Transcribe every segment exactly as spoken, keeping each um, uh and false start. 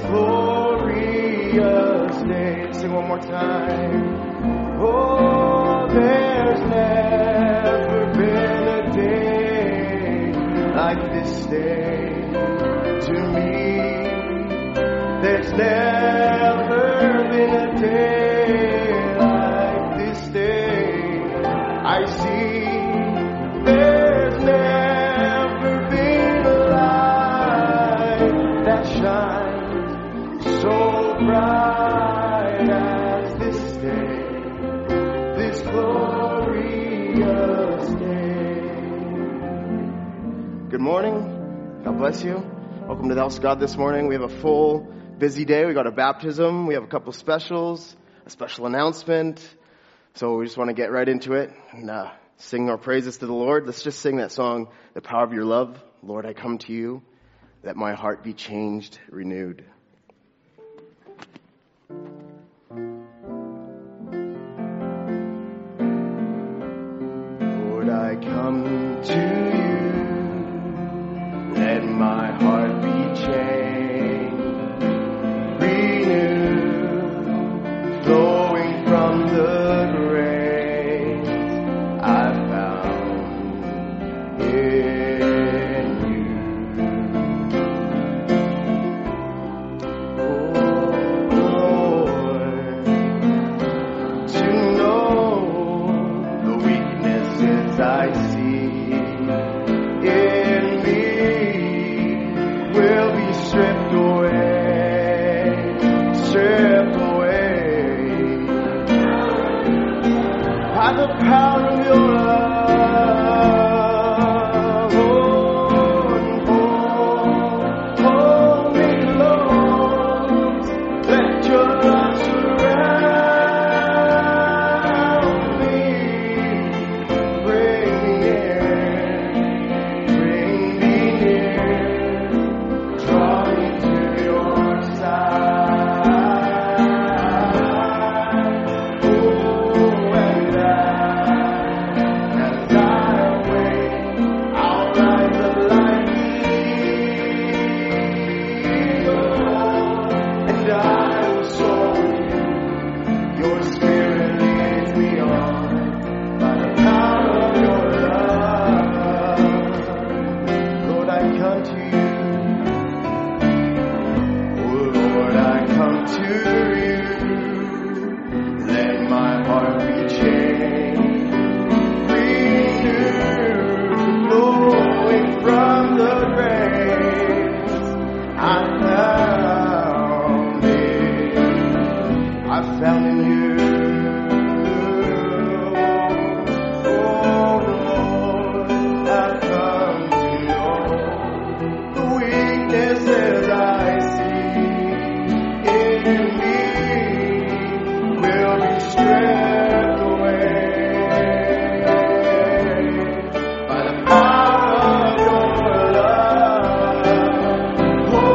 glorious name. Sing one more time. Oh, there's never been a day like this day to me. There's never been a day like this day I see. There's never been a light that shines so bright as this day, this glorious day. Good morning. God bless you. Welcome to the house of God this morning. We have a full, busy day. We got a baptism. We have a couple specials, a special announcement. So we just want to get right into it and uh, sing our praises to the Lord. Let's just sing that song, The Power of Your Love. Lord, I come to you, that my heart be changed, renewed. Lord, I come to you. Let my heart be changed, renewed, flowing from the grace I found in you. Oh Lord, to know the weaknesses I see. Stripped away, stripped away by the power of your love. Oh, and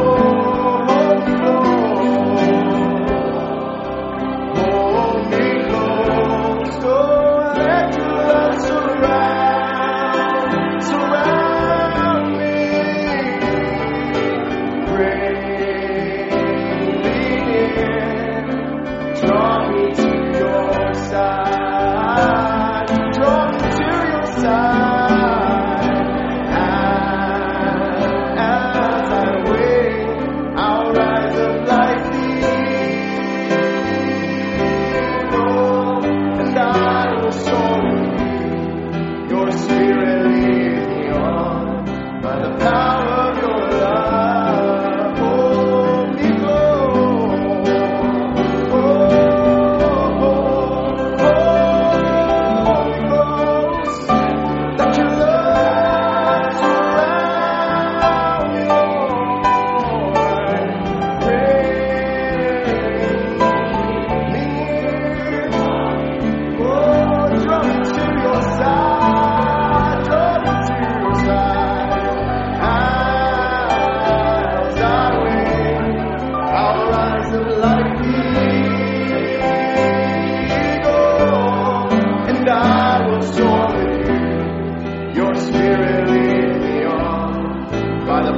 hold, hold me close. Let your love surround me. Bring me near, bring me near. Draw by the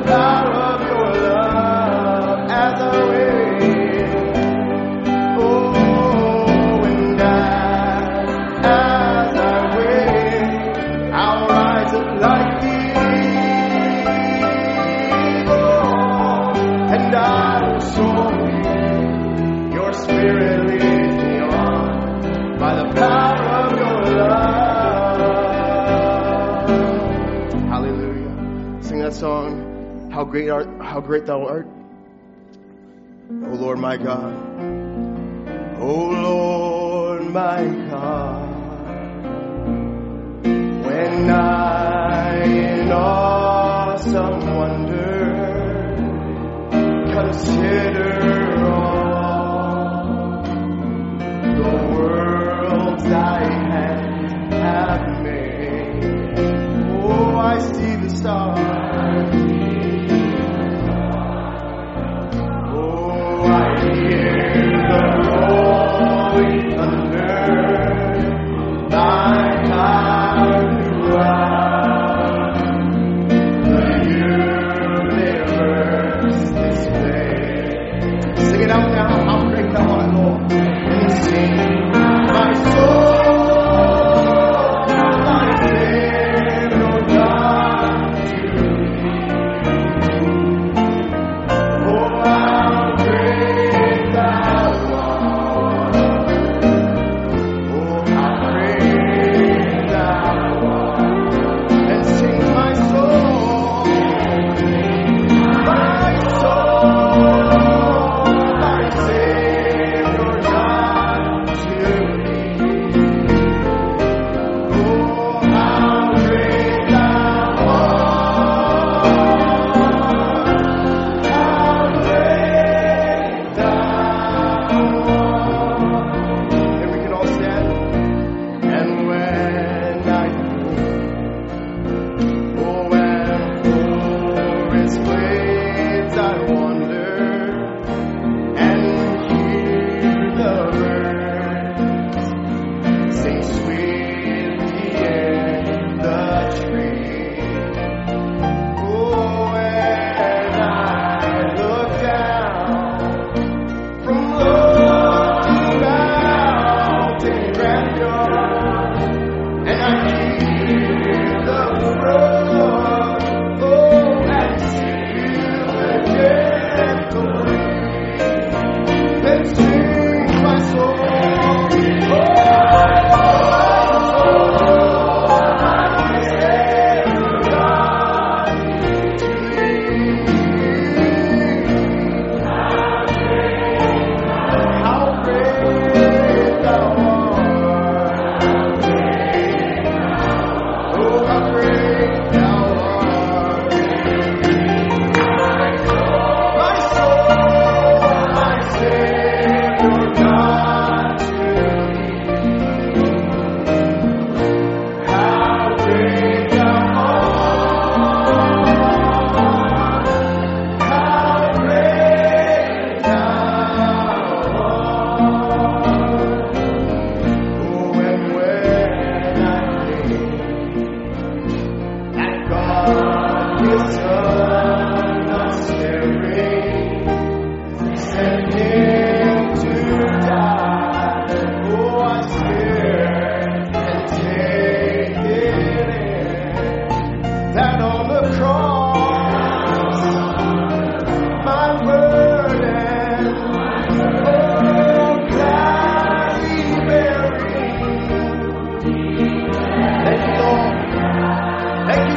power of your love, as I will. Sing that song, How Great Art, How Great Thou Art. Oh Lord, my God. Oh Lord, my God. When I in awesome wonder consider all the worlds I have, have made. Oh, I see the stars.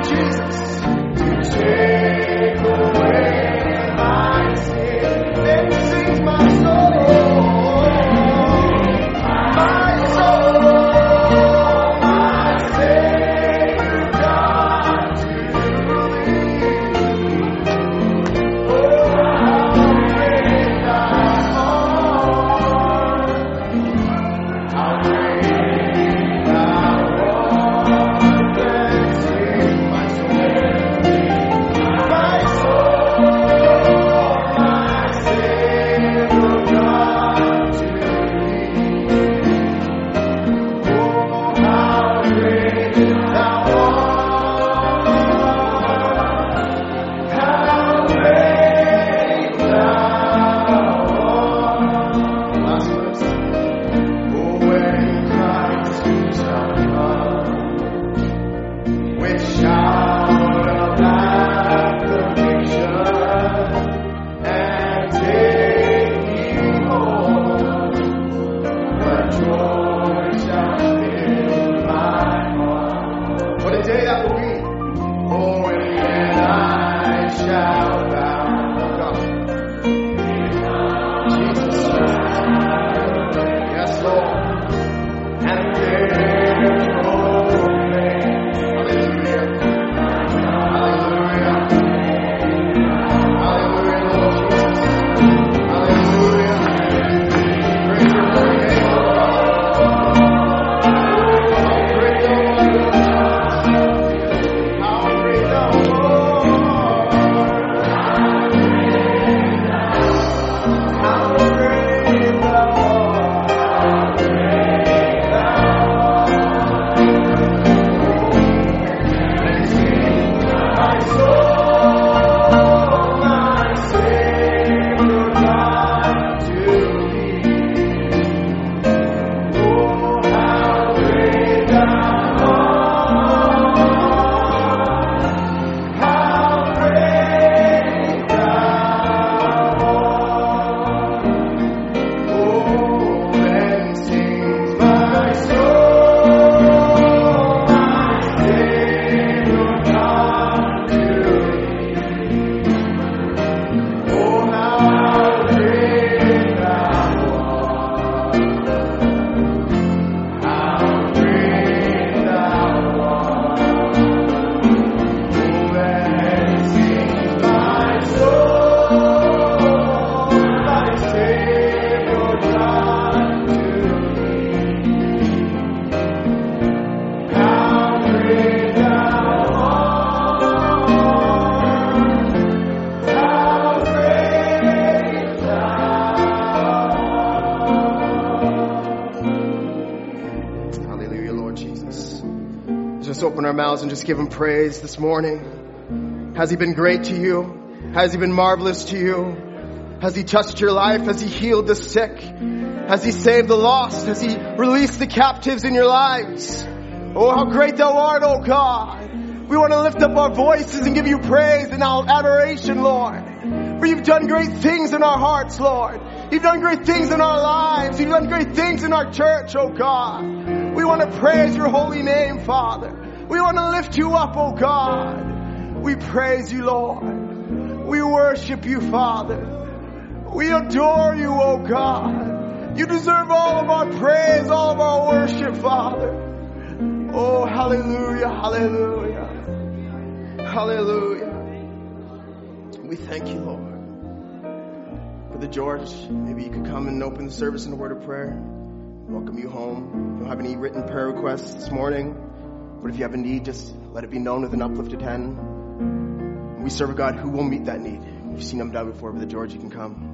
Jesus, And just give him praise this morning. Has he been great to you? Has he been marvelous to you? Has he touched your life? Has he healed the sick? Has he saved the lost? Has he released the captives in your lives? Oh, how great thou art, oh God. We want to lift up our voices and give you praise and adoration, Lord. For you've done great things in our hearts, Lord. You've done great things in our lives. You've done great things in our church, oh God. We want to praise your holy name, Father. We want to lift you up, oh God. We praise you, Lord. We worship you, Father. We adore you, oh God. You deserve all of our praise, all of our worship, Father. Oh, hallelujah, hallelujah, hallelujah. We thank you, Lord. Brother George, maybe you could come and open the service in a word of prayer. Welcome you home. If you don't have any written prayer requests this morning, but if you have a need, just let it be known with an uplifted hand. We serve a God who will meet that need. We've seen him die before. Brother George, you can come.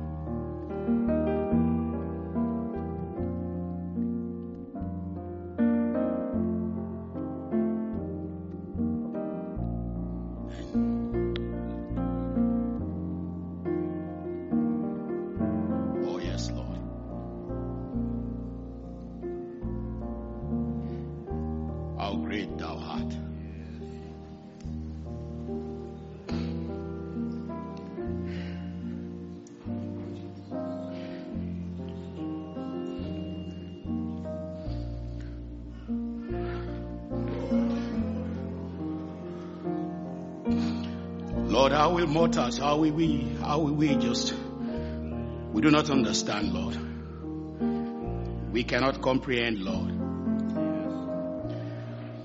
How will mortals, how will we, how will we just, we do not understand, Lord. We cannot comprehend, Lord.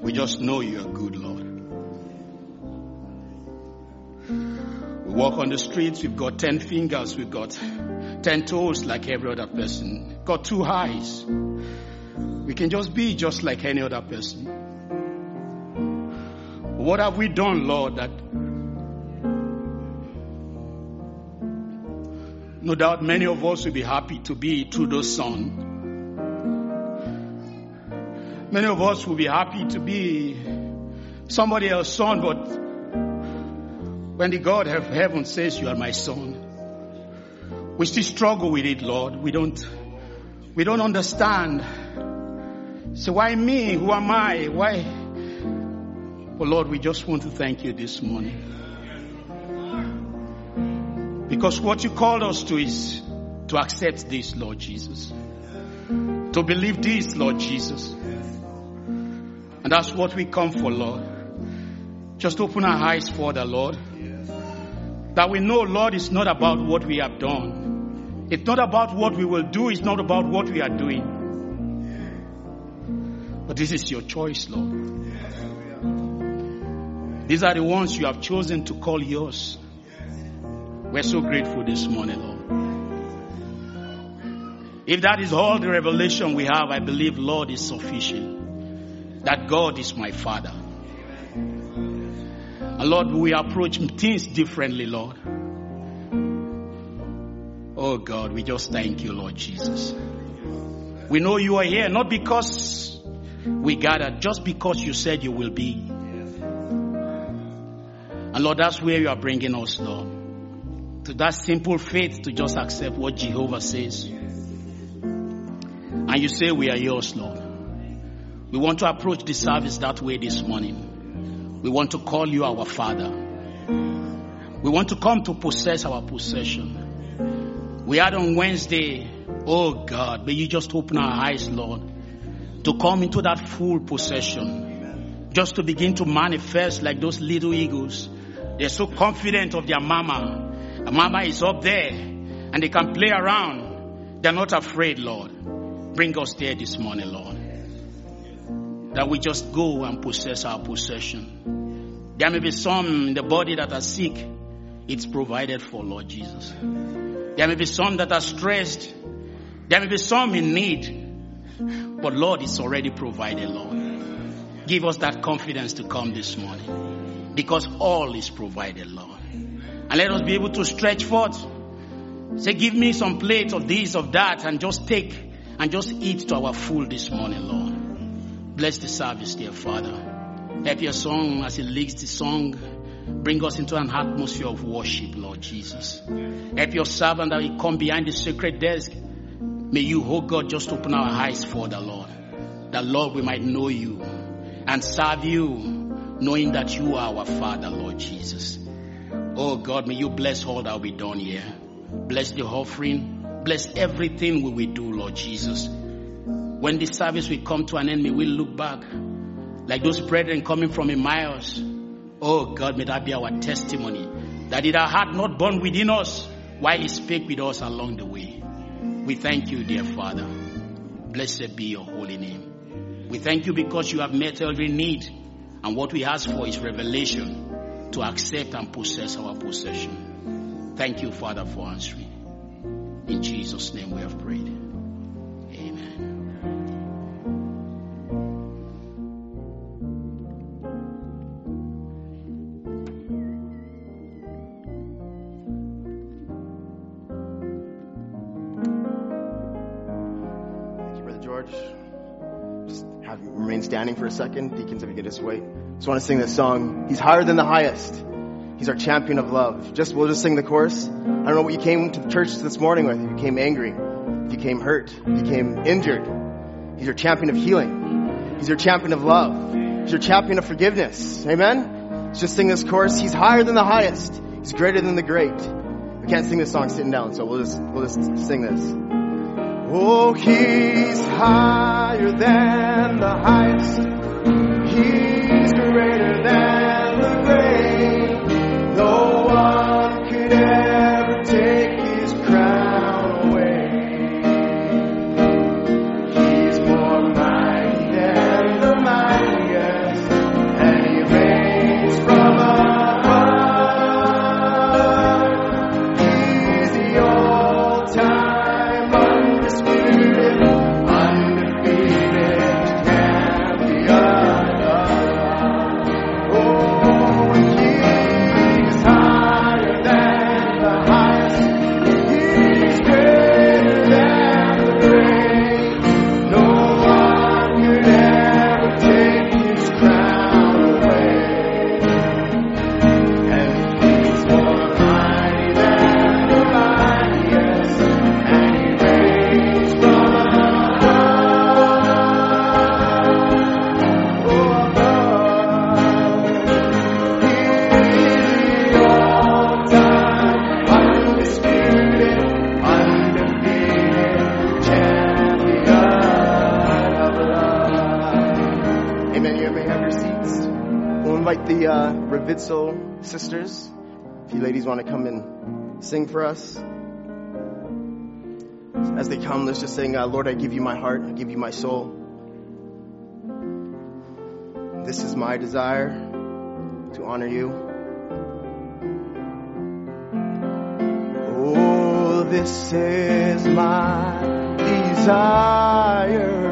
We just know you are good, Lord. We walk on the streets, we've got ten fingers, we've got ten toes like every other person. Got two eyes. We can just be just like any other person. What have we done, Lord, that no doubt many of us will be happy to be Trudeau's son. Many of us will be happy to be somebody else's son, but when the God of heaven says you are my son, we still struggle with it, Lord. We don't, we don't understand. So why me? Who am I? Why? But Lord, we just want to thank you this morning. Because what you called us to is to accept this, Lord Jesus. To believe this, Lord Jesus. And that's what we come for, Lord. Just open our eyes for the Lord. That we know, Lord, it's not about what we have done. It's not about what we will do. It's not about what we are doing. But this is your choice, Lord. These are the ones you have chosen to call yours. We're so grateful this morning, Lord. If that is all the revelation we have, I believe, Lord, is sufficient. That God is my Father. Lord, we approach things differently, Lord. Oh God, we just thank you, Lord Jesus. We know you are here, not because we gathered, just because you said you will be. And Lord, that's where you are bringing us, Lord. To that simple faith to just accept what Jehovah says. And you say we are yours, Lord. We want to approach the service that way this morning. We want to call you our Father. We want to come to possess our possession. We had on Wednesday, oh God, may you just open our eyes, Lord, to come into that full possession. Just to begin to manifest like those little eagles. They're so confident of their mama. The mama is up there and they can play around. They're not afraid, Lord. Bring us there this morning, Lord. That we just go and possess our possession. There may be some in the body that are sick. It's provided for, Lord Jesus. There may be some that are stressed. There may be some in need. But Lord, it's already provided, Lord. Give us that confidence to come this morning. Because all is provided, Lord. And let us be able to stretch forth. Say, give me some plate of this, of that, and just take and just eat to our full this morning, Lord. Bless the service, dear Father. Help your song as it leads the song. Bring us into an atmosphere of worship, Lord Jesus. Help your servant that we come behind the sacred desk. May you, oh God, just open our eyes for the Lord. That, Lord, we might know you and serve you, knowing that you are our Father, Lord Jesus. Oh God, may you bless all that we done here. Bless the offering. Bless everything we will do, Lord Jesus. When this service will come to an end, may we look back like those brethren coming from Emmaus. Oh God, may that be our testimony. That it our heart not burn within us while he spake with us along the way. We thank you, dear Father. Blessed be your holy name. We thank you because you have met every need. And what we ask for is revelation to accept and possess our possession. Thank you, Father, for answering. In Jesus' name we have prayed. Amen. Standing for a second, deacons, if you could just wait. Just want to sing this song. He's higher than the highest. He's our champion of love. Just we'll just sing the chorus. I don't know what you came to the church this morning with. You came angry. You came hurt. You came injured. He's your champion of healing. He's your champion of love. He's your champion of forgiveness. Amen. Let's just sing this chorus. He's higher than the highest. He's greater than the great. We can't sing this song sitting down, so we'll just we'll just sing this. Oh, he's higher than the highest. He's greater than the great. No one could ever take his crown away. He's more mighty than the mightiest, and he reigns from above. He's the all-time. The uh, Ravitzel sisters If you ladies want to come and sing for us. As they come, let's just sing, uh, Lord, I give you my heart, I give you my soul. This is my desire to honor you. Oh, this is my desire to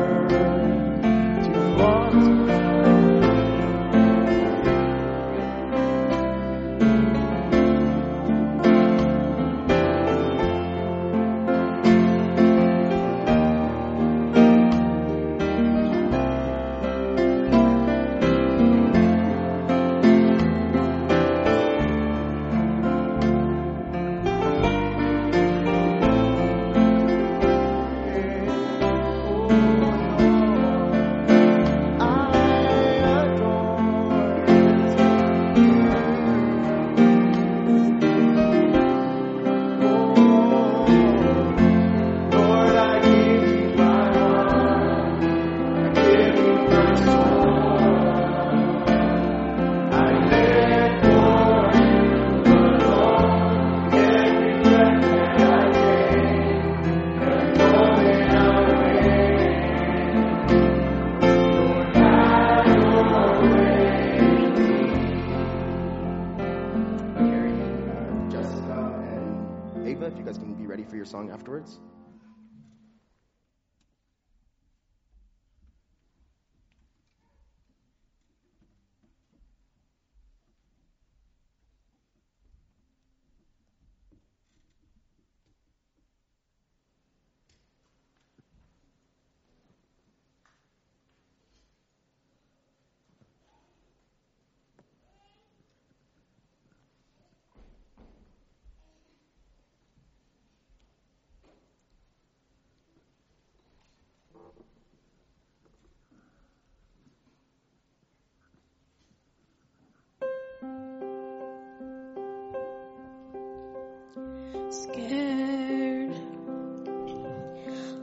scared.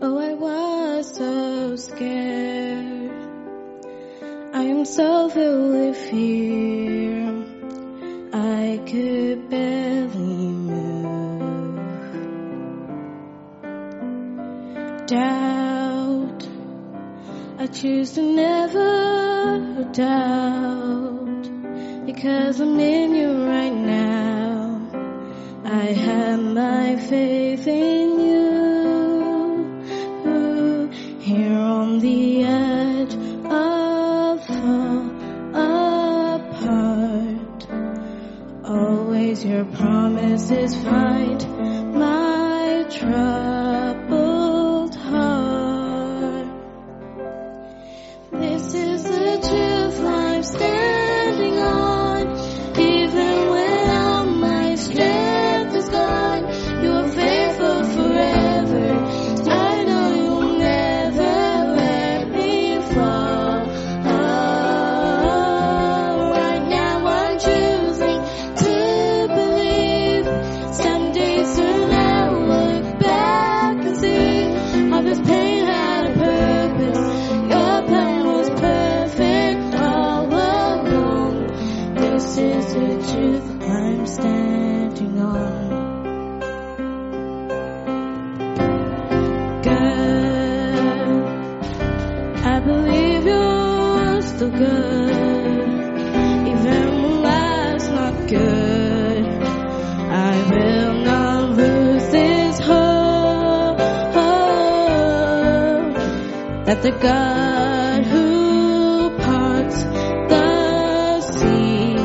Oh, I was so scared. I am so filled with fear. I could barely move. Doubt. I choose to never doubt, because I'm in you right now. I have my faith in you, ooh, here on the edge of fall apart. Always your promises find my troubled heart. This is the truth I'm standing on, even when all my strength. That the God who parts the sea,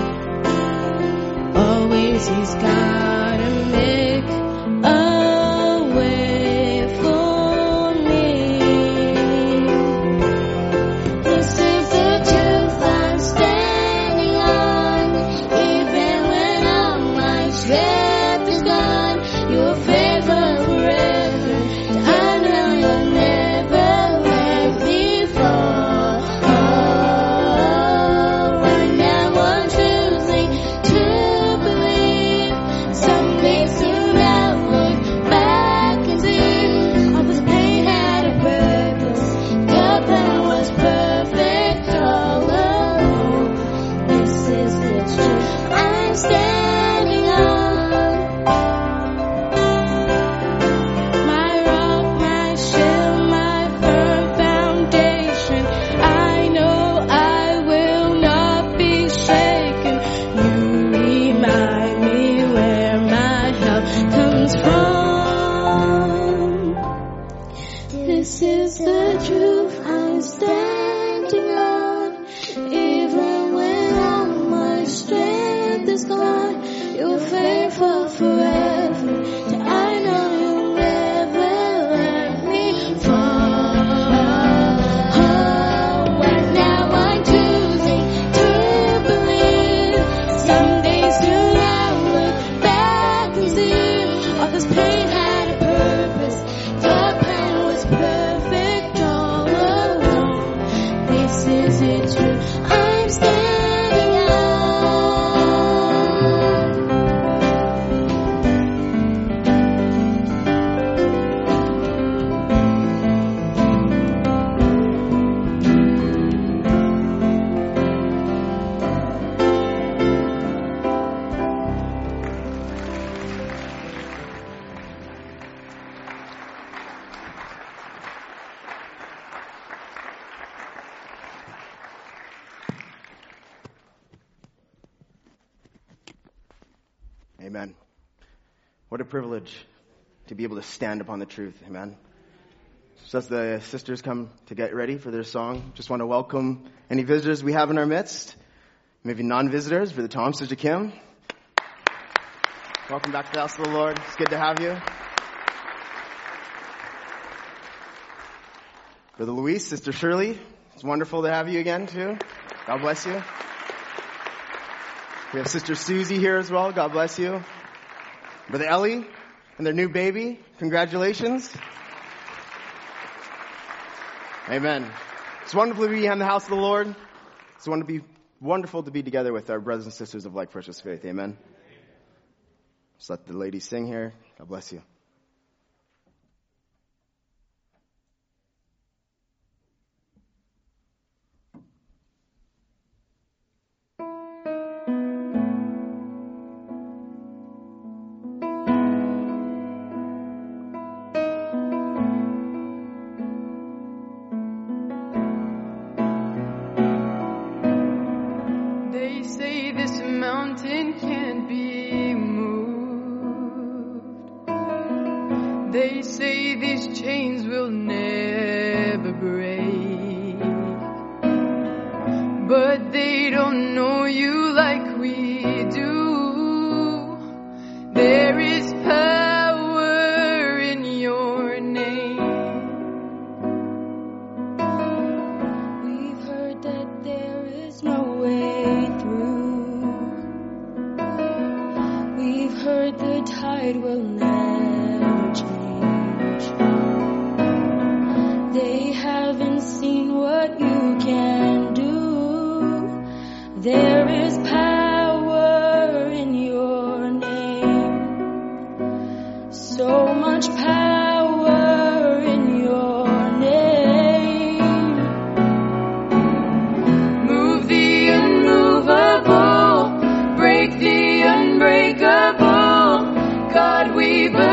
always he's got to make a way for me. This is the truth I'm standing on, even when all my strength is gone, your favor forever. I know you'll never. Standing up. Amen. What a privilege to be able to stand upon the truth. Amen. So as the sisters come to get ready for their song, just want to welcome any visitors we have in our midst. Maybe non-visitors, Brother Tom, Sister Kim. Welcome back to the house of the Lord. It's good to have you. Brother Louise, Sister Shirley, it's wonderful to have you again, too. God bless you. We have Sister Susie here as well. God bless you. Brother Ellie and their new baby. Congratulations. Amen. It's wonderful to be in the house of the Lord. It's wonderful to be, wonderful to be together with our brothers and sisters of like precious faith. Amen. Just let the ladies sing here. God bless you. Break the unbreakable, God, we believe.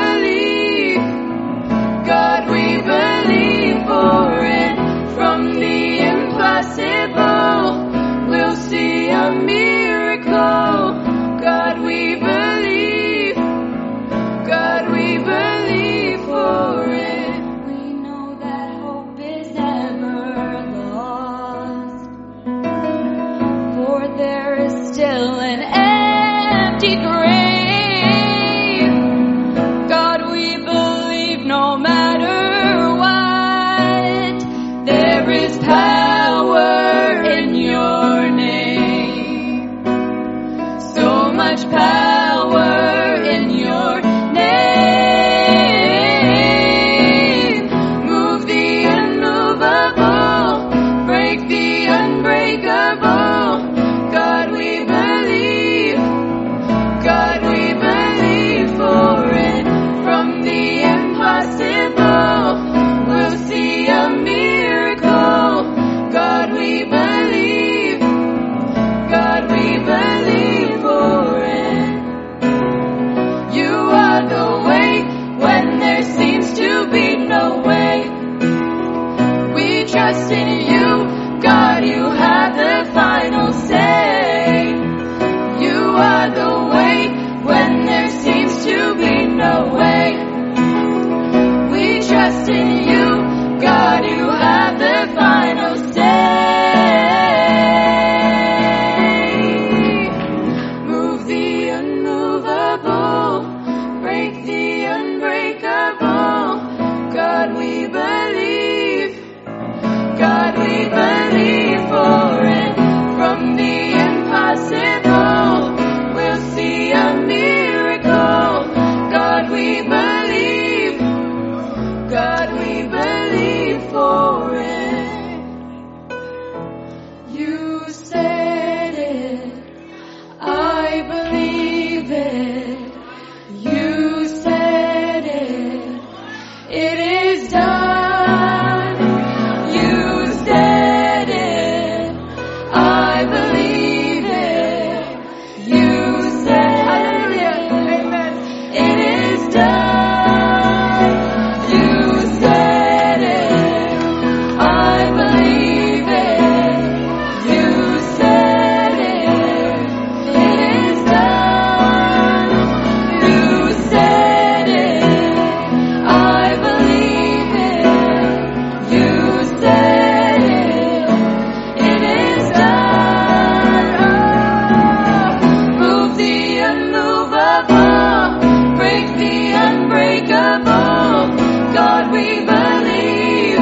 immovable, break the unbreakable. God we believe,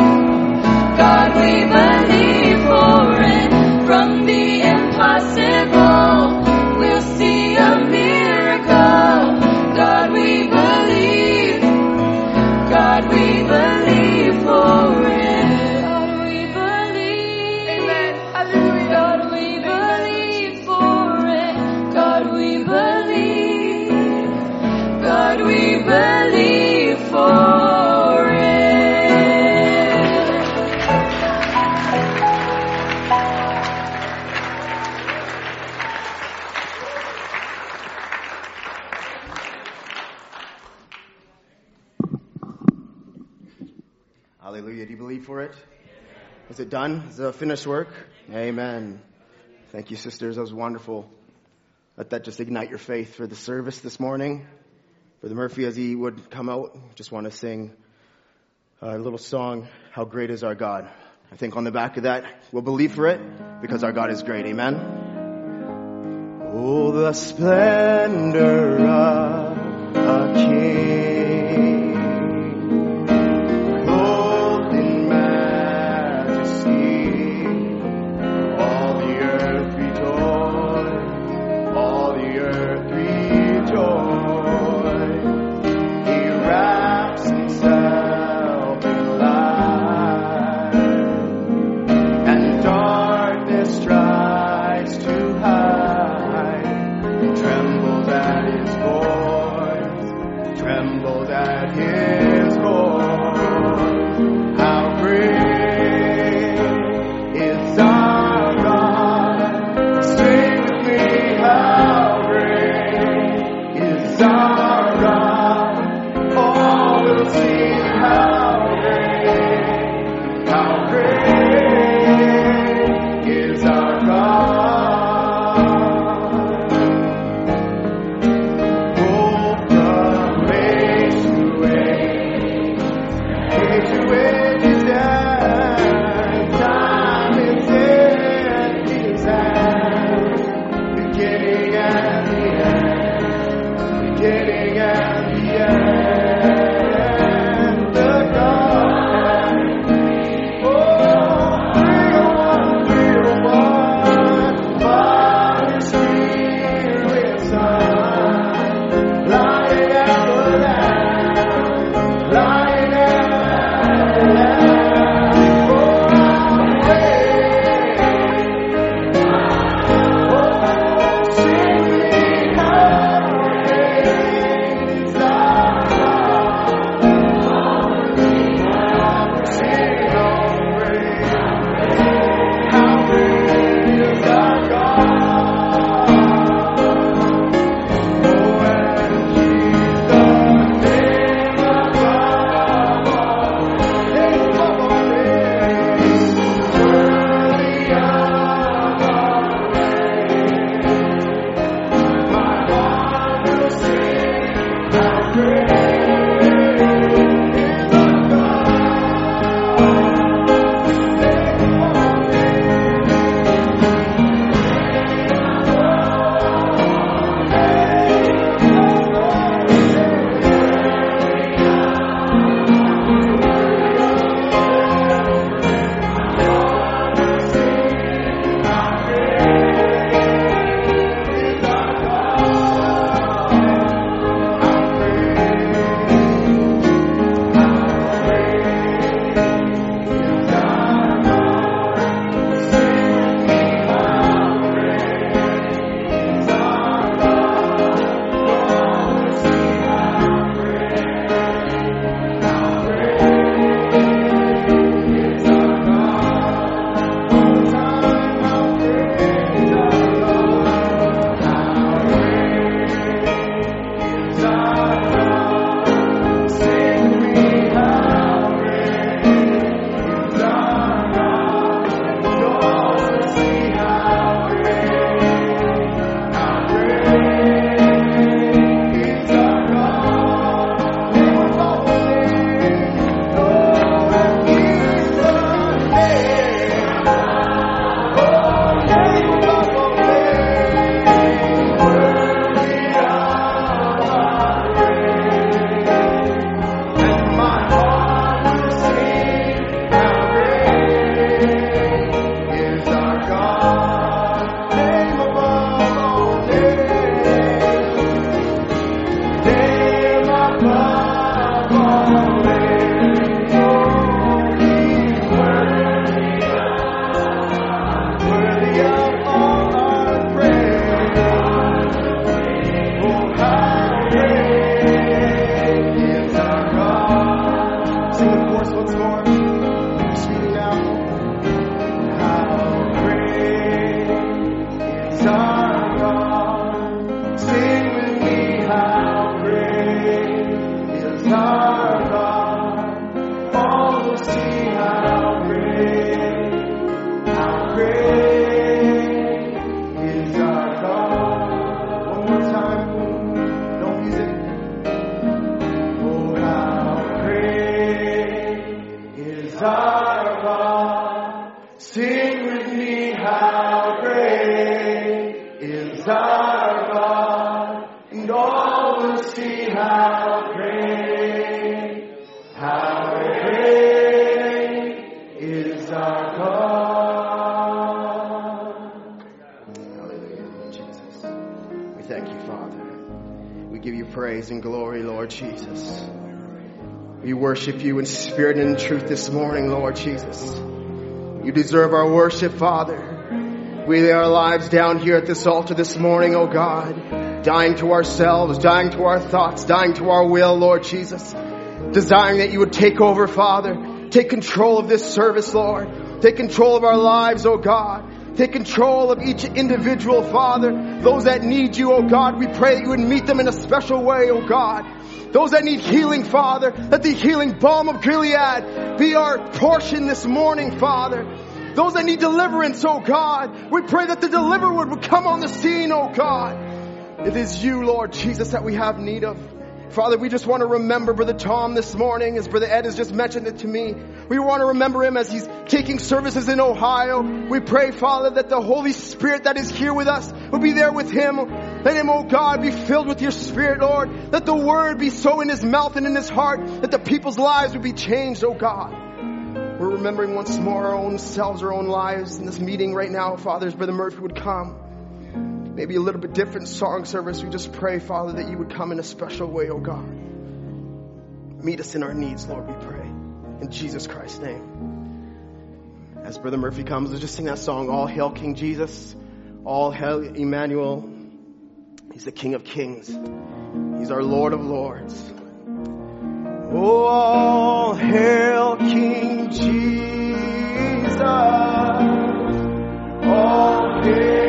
God we believe, for it from the impossible we'll see a miracle. God we believe, God we believe, for it. God we believe, amen, hallelujah. God we believe, for it. God we believe, God we believe, for it. For it? Is it done? Is it finished work? Amen. Thank you, sisters. That was wonderful. Let that just ignite your faith for the service this morning. Brother Murphy, as he would come out, just want to sing a little song, How Great Is Our God. I think on the back of that, we'll believe for it because our God is great. Amen. Oh, the splendor of a king. Worship you in spirit and in truth this morning, Lord Jesus. You deserve our worship, Father. We lay our lives down here at this altar this morning, oh God, dying to ourselves, dying to our thoughts, dying to our will, Lord Jesus, desiring that you would take over, Father. Take control of this service, Lord. Take control of our lives, oh God. Take control of each individual, Father. Those that need you, oh God, we pray that you would meet them in a special way, oh God. Those that need healing, Father, let the healing balm of Gilead be our portion this morning, Father. Those that need deliverance, oh God, we pray that the deliverer would come on the scene, oh God. It is you, Lord Jesus, that we have need of. Father, we just want to remember Brother Tom this morning, as Brother Ed has just mentioned it to me. We want to remember him as he's taking services in Ohio. We pray, Father, that the Holy Spirit that is here with us will be there with him. Let him, oh God, be filled with your Spirit, Lord. Let the word be so in his mouth and in his heart that the people's lives would be changed, oh God. We're remembering once more our own selves, our own lives in this meeting right now, Father, as Brother Murphy would come. Maybe a little bit different song service. We just pray, Father, that you would come in a special way, oh God. Meet us in our needs, Lord, we pray. In Jesus Christ's name. As Brother Murphy comes, let's just sing that song, All Hail King Jesus, All Hail Emmanuel. He's the King of Kings. He's our Lord of Lords. Oh, all hail King Jesus. All hail.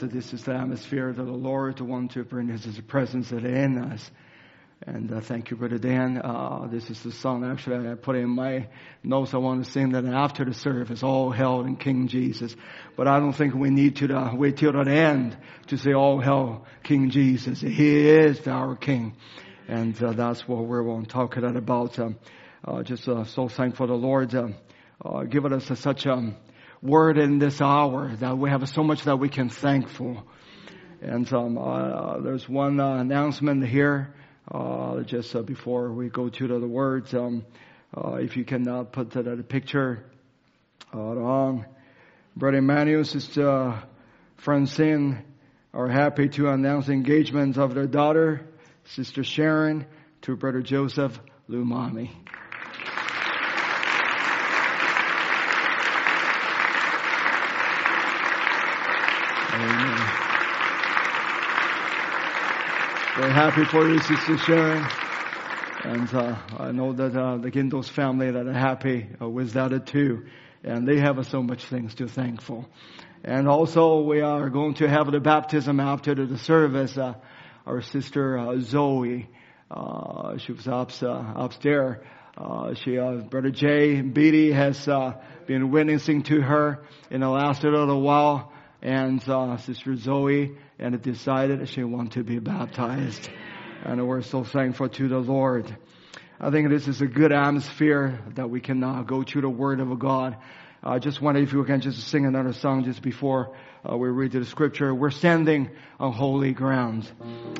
That this is the atmosphere that the Lord wants to bring His presence in us. And uh, thank you, Brother Dan. Uh, this is the song actually I put in my notes. I want to sing that after the service, All Hail and King Jesus. But I don't think we need to the, wait till the end to say All Hail King Jesus. He is our King. And uh, that's what we're going to talk about. Um, uh, just uh, so thankful the Lord uh, uh, giving us a, such a... Um, word in this hour that we have so much that we can thank for. And um, uh, there's one uh, announcement here uh, just uh, before we go to the, the words. Um, uh, if you can uh, put the, the picture uh, on. Brother Emmanuel, Sister Francine are happy to announce engagements of their daughter, Sister Sharon, to Brother Joseph Lumami. Amen. We're happy for you, Sister Sharon. And uh, I know that uh, the Gindos family that are happy uh, with that too. and they have so much things to thankful. And also we are going to have the baptism after the service. Uh, our sister uh, Zoe, uh, she was up, uh, upstairs. Uh, she, uh, Brother Jay and Beatty has uh, been witnessing to her in the last little while. And uh, Sister Zoe and decided she wanted to be baptized. And we're so thankful to the Lord. I think this is a good atmosphere that we can uh, go to the Word of God. I uh, just wonder if you can just sing another song just before uh, we read the Scripture. We're standing on holy ground.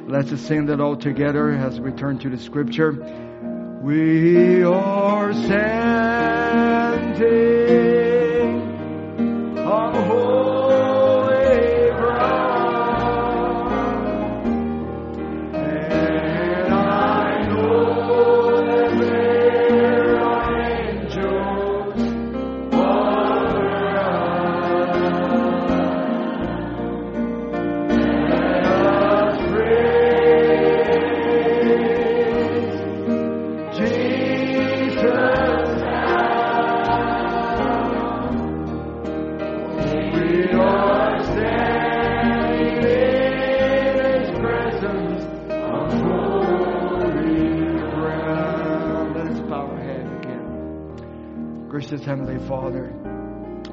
Let's just sing that all together as we turn to the Scripture. We are standing on holy ground, and I know that there are angels all around. Let us praise Jesus now, we are standing in His presence on holy ground. Let us bow our head again. Gracious Heavenly Father,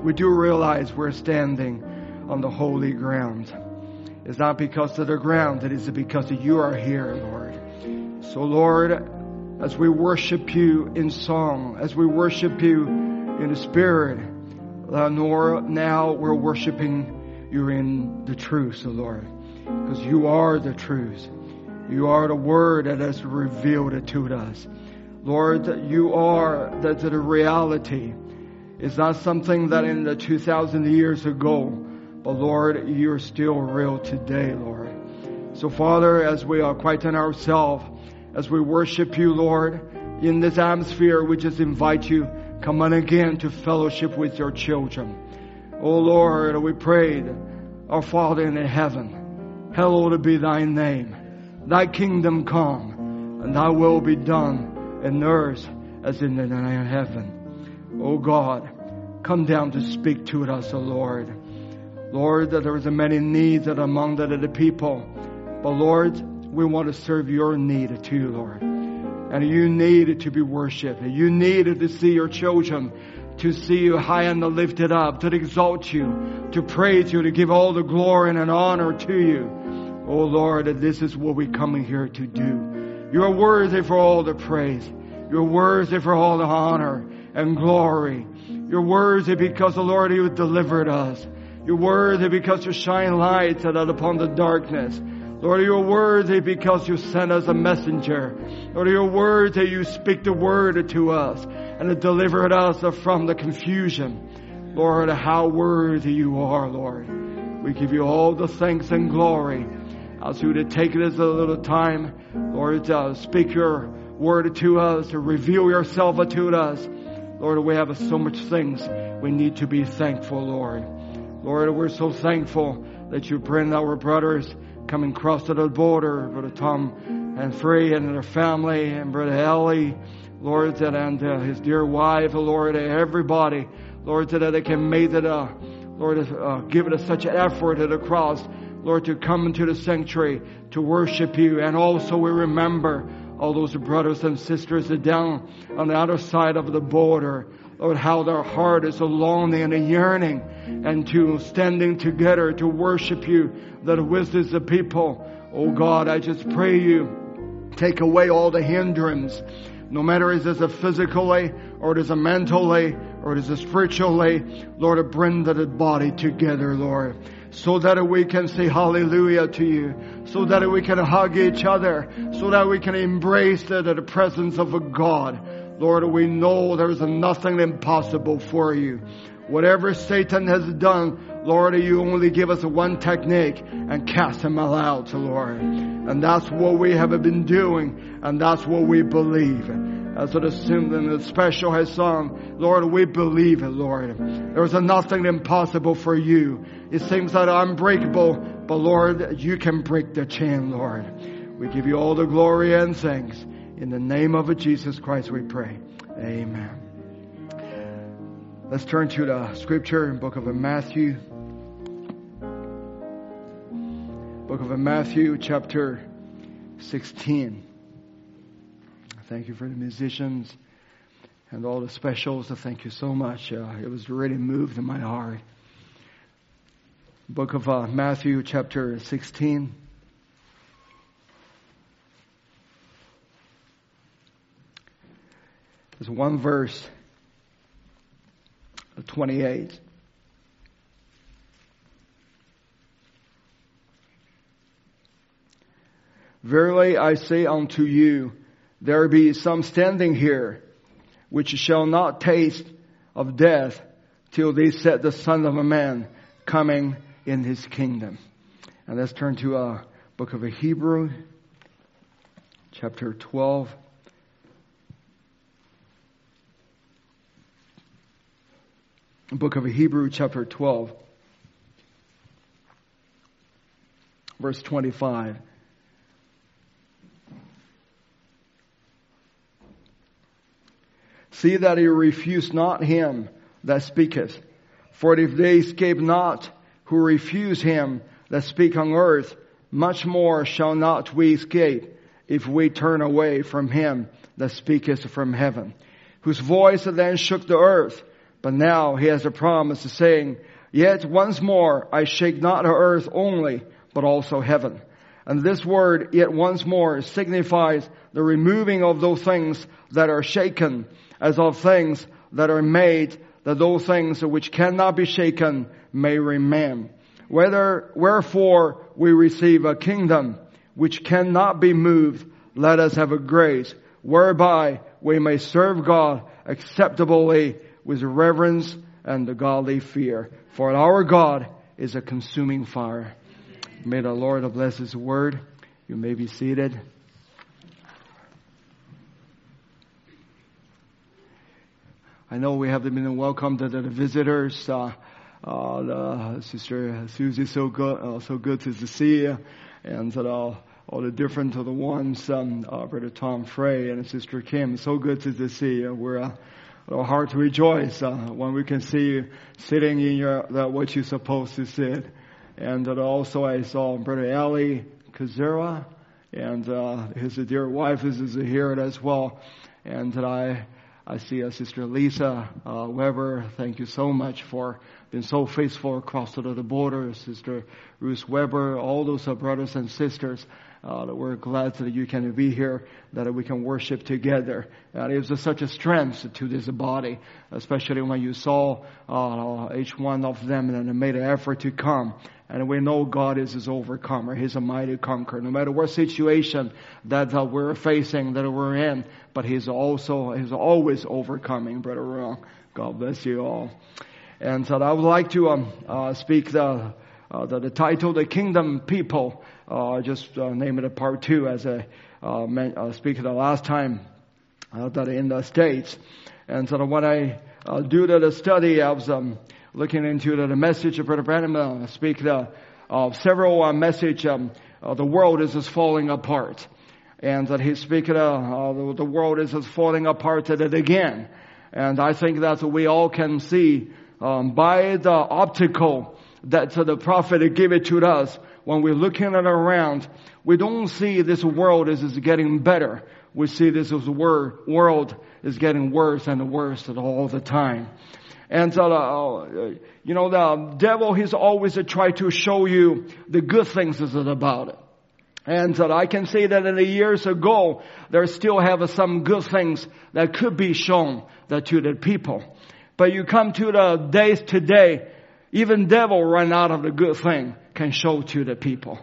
we do realize we're standing on the holy ground. It's not because of the ground, it is because you are here, Lord. So, Lord, as we worship you in song, as we worship you in the spirit, Lenore, now we're worshiping you in the truth, O Lord, because you are the truth. You are the word that has revealed it to us. Lord, you are the, the reality. It's not something that in the two thousand years ago, but Lord, you're still real today, Lord. So, Father, as we are quieten ourselves, as we worship you, Lord, in this atmosphere, we just invite you, come on again to fellowship with your children. Oh Lord, we prayed, our Father in heaven, hallowed be thy name. Thy kingdom come, and thy will be done in earth as in heaven. Oh God, come down to speak to us, O Lord. Lord, that there is many needs that among the, the people, but Lord, we want to serve your need too, Lord. And you need to be worshipped. You need to see your children, to see you high and lifted up, to exalt you, to praise you, to give all the glory and honor to you. Oh Lord, this is what we're coming here to do. You are worthy for all the praise. You're worthy for all the honor and glory. You're worthy because the Lord, you delivered us. You're worthy because you shine lights out upon the darkness. Lord, you're worthy because you sent us a messenger. Lord, you're worthy, you speak the word to us and delivered us from the confusion. Lord, how worthy you are, Lord. We give you all the thanks and glory. As you to take this a little time, Lord, uh, speak your word to us, to reveal yourself to us. Lord, we have so much things we need to be thankful, Lord. Lord, we're so thankful that you bring our brothers coming across to the border, Brother Tom and Free and their family, and Brother Ellie, Lord, and uh, his dear wife, Lord, everybody, Lord, that they can make it, uh, Lord, uh, give it such an effort at the cross, Lord, to come into the sanctuary to worship you. And also we remember all those brothers and sisters that down on the other side of the border, Lord, how their heart is so longing and yearning, and to standing together to worship you, that with the people, oh God, I just pray you take away all the hindrance, no matter if it's a physically, or it is a mentally, or it is a spiritually, Lord, bring the body together, Lord. So that we can say hallelujah to you. So that we can hug each other. So that we can embrace the, the presence of God. Lord, we know there is nothing impossible for you. Whatever Satan has done, Lord, you only give us one technique and cast him out, Lord. And that's what we have been doing. And that's what we believe. As it is in the special has sung, Lord, we believe it, Lord. There is nothing impossible for you. It seems that I'm breakable, but Lord, you can break the chain, Lord. We give you all the glory and thanks. In the name of Jesus Christ we pray. Amen. Let's turn to the scripture in the book of Matthew. Book of Matthew, chapter sixteen. Thank you for the musicians and all the specials. Thank you so much. Uh, it was really moved in my heart. Book of uh, Matthew, chapter sixteen. There's one verse, twenty-eight. Verily I say unto you, there be some standing here, which shall not taste of death till they set the Son of a Man coming in His kingdom. And let's turn to a book of Hebrew, chapter twelve. Book of Hebrew, chapter twelve, verse twenty-five. See that he refuse not him that speaketh. For if they escape not who refuse him that speak on earth, much more shall not we escape if we turn away from him that speaketh from heaven, whose voice then shook the earth. But now he has a promise, saying, Yet once more I shake not the earth only, but also heaven. And this word, yet once more, signifies the removing of those things that are shaken, as of things that are made, that those things which cannot be shaken may remain. Whether, wherefore we receive a kingdom which cannot be moved, let us have a grace, whereby we may serve God acceptably with reverence and the godly fear. For our God is a consuming fire. May the Lord bless His word. You may be seated. I know we have been welcomed to the visitors. Uh, uh, the Sister Susie, so good, uh, so good to see you, and uh, all the different of the ones, um, uh, Brother Tom, Frey, and Sister Kim. So good to see you. We're uh, Our hearts rejoice uh, when we can see you sitting in your that what you're supposed to sit. And that also I saw Brother Ellie Kazera and uh, his dear wife is, is here as well. And that I I see a Sister Lisa uh, Weber. Thank you so much for being so faithful across to the border. Sister Ruth Weber, all those uh, brothers and sisters. Uh, that we're glad that you can be here, that we can worship together. Uh, it was such a strength to this body, especially when you saw uh, each one of them and made an effort to come. And we know God is His overcomer. He's a mighty conqueror. No matter what situation that uh, we're facing, that we're in, but He's also He's always overcoming. Brother Ron, God bless you all. And so I would like to um, uh, speak the, uh, the the title, "The Kingdom People." Uh, just uh, name it a part two, as I uh, men, uh, speak the last time uh, that in the States. And so when I uh, do the study, I was um, looking into the, the message of Brother Branham. Uh, speak the uh, several uh, message. Um, uh, the world is just falling apart, and that he speak uh, uh, the, the world is just falling apart at it again. And I think that we all can see um, by the optical that uh, the prophet gave it to us. When we're looking at around, we don't see this world is, is getting better. We see this is wor- world is getting worse and worse all the time. And, uh, you know, the devil, he's always uh, try to show you the good things about it. And uh, I can say that in the years ago, there still have uh, some good things that could be shown that to the people. But you come to the days today, even devil run out of the good thing. Can show to the people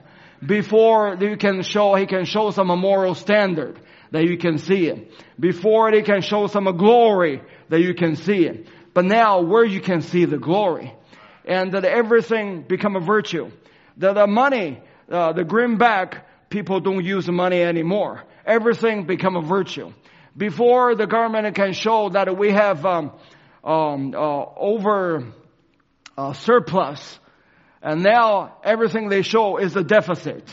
before you can show he can show some moral standard that you can see it before they can show some glory that you can see it. But now where you can see the glory and that everything become a virtue, that the money, uh, the greenback, people don't use money anymore. Everything become a virtue. Before the government can show that we have um, um, uh, over uh, surplus. And now everything they show is a deficit,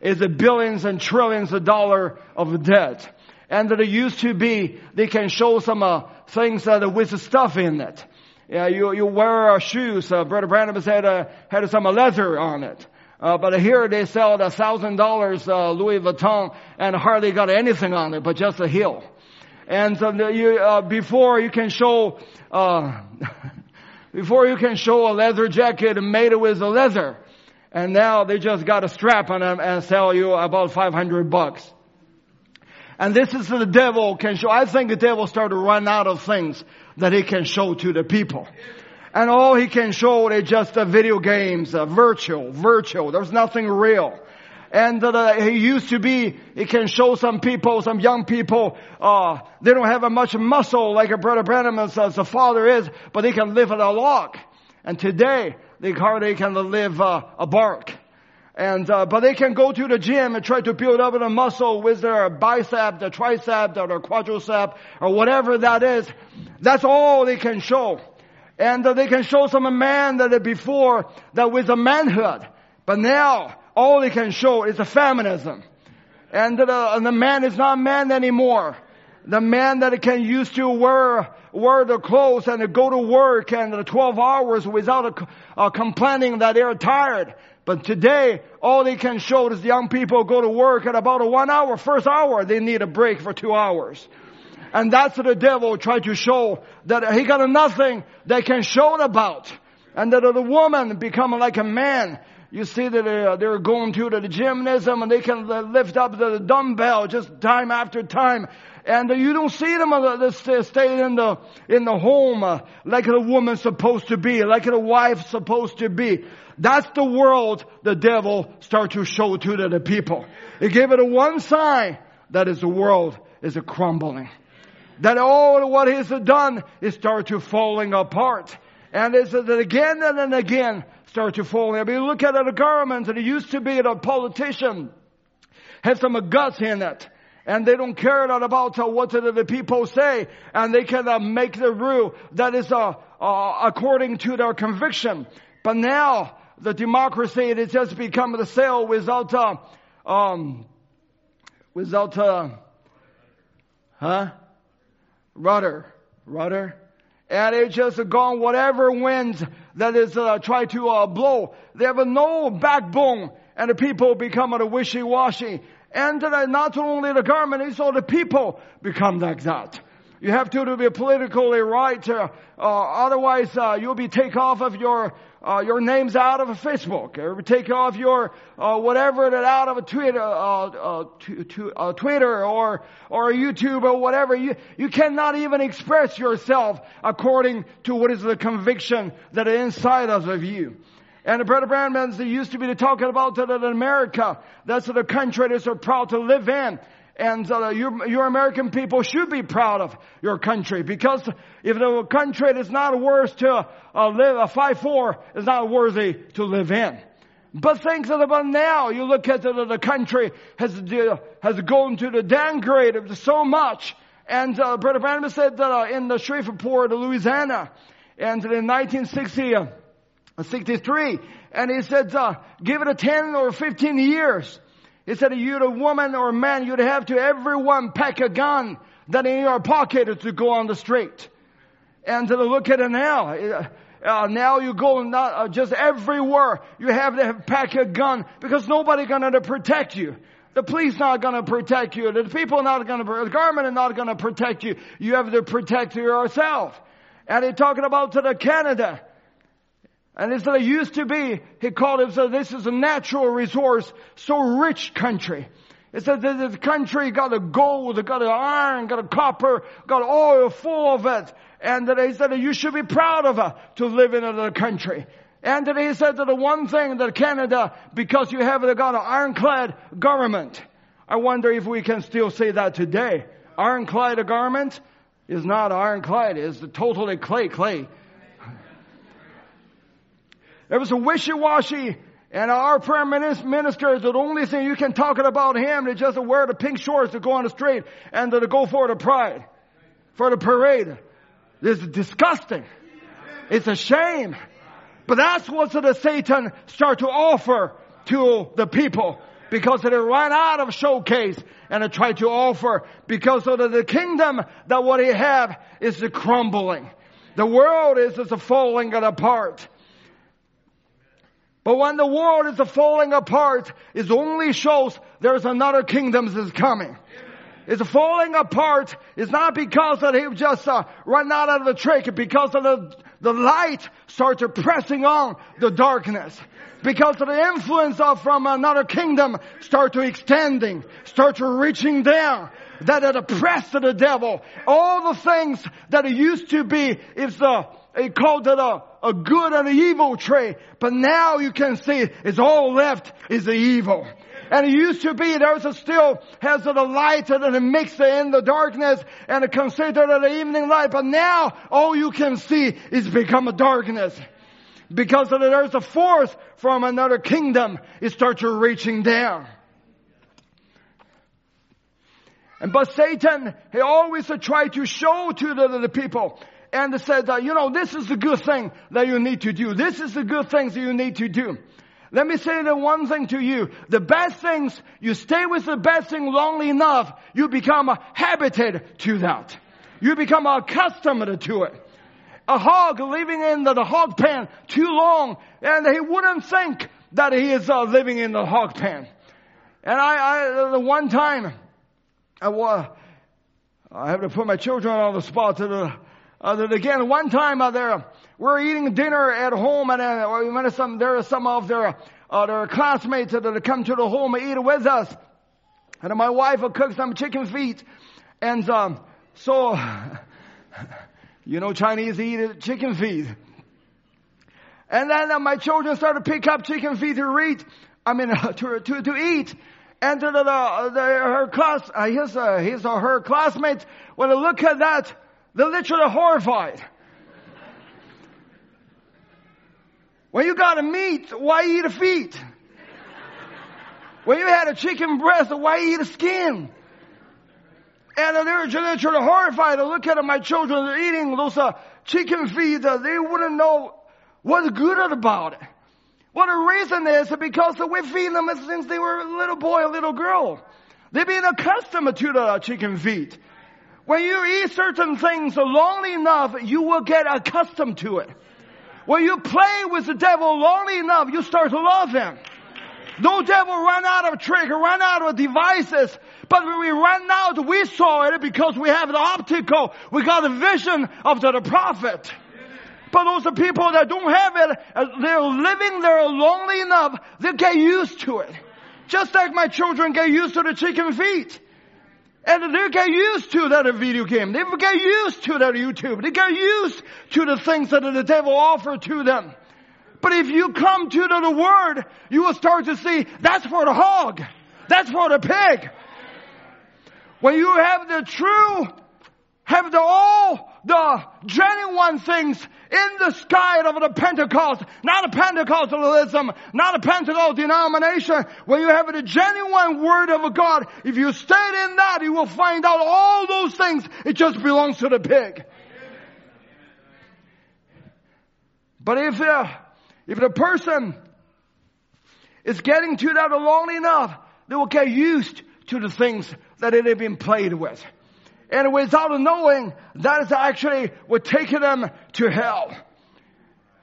is a billions and trillions of dollars of debt. And that it used to be they can show some uh, things that with stuff in it. Uh, you, you wear our shoes. Uh, Brother Branham had, uh, had some leather on it. Uh, but here they sell a thousand dollars Louis Vuitton and hardly got anything on it, but just a heel. And so you, uh, before you can show, uh, before you can show a leather jacket made with a leather. And now they just got a strap on them and sell you about five hundred bucks. And this is the devil can show. I think the devil started to run out of things that he can show to the people. And all he can show is just uh, video games, uh, virtual, virtual. There's nothing real. And uh, he used to be, he can show some people, some young people, uh, they don't have a much muscle like a Brother Branham as, as the father is, but they can live on a log. And today, they hardly can live uh, a bark. And, uh, but they can go to the gym and try to build up a muscle with their bicep, their tricep, or their quadricep, or whatever that is. That's all they can show. And uh, they can show some a man that before that was a manhood, but now all they can show is a feminism. And the, and the man is not man anymore. The man that can used to wear wear the clothes and go to work and the twelve hours without a, uh, complaining that they're tired. But today, all they can show is young people go to work at about a one hour, first hour, they need a break for two hours. And that's what the devil tried to show, that he got nothing they can show about. And that the woman become like a man. You see that they're going to the gymnasium and they can lift up the dumbbell just time after time. And you don't see them stay in the in the home like a woman's supposed to be, like a wife's supposed to be. That's the world the devil start to show to the people. He gave it one sign that is the world is a crumbling. That all what he's done is start to falling apart. And it's again and then again start to fall. I mean, look at the government, and it used to be the politician had some guts in it. And they don't care about uh, what the people say. And they can uh, make the rule that is uh, uh, according to their conviction. But now, the democracy, it has just become the sale without, uh, um, without, uh, huh? Rudder. Rudder. And it's just gone whatever winds that is uh, try to uh, blow. They have no backbone. And the people become uh, wishy-washy. And not only the government, it's all the people become like that. You have to be politically right, uh, uh, otherwise uh, you'll be take off of your uh, your names out of Facebook, or take off your uh, whatever that out of a Twitter, uh, uh, to, to, uh, Twitter or or YouTube or whatever. You you cannot even express yourself according to what is the conviction that is inside of you. And the Brother Branham's used to be talking about that in America. That's the country that is so proud to live in. And uh, your, your American people should be proud of your country. Because if the country is not worth to uh, live, a five four is not worthy to live in. But things that about now, you look at the, the country has uh, has gone to the downgrade so much. And uh, Brother Branham said that uh, in the Shreveport, Louisiana, and in nineteen sixty... Uh, sixty-three. And he said, uh, give it a ten or fifteen years. He said, you're a woman or a man, you'd have to everyone pack a gun that in your pocket to go on the street. And to look at it now. Uh, uh, now you go not uh, just everywhere. You have to have pack a gun because nobody going to protect you. The police not going to protect you. The people not going to, the government is not going to protect you. You have to protect yourself. And he's talking about to the Canada. And it uh, used to be, he called it, so this is a natural resource, so rich country. It said that this country got a gold, got an iron, got a copper, got oil full of it. And that he said that you should be proud of it to live in another country. And that he said that the one thing that Canada, because you have got an ironclad government. I wonder if we can still say that today. Ironclad government is not ironclad, it's totally clay, clay. There was a wishy-washy, and our prime minister is the only thing you can talk about him is just wear the pink shorts to go on the street and to go for the pride, for the parade. This is disgusting. It's a shame. But that's what the Satan start to offer to the people because they ran out of showcase and they try to offer because of the kingdom that what he have is the crumbling. The world is is a falling apart. But when the world is a falling apart, it only shows there's another kingdom that's coming. It's falling apart. It's not because that he just uh, run out of the trick. Because of the, the light starts pressing on the darkness. Because of the influence of from another kingdom start to extending, start to reaching down. That it oppressed the devil. All the things that it used to be is the, it called it a, a good and an evil tree. But now you can see it's all left is the evil. And it used to be there's a still has the light and it mixed in the darkness and it considered the evening light. But now all you can see is become a darkness. Because there's a force from another kingdom. It starts reaching down. And but Satan, he always tried to show to the, the people. And said, uh, you know, this is the good thing that you need to do. This is the good things that you need to do. Let me say the one thing to you. The best things, you stay with the best thing long enough, you become habituated to that. You become accustomed to it. A hog living in the, the hog pen too long, and he wouldn't think that he is uh, living in the hog pen. And I, I the one time, I, uh, I have to put my children on the spot. To the, uh, that again, one time uh, there. We're eating dinner at home, and uh, some, there are some of their, uh, their classmates that come to the home and eat with us. And my wife will cook some chicken feet. And um, so, you know, Chinese eat chicken feet. And then uh, my children started to pick up chicken feet to eat. I mean, to to, to eat. And to the, the, the, her class, uh, his, uh, his or her classmates, when they look at that, they're literally horrified. When you got a meat, why eat a feet? When you had a chicken breast, why eat a skin? And they're trying to horrify to look at my children. They're eating those uh, chicken feet. Uh, they wouldn't know what's good about it. Well, the reason is because we feed them since they were a little boy, a little girl. They've been accustomed to the chicken feet. When you eat certain things long enough, you will get accustomed to it. When you play with the devil long enough, you start to love him. No devil run out of trick, run out of devices. But when we run out, we saw it because we have the optical. We got a vision of the, the prophet. But those are people that don't have it, they're living there lonely enough, they get used to it. Just like my children get used to the chicken feet. And they get used to that video game. They get used to that YouTube. They get used to the things that the devil offered to them. But if you come to the Word, you will start to see that's for the hog. That's for the pig. When you have the true, have the all the genuine things in the sky of the Pentecost, not a Pentecostalism, not a Pentecostal denomination. When you have the genuine Word of God, if you stay in that, you will find out all those things. It just belongs to the pig. But if uh, if the person is getting to that long enough, they will get used to the things that it has been played with. And without knowing, that is actually what taking them to hell.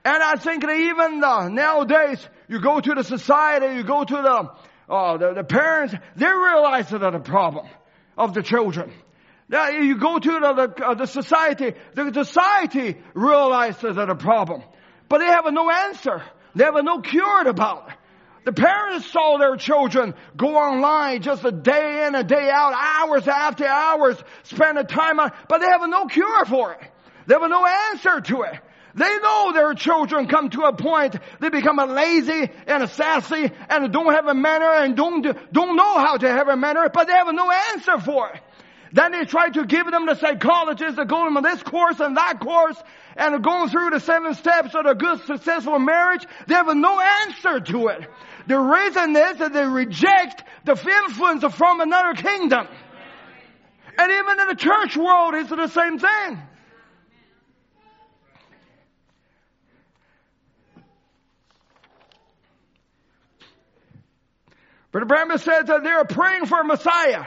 And I think that even uh, nowadays, you go to the society, you go to the, uh, the, the parents, they realize that the problem of the children. Now, you go to the, the, uh, the society, the society realizes that the problem. But they have no answer. They have no cure about it. The parents saw their children go online just a day in, a day out, hours after hours, spend the time on, but they have no cure for it. They have no answer to it. They know their children come to a point, they become a lazy and a sassy and don't have a manner and don't, don't know how to have a manner, but they have no answer for it. Then they try to give them the psychologists that go to this course and that course and going through the seven steps of a good, successful marriage. They have no answer to it. The reason is that they reject the influence from another kingdom. And even in the church world, it's the same thing. Brother Branham says that they are praying for Messiah.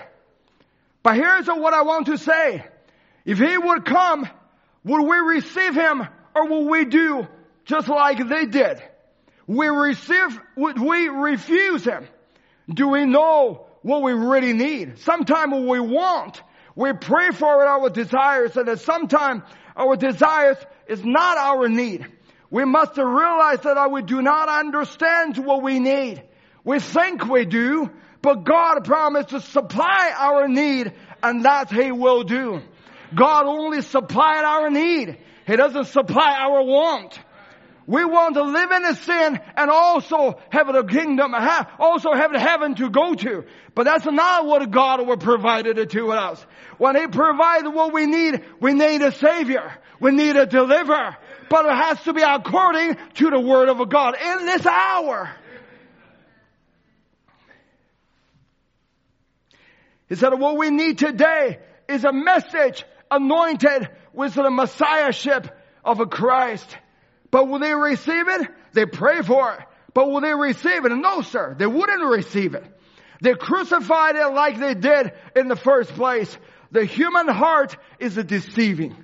But here's what I want to say. If he would come, Will we receive him, or will we do just like they did? We receive, would we refuse him? Do we know what we really need? Sometimes what we want, we pray for our desires, and that sometimes our desires is not our need. We must realize that we do not understand what we need. We think we do, but God promised to supply our need, and that he will do. God only supplied our need. He doesn't supply our want. We want to live in a sin and also have the kingdom, also have the heaven to go to. But that's not what God will provide it to us. When he provides what we need, we need a Savior. We need a deliverer. But it has to be according to the Word of God in this hour. He said what we need today is a message anointed with the Messiahship of Christ. But will they receive it? They pray for it. But will they receive it? No, sir. They wouldn't receive it. They crucified it like they did in the first place. The human heart is deceiving.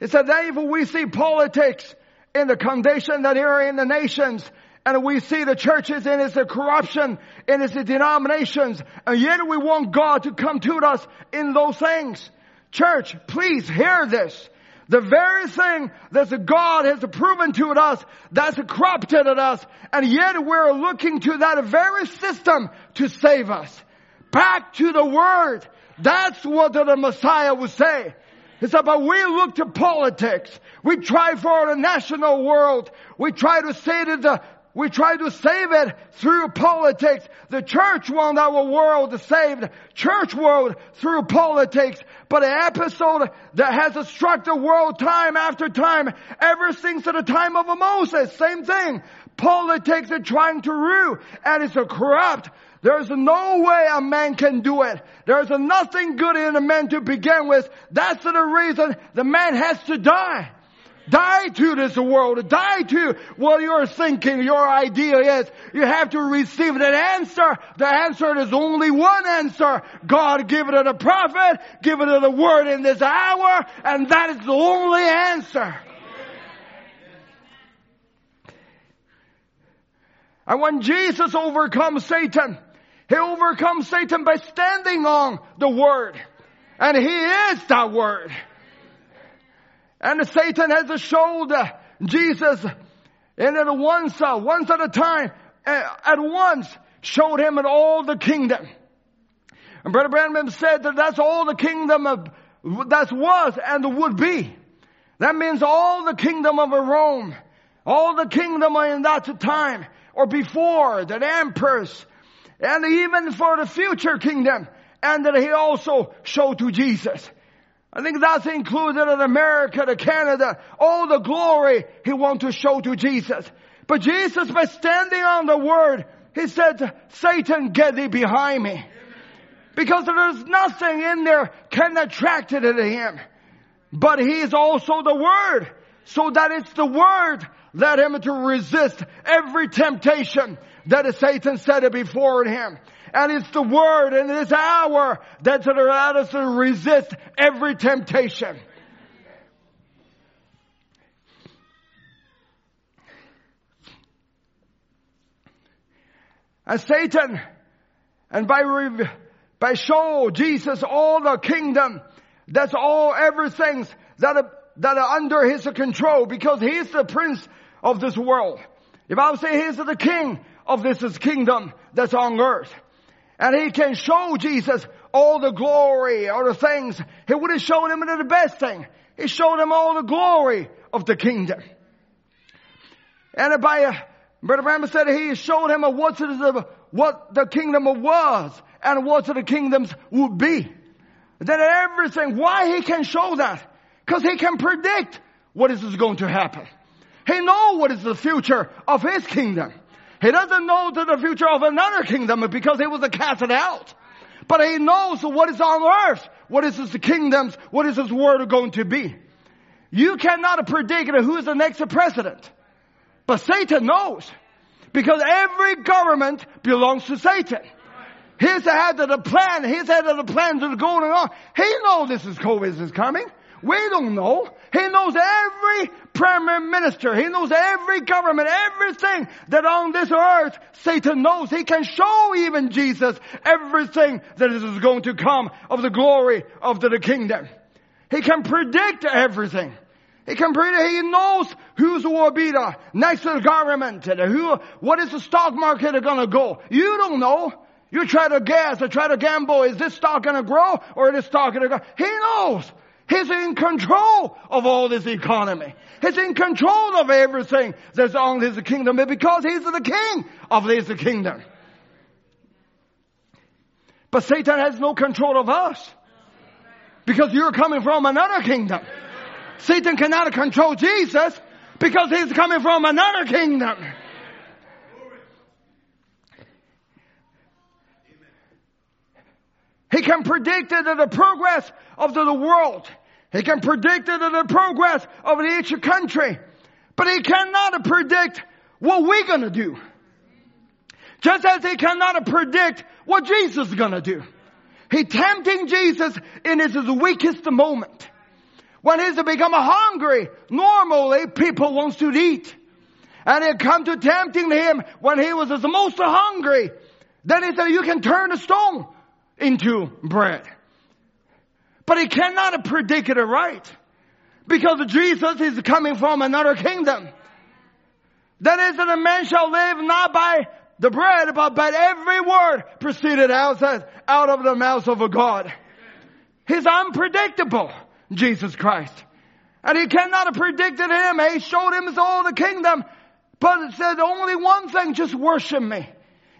It said that if we see politics in the condition that are in the nations, and we see the churches in its corruption, in its denominations, and yet we want God to come to us in those things. Church, please hear this. The very thing that God has proven to us, that's corrupted at us, and yet we're looking to that very system to save us. Back to the Word. That's what the Messiah would say. He said, but we look to politics. We try for the national world. We try to save the, we try to save it through politics. The church wants our world saved. Church world through politics. But an episode that has struck the world time after time, ever since the time of Moses, same thing. Politics are trying to rule, and it's a corrupt. There's no way a man can do it. There's nothing good in a man to begin with. That's the reason the man has to die. Die to this world. Die to what you're thinking, your idea is. You have to receive an answer. The answer is only one answer. God give it to the prophet, give it to the Word in this hour, and that is the only answer. And when Jesus overcomes Satan, he overcomes Satan by standing on the Word. And he is that Word. And Satan has showed Jesus, and at once, once at a time, at once showed him in all the kingdom. And Brother Branham said that that's all the kingdom of, that was and would be. That means all the kingdom of Rome, all the kingdom in that time, or before the emperors, and even for the future kingdom, and that he also showed to Jesus. I think that's included in America, to Canada, all the glory he wants to show to Jesus. But Jesus, by standing on the Word, he said, Satan, get thee behind me. Because there's nothing in there can attract it to him. But he is also the Word. So that it's the Word that him to resist every temptation that Satan set before him. And it's the Word in this hour that's allowed us to resist every temptation. And Satan, and by by show Jesus all the kingdom, that's all everything that that are under his control, because he is the prince of this world. If I would say he's the king of this kingdom that's on earth. And he can show Jesus all the glory or the things. He would have shown him the best thing. He showed him all the glory of the kingdom. And by, uh, Brother Branham said he showed him what the, what the kingdom was and what the kingdoms would be. Then everything, why he can show that? Because he can predict what is going to happen. He knows what is the future of his kingdom. He doesn't know the future of another kingdom because he was cast out. But he knows what is on earth, what is his kingdoms, what is his word going to be. You cannot predict who is the next president. But Satan knows. Because every government belongs to Satan. He's the head of the plan. He's the head of the plans that's going on. He knows this is COVID is coming. We don't know. He knows every prime minister. He knows every government, everything that on this earth Satan knows. He can show even Jesus everything that is going to come of the glory of the kingdom. He can predict everything. He can predict. He knows who's will be the next government and who, what is the stock market going to go. You don't know. You try to guess or try to gamble. Is this stock going to grow or is this stock going to go? He knows. He's in control of all this economy. He's in control of everything that's on his kingdom because he's the king of this kingdom. But Satan has no control of us because you're coming from another kingdom. Satan cannot control Jesus because he's coming from another kingdom. He can predict the progress of the world. He can predict the progress of each country. But he cannot predict what we're going to do. Just as he cannot predict what Jesus is going to do. He's tempting Jesus in his weakest moment. When he's become hungry, normally people want to eat. And it comes to tempting him when he was the most hungry. Then he said, you can turn a stone into bread. But he cannot predict it right. Because Jesus is coming from another kingdom. That is that a man shall live not by the bread, but by every word proceeded out of the mouth of God. He's unpredictable, Jesus Christ. And he cannot predict it him. He showed him all the kingdom. But it said only one thing, just worship me.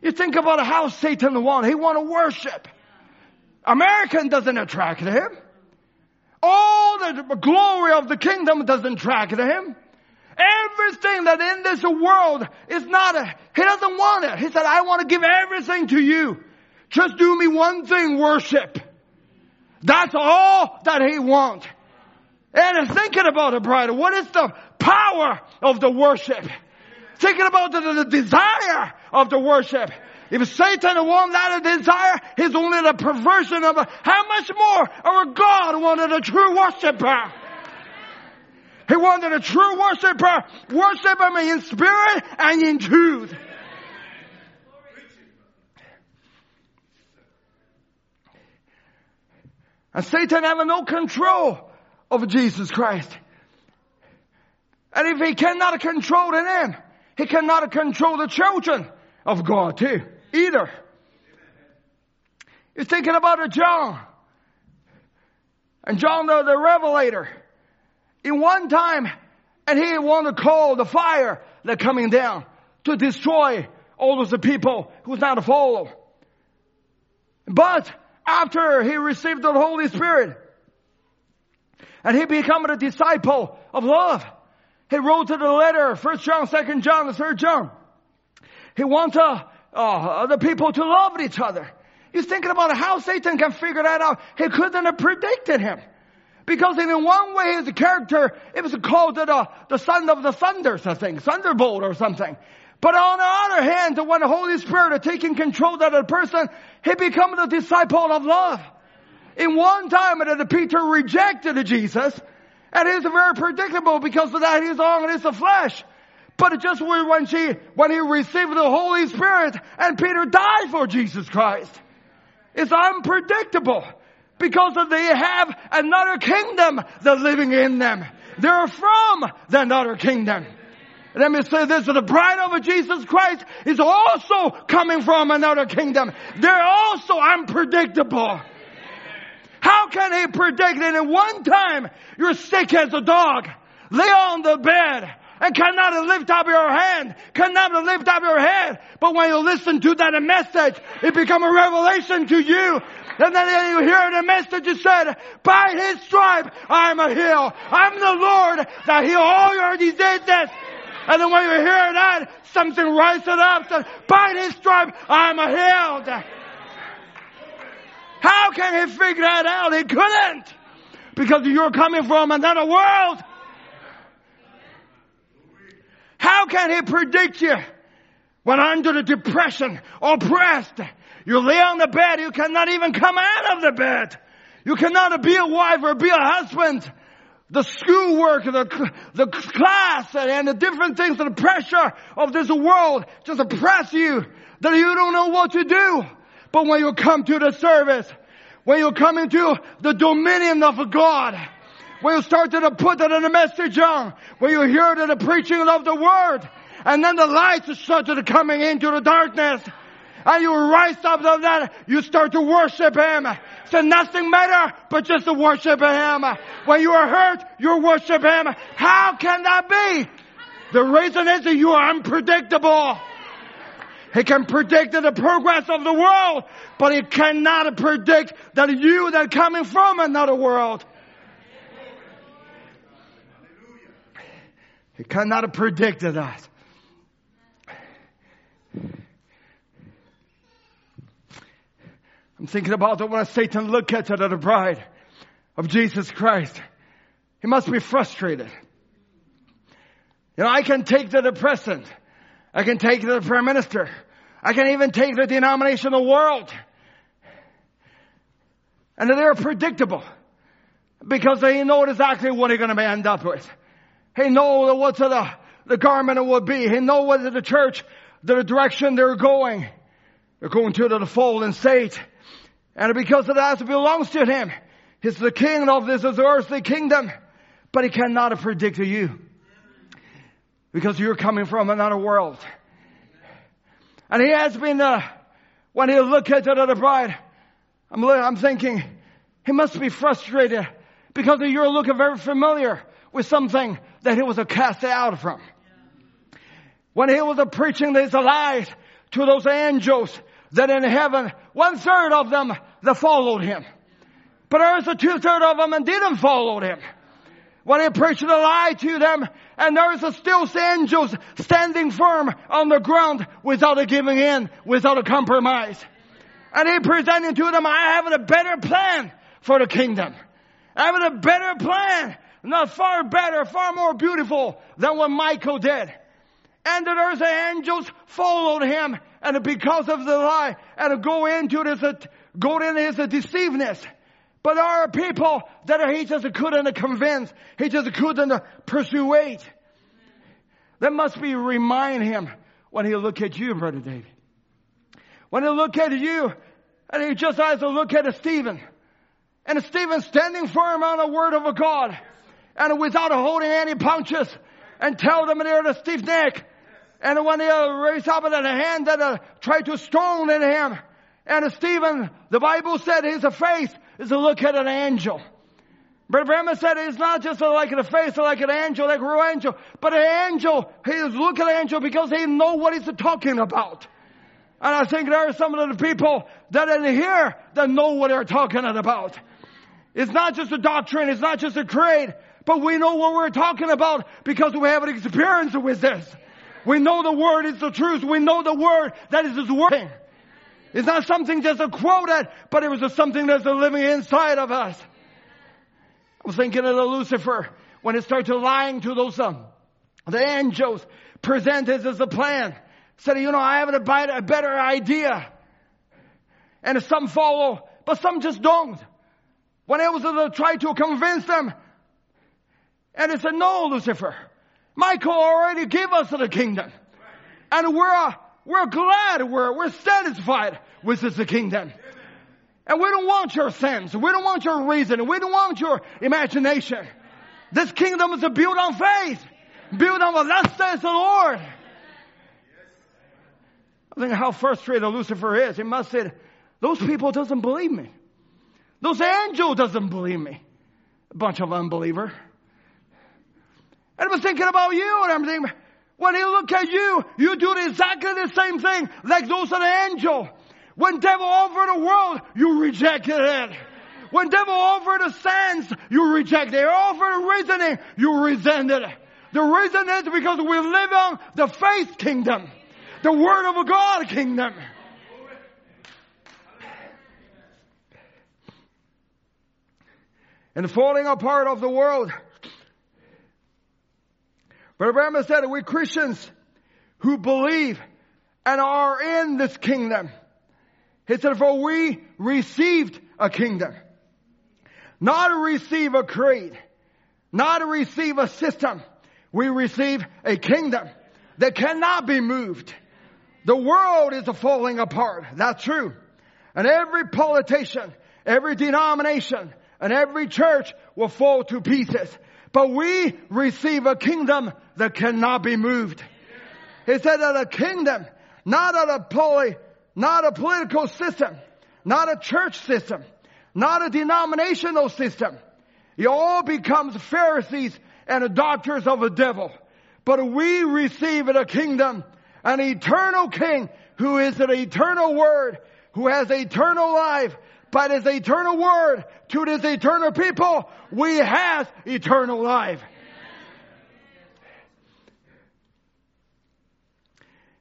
You think about how Satan wants. He wants to worship. American doesn't attract him. All the glory of the kingdom doesn't attract him. Everything that in this world is not, a, he doesn't want it. He said, I want to give everything to you. Just do me one thing, worship. That's all that he wants. And thinking about it, brother, what is the power of the worship? Thinking about the, the desire of the worship. If Satan wants that desire, he's only the perversion of it. How much more our God wanted a true worshiper. He wanted a true worshiper. Worship him in spirit and in truth. And Satan has no control of Jesus Christ. And if he cannot control him, he cannot control the children of God too. Either. You're thinking about John. And John the, the Revelator. In one time. And he wanted to call the fire that coming down. To destroy all those people who's not follow. But after he received the Holy Spirit. And he became a disciple of love. He wrote to the letter. First John, Second John, Third John. He wants uh, uh, the people to love each other. He's thinking about how Satan can figure that out. He couldn't have predicted him. Because in one way his character, it was called the, the son of the thunders, I think. Thunderbolt or something. But on the other hand, when the Holy Spirit is taking control of that person, he becomes the disciple of love. In one time, that Peter rejected Jesus. And it's very predictable because of that he's on his flesh. But just when she, when he received the Holy Spirit and Peter died for Jesus Christ. It's unpredictable because they have another kingdom that's living in them. They're from another kingdom. Let me say this, the bride of Jesus Christ is also coming from another kingdom. They're also unpredictable. How can he predict that in one time you're sick as a dog, lay on the bed, and cannot lift up your hand, cannot lift up your head. But when you listen to that message, it becomes a revelation to you. And then you hear the message you said, by his stripe, I'm a healed. I'm the Lord that heal all your diseases. And then when you hear that, something rises up, says, by his stripe, I'm a healed. How can he figure that out? He couldn't. Because you're coming from another world. How can he predict you when under the depression, oppressed, you lay on the bed, you cannot even come out of the bed. You cannot be a wife or be a husband. The schoolwork, the, the class, and the different things, the pressure of this world just oppress you that you don't know what to do. But when you come to the service, when you come into the dominion of God, when you start to put the message on, when you hear the preaching of the word, and then the lights start to coming into the darkness, and you rise up of that, you start to worship Him. So nothing matter but just to worship Him. When you are hurt, you worship Him. How can that be? The reason is that you are unpredictable. He can predict the progress of the world, but He cannot predict that you that are coming from another world. He cannot predict that. I'm thinking about that when Satan looked at the bride of Jesus Christ. He must be frustrated. You know, I can take the president. I can take the prime minister. I can even take the denominational world. And they're predictable. Because they know exactly what they're going to end up with. He knows what the, the garment will be. He knows what the church, the direction they're going. They're going to the fallen state. And because of that, it belongs to Him. He's the king of this earthly kingdom. But He cannot predict you. Because you're coming from another world. And He has been, uh, when He looked at the bride, I'm, I'm thinking, He must be frustrated. Because you're looking very familiar with something that He was cast out from. When He was preaching these lies to those angels that in heaven, one third of them that followed Him. But there was a two third of them and didn't follow Him. When He preached a lie to them, and there is still angels standing firm on the ground without giving in, without a compromise. And He presented to them, I have a better plan for the kingdom. I have a better plan, not far better, far more beautiful than what Michael did. And the earth angels followed Him, and because of the lie, and go into this, go into his deceivedness. But there are people that He just couldn't convince. He just couldn't persuade. That must be remind Him when He look at you, Brother David. When He look at you, and He just has to look at Stephen. And Stephen standing firm on the word of God, and without holding any punches, and tell them they're the stiff neck. And when they raise up in the hand that uh, tried to stone in him. And Stephen, the Bible said his face is a look at an angel. Brother Branham said it's not just like a face like an angel, like a real angel. But an angel, he is looking at an angel because he knows what he's talking about. And I think there are some of the people that in here that know what they're talking about. It's not just a doctrine, it's not just a creed. But we know what we're talking about because we have an experience with this. We know the word is the truth. We know the word that is His working. It's not something just a quoted, but it was something that's living inside of us. I was thinking of the Lucifer when he started lying to those um, the angels, presented as a plan. Said, you know, I have a better idea. And some follow, but some just don't. When I was trying to convince them, and he said, no, Lucifer, Michael already gave us the kingdom. And we're, we're glad, we're, we're satisfied with this kingdom. And we don't want your sins, we don't want your reason, we don't want your imagination. This kingdom is built on faith, built on what thus says the Lord. I think how frustrated Lucifer is. He must say, those people doesn't believe me. Those angels doesn't believe me. A bunch of unbelievers. And I was thinking about you and everything. When He look at you, you do exactly the same thing like those of the angel. When devil offered the world, you rejected it. When devil offered the sense, you rejected it. Offered reasoning, you resented it. The reason is because we live on the faith kingdom. The word of God kingdom. And falling apart of the world. Brother Branham said, we Christians who believe and are in this kingdom. He said, for we received a kingdom. Not to receive a creed. Not to receive a system. We receive a kingdom that cannot be moved. The world is falling apart. That's true. And every politician, every denomination, and every church will fall to pieces. But we receive a kingdom that cannot be moved. He said that a kingdom, not a poly, not a political system, not a church system, not a denominational system. It all becomes Pharisees and doctors of the devil. But we receive in a kingdom, an eternal king who is an eternal word, who has eternal life. By his eternal word to his eternal people, we have eternal life.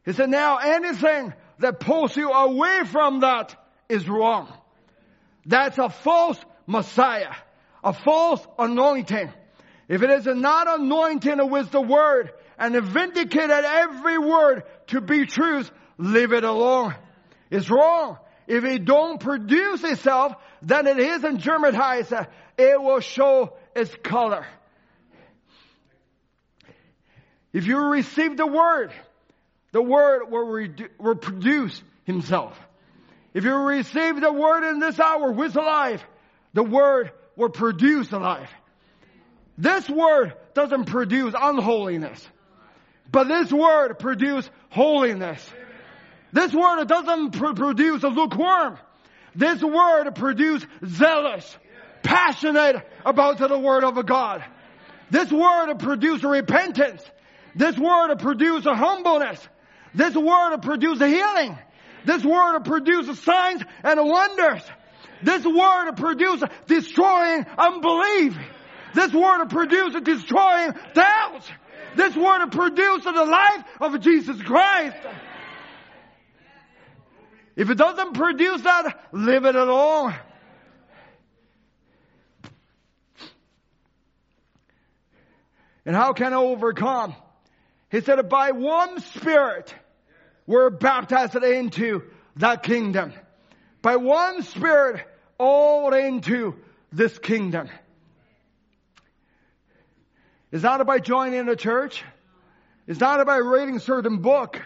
He said, now anything that pulls you away from that is wrong. That's a false Messiah, a false anointing. If it is not anointed with the word and vindicated every word to be truth, leave it alone. It's wrong. If it don't produce itself, then it isn't germatized. It will show its color. If you receive the word, the word will, redu- will produce himself. If you receive the word in this hour with life, the word will produce life. This word doesn't produce unholiness, but this word produces holiness. This word doesn't pr- produce a lukewarm. This word produces zealous, passionate about the word of God. This word produces repentance. This word produces humbleness. This word produces healing. This word produces signs and wonders. This word produces destroying unbelief. This word produces destroying doubts. This word produces the life of Jesus Christ. If it doesn't produce that, leave it alone. And how can I overcome? He said, by one spirit, we're baptized into that kingdom. By one spirit, all into this kingdom. It's not about joining a church. It's not about reading a certain book.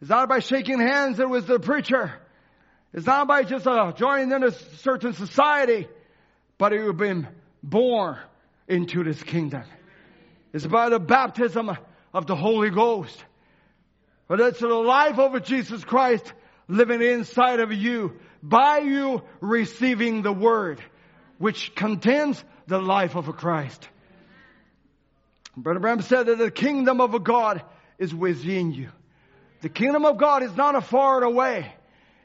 It's not by shaking hands with the preacher. It's not by just uh, joining in a certain society. But you've been born into this kingdom. It's by the baptism of the Holy Ghost. But it's the life of Jesus Christ living inside of you. By you receiving the word. Which contains the life of Christ. Brother Branham said that the kingdom of God is within you. The kingdom of God is not far away.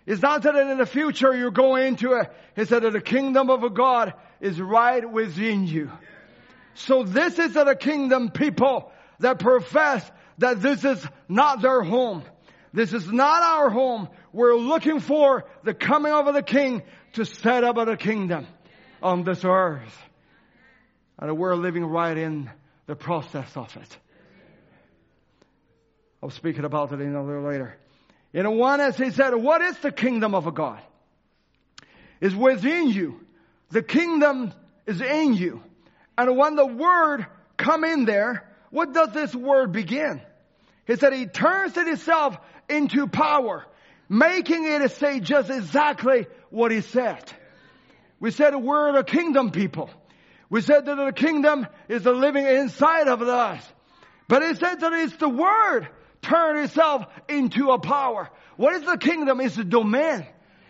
It's not that in the future you're going into it. It's that the kingdom of God is right within you. So this is the kingdom people that profess that this is not their home. This is not our home. We're looking for the coming of the King to set up a kingdom on this earth. And we're living right in the process of it. I'll speak about it in a little later. In one, as he said, what is the kingdom of God? It's within you. The kingdom is in you. And when the word come in there, what does this word begin? He said, he turns it itself into power, making it say just exactly what he said. We said we're the kingdom people. We said that the kingdom is the living inside of us. But he said that it's the word. Turn itself into a power. What is the kingdom? It's a domain.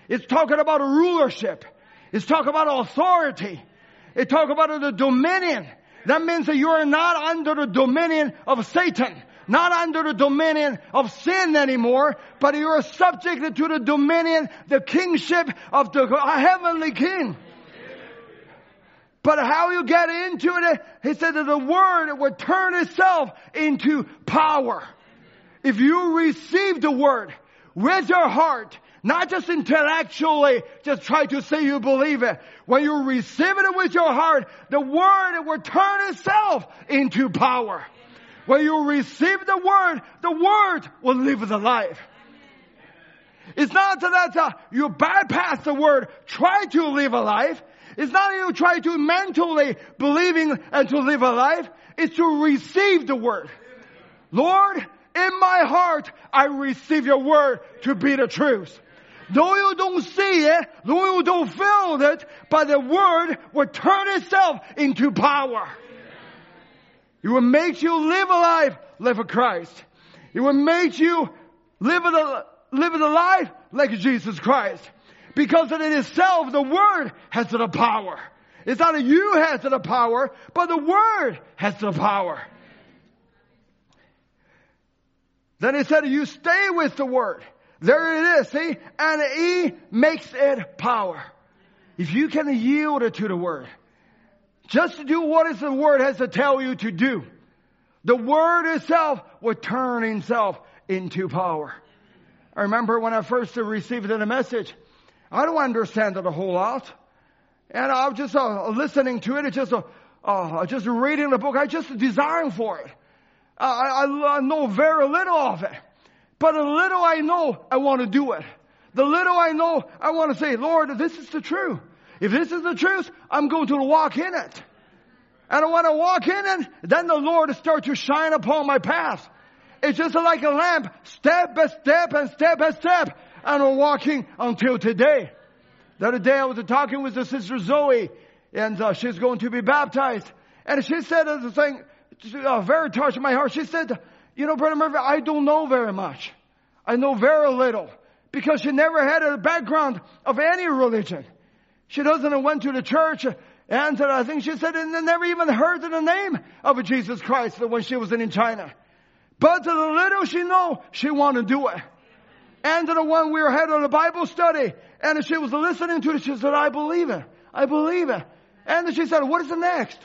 It's talking about a rulership. It's talking about authority. It's talking about the dominion. That means that you are not under the dominion of Satan. Not under the dominion of sin anymore. But you are subject to the dominion, the kingship of the heavenly king. But how you get into it, he said that the word would turn itself into power. If you receive the word with your heart, not just intellectually, just try to say you believe it. When you receive it with your heart, the word will turn itself into power. When you receive the word, the word will live the life. It's not that uh, you bypass the word, try to live a life. It's not you try to mentally believing and to live a life. It's to receive the word. Lord, in my heart, I receive your word to be the truth. Though you don't see it, though you don't feel it, but the word will turn itself into power. It will make you live a life, live for Christ. It will make you live a, live a life like Jesus Christ. Because in itself, the word has the power. It's not that you has the power, but the word has the power. Then he said, you stay with the word. There it is, see? And he makes it power. If you can yield to the word, just to do what is the word has to tell you to do, the word itself will turn itself into power. I remember when I first received the message, I don't understand it a whole lot. And I was just uh, listening to it, it's just, uh, uh, just reading the book. I just designed for it. Uh, I, I, I know very little of it. But the little I know, I want to do it. The little I know, I want to say, Lord, this is the truth. If this is the truth, I'm going to walk in it. And when I walk in it, then the Lord starts to shine upon my path. It's just like a lamp, step by step and step by step. And I'm walking until today. The other day I was talking with the Sister Zoe, and uh, she's going to be baptized. And she said the thing, uh, very touched my heart. She said, you know, Brother Murphy, I don't know very much. I know very little. Because she never had a background of any religion. She doesn't went to the church. And I think she said, and never even heard the name of Jesus Christ when she was in China. But the little she know, she want to do it. And the one we were had on a Bible study. And she was listening to it. She said, I believe it. I believe it. And she said, what is the next?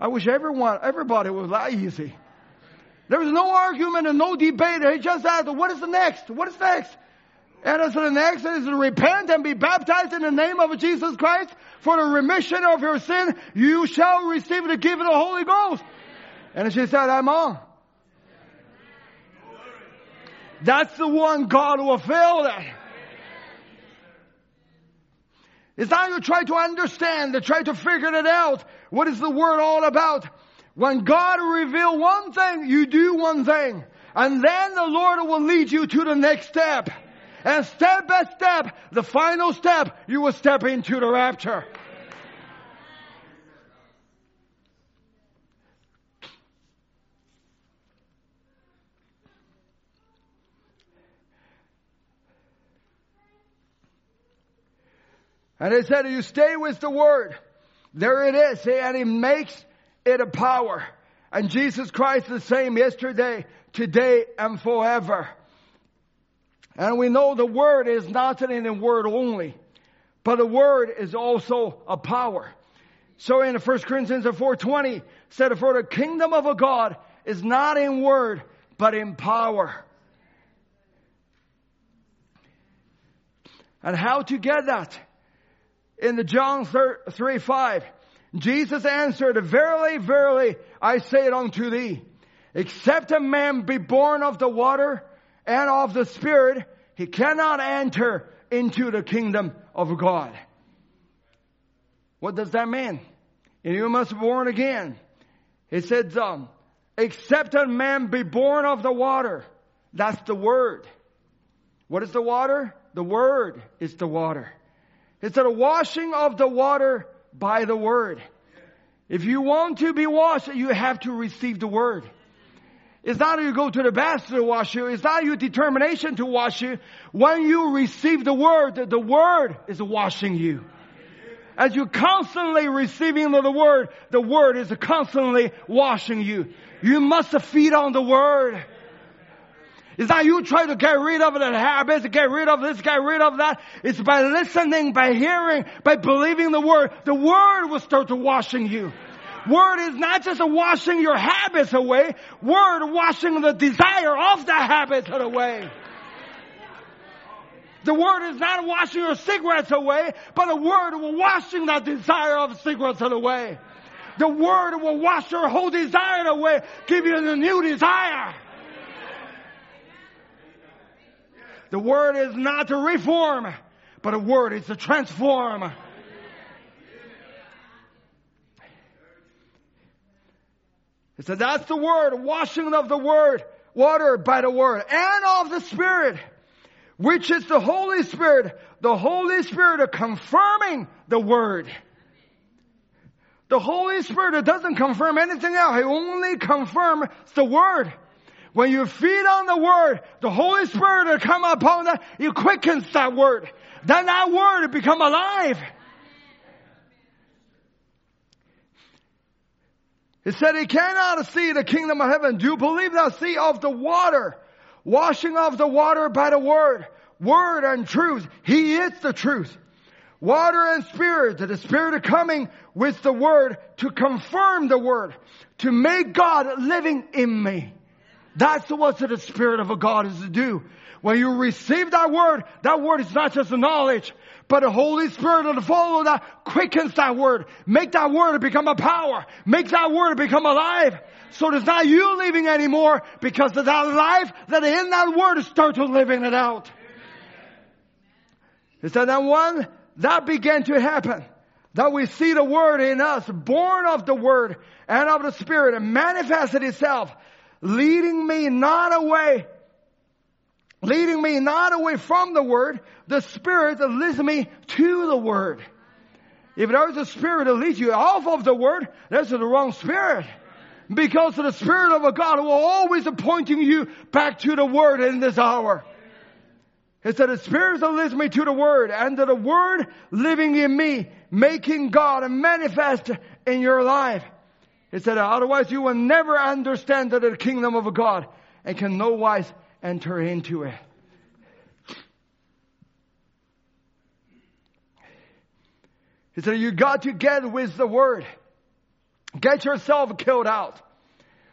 I wish everyone, everybody was that easy. There was no argument and no debate. He just asked, what is the next? What is next? And I said, the next is to repent and be baptized in the name of Jesus Christ for the remission of your sin. You shall receive the gift of the Holy Ghost. And she said, I'm on. That's the one God will fill that. It's not you try to understand, to try to figure it out. What is the word all about? When God reveals one thing, you do one thing. And then the Lord will lead you to the next step. And step by step, the final step, you will step into the rapture. And it said, you stay with the word. There it is. And it makes it a power. And Jesus Christ the same yesterday, today, and forever. And we know the word is not in the word only, but the word is also a power. So in First Corinthians four twenty, said, for the kingdom of God is not in word, but in power. And how to get that? In the John three five, Jesus answered, verily, verily, I say it unto thee, except a man be born of the water and of the Spirit, he cannot enter into the kingdom of God. What does that mean? And you must be born again. He said, um, except a man be born of the water. That's the word. What is the water? The word is the water. It's a washing of the water by the word. If you want to be washed, you have to receive the word. It's not you go to the bath to wash you. It's not your determination to wash you. When you receive the word, the word is washing you. As you're constantly receiving the word, the word is constantly washing you. You must feed on the word. It's not you try to get rid of the habits, get rid of this, get rid of that. It's by listening, by hearing, by believing the word. The word will start washing you. Word is not just washing your habits away. Word washing the desire of the habits away. The word is not washing your cigarettes away, but the word will washing that desire of cigarettes away. The word will wash your whole desire away, give you a new desire. The word is not to reform, but a word is to transform. It said that's the word, washing of the word, water by the word, and of the Spirit, which is the Holy Spirit, the Holy Spirit of confirming the word. The Holy Spirit doesn't confirm anything else. He only confirms the word. When you feed on the word, the Holy Spirit will come upon that. He quickens that word. Then that word will become alive. He said, he cannot see the kingdom of heaven. Do you believe that? See of the water. Washing of the water by the word. Word and truth. He is the truth. Water and spirit. The spirit are coming with the word to confirm the word. To make God living in me. That's what the Spirit of God is to do. When you receive that word, that word is not just knowledge, but the Holy Spirit will follow that, quickens that word, make that word become a power, make that word become alive. So it's not you living anymore, because of that life that in that word start to living it out. It said that one, that began to happen. That we see the word in us, born of the word and of the Spirit, and manifested itself. Leading me not away, leading me not away from the word, the Spirit that leads me to the word. If there is a spirit that leads you off of the word, that's the wrong spirit. Because the Spirit of God will always be pointing you back to the word in this hour. It said, the Spirit that leads me to the word, and the word living in me, making God manifest in your life. It said, otherwise you will never understand the kingdom of God and can no wise enter into it. He said, you got to get with the word. Get yourself killed out.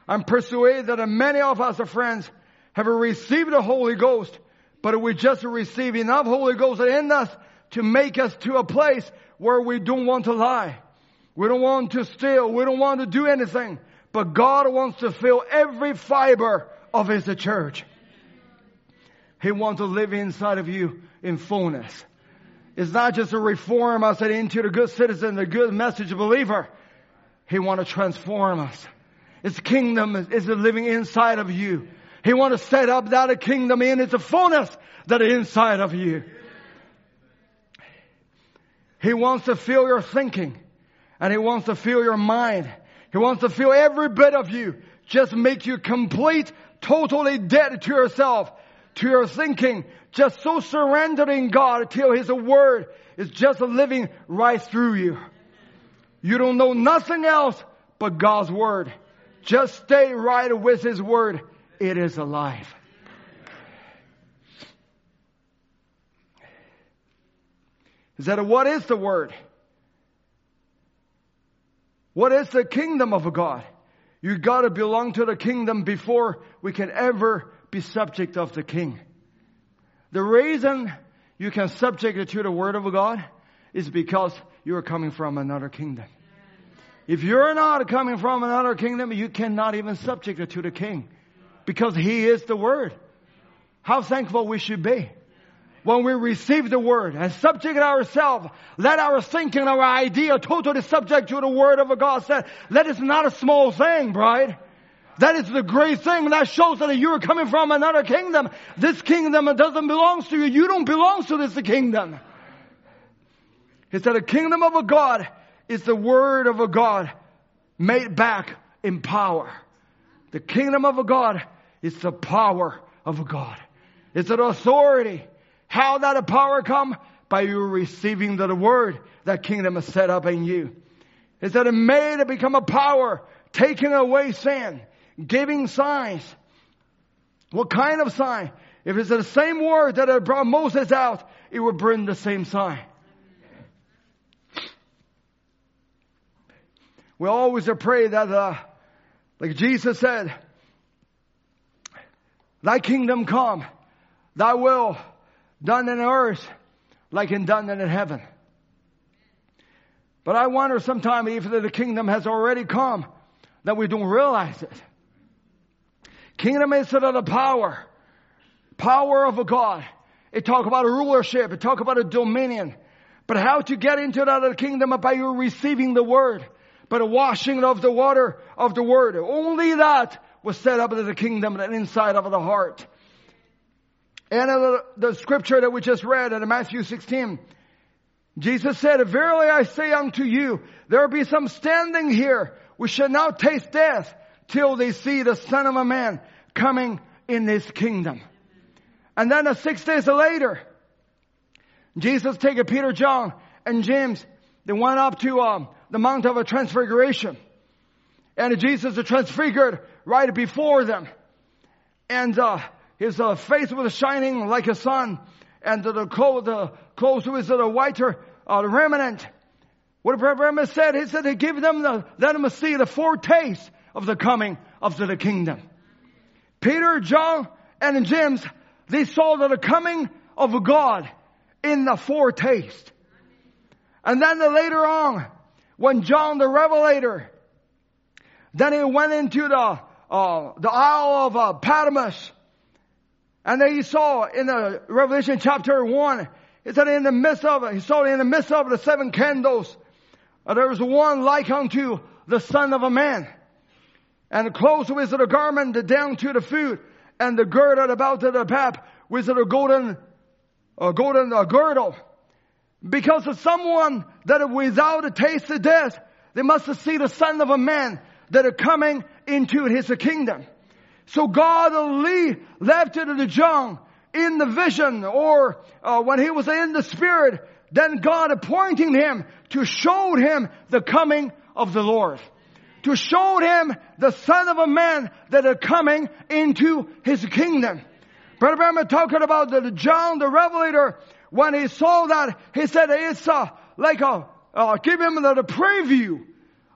I'm persuaded that many of us, friends, have received the Holy Ghost, but we just receive enough Holy Ghost in us to make us to a place where we don't want to lie. We don't want to steal. We don't want to do anything. But God wants to fill every fiber of His church. He wants to live inside of you in fullness. It's not just a reform us into the good citizen, the good message believer. He wants to transform us. His kingdom is living inside of you. He wants to set up that kingdom in its fullness that is inside of you. He wants to fill your thinking. And He wants to fill your mind. He wants to fill every bit of you. Just make you complete, totally dead to yourself, to your thinking. Just so surrendering God till His word is just living right through you. You don't know nothing else but God's word. Just stay right with His word. It is alive. Is that what is the word? What is the kingdom of God? You got to belong to the kingdom before we can ever be subject of the king. The reason you can subject it to the word of God is because you are coming from another kingdom. If you're not coming from another kingdom, you cannot even subject it to the king. Because He is the word. How thankful we should be. When we receive the word and subject ourselves, let our thinking, our idea totally subject to the word of God. Said, that is not a small thing, bride. That is the great thing that shows that you are coming from another kingdom. This kingdom doesn't belong to you. You don't belong to this kingdom. He said the kingdom of God is the word of God made back in power. The kingdom of God is the power of God. It's an authority. How that power come? By you receiving the word that kingdom is set up in you. Is that it made to become a power, taking away sin, giving signs. What kind of sign? If it's the same word that brought Moses out, it would bring the same sign. We always pray that, uh, like Jesus said, Thy kingdom come, Thy will done in earth like in done in heaven. But I wonder sometimes if the kingdom has already come that we don't realize it. Kingdom is the power. Power of God. It talk about a rulership. It talk about a dominion. But how to get into that other kingdom? By you receiving the word. By the washing of the water of the word. Only that was set up in the kingdom and inside of the heart. And the, the scripture that we just read in Matthew sixteen. Jesus said, verily I say unto you, there be some standing here which shall not taste death till they see the Son of a Man coming in his kingdom. And then the six days later, Jesus taking Peter, John, and James, they went up to um, the Mount of Transfiguration. And Jesus transfigured right before them. And uh, his uh, face was shining like a sun. And the, the, clothes, the clothes was the whiter uh, remnant. What Brother Branham said, he said, they give them the, let them see the foretaste of the coming of the kingdom. Peter, John, and James, they saw the coming of God in the foretaste. And then the, later on, when John the Revelator, then he went into the uh, the Isle of uh, Patmos, and then he saw in the Revelation chapter one, he said in the midst of he saw in the midst of the seven candles, uh, there was one like unto the Son of a Man, and clothed with the garment down to the foot, and the girded about the pap with the golden, uh, golden uh, girdle. Because of someone that without a taste of death, they must see the Son of a Man that are coming into his kingdom. So God left it to John in the vision, or uh, when he was in the Spirit, then God appointing him to show him the coming of the Lord. To show him the Son of a Man that are coming into his kingdom. Brother Branham talking about the John the Revelator, when he saw that, he said it's uh, like a, uh, give him the, the preview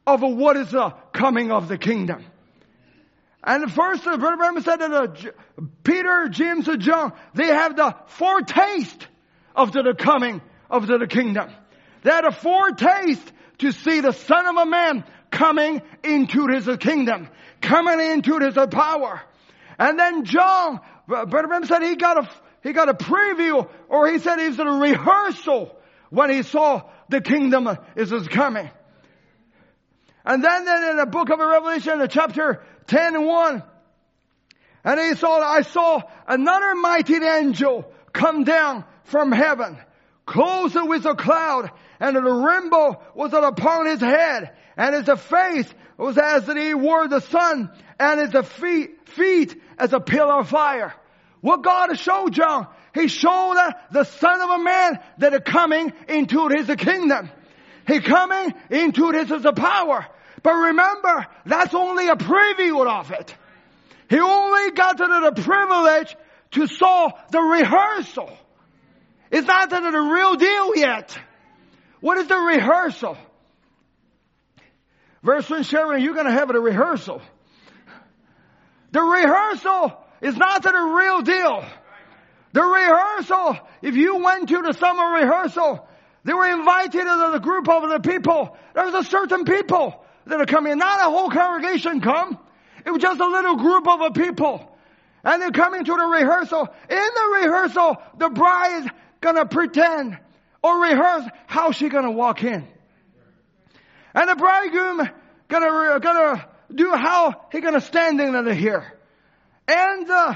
of what is the coming of the kingdom. And first, Brother Branham said that uh, Peter, James, and John, they have the foretaste of the, the coming of the, the kingdom. They had a foretaste to see the Son of a Man coming into his kingdom, coming into his power. And then John, Brother Branham said he got a He got a preview, or he said it was a rehearsal when he saw the kingdom is coming. And then, then in the book of Revelation, chapter ten and one, and he saw, I saw another mighty angel come down from heaven, clothed with a cloud, and the rainbow was upon his head, and his face was as if he were the sun, and his feet, feet as a pillar of fire. What God showed John, he showed the Son of a Man that is coming into his kingdom. He coming into his power. But remember, that's only a preview of it. He only got the privilege to saw the rehearsal. It's not the real deal yet. What is the rehearsal? Verse one, Sharon, you're going to have the rehearsal. The rehearsal It's not the real deal. The rehearsal, if you went to the summer rehearsal, they were invited to the group of the people. There was a certain people that are coming. Not a whole congregation come. It was just a little group of people. And they're coming to the rehearsal. In the rehearsal, the bride is going to pretend or rehearse how she's going to walk in. And the bridegroom is going to do how he's going to stand in here. And uh,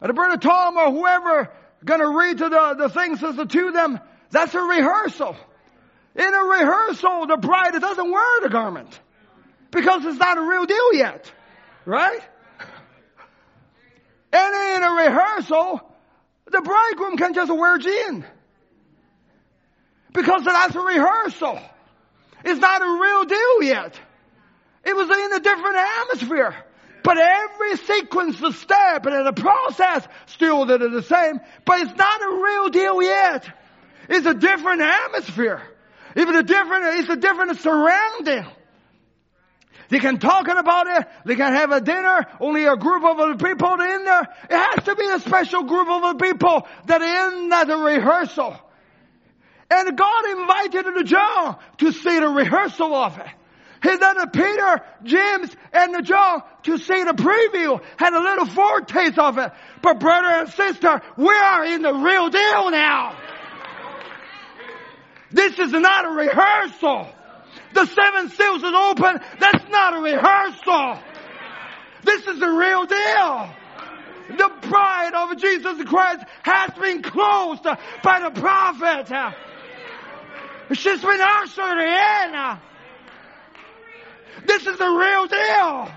the Brother Tom or whoever going to read to the, the things to them, that's a rehearsal. In a rehearsal, the bride doesn't wear the garment because it's not a real deal yet, right? And in a rehearsal, the bridegroom can just wear jeans because that's a rehearsal. It's not a real deal yet. It was in a different atmosphere. But every sequence, the step, and the process, still they're the same. But it's not a real deal yet. It's a different atmosphere. Even a different, it's a different surrounding. They can talk about it. They can have a dinner. Only a group of people in there. It has to be a special group of people that are in that rehearsal. And God invited John to see the rehearsal of it. He's under Peter, James, and the John to see the preview, had a little foretaste of it. But brother and sister, we are in the real deal now. This is not a rehearsal. The seven seals is open. That's not a rehearsal. This is the real deal. The bride of Jesus Christ has been closed by the prophet. She's been ushered in. This is the real deal.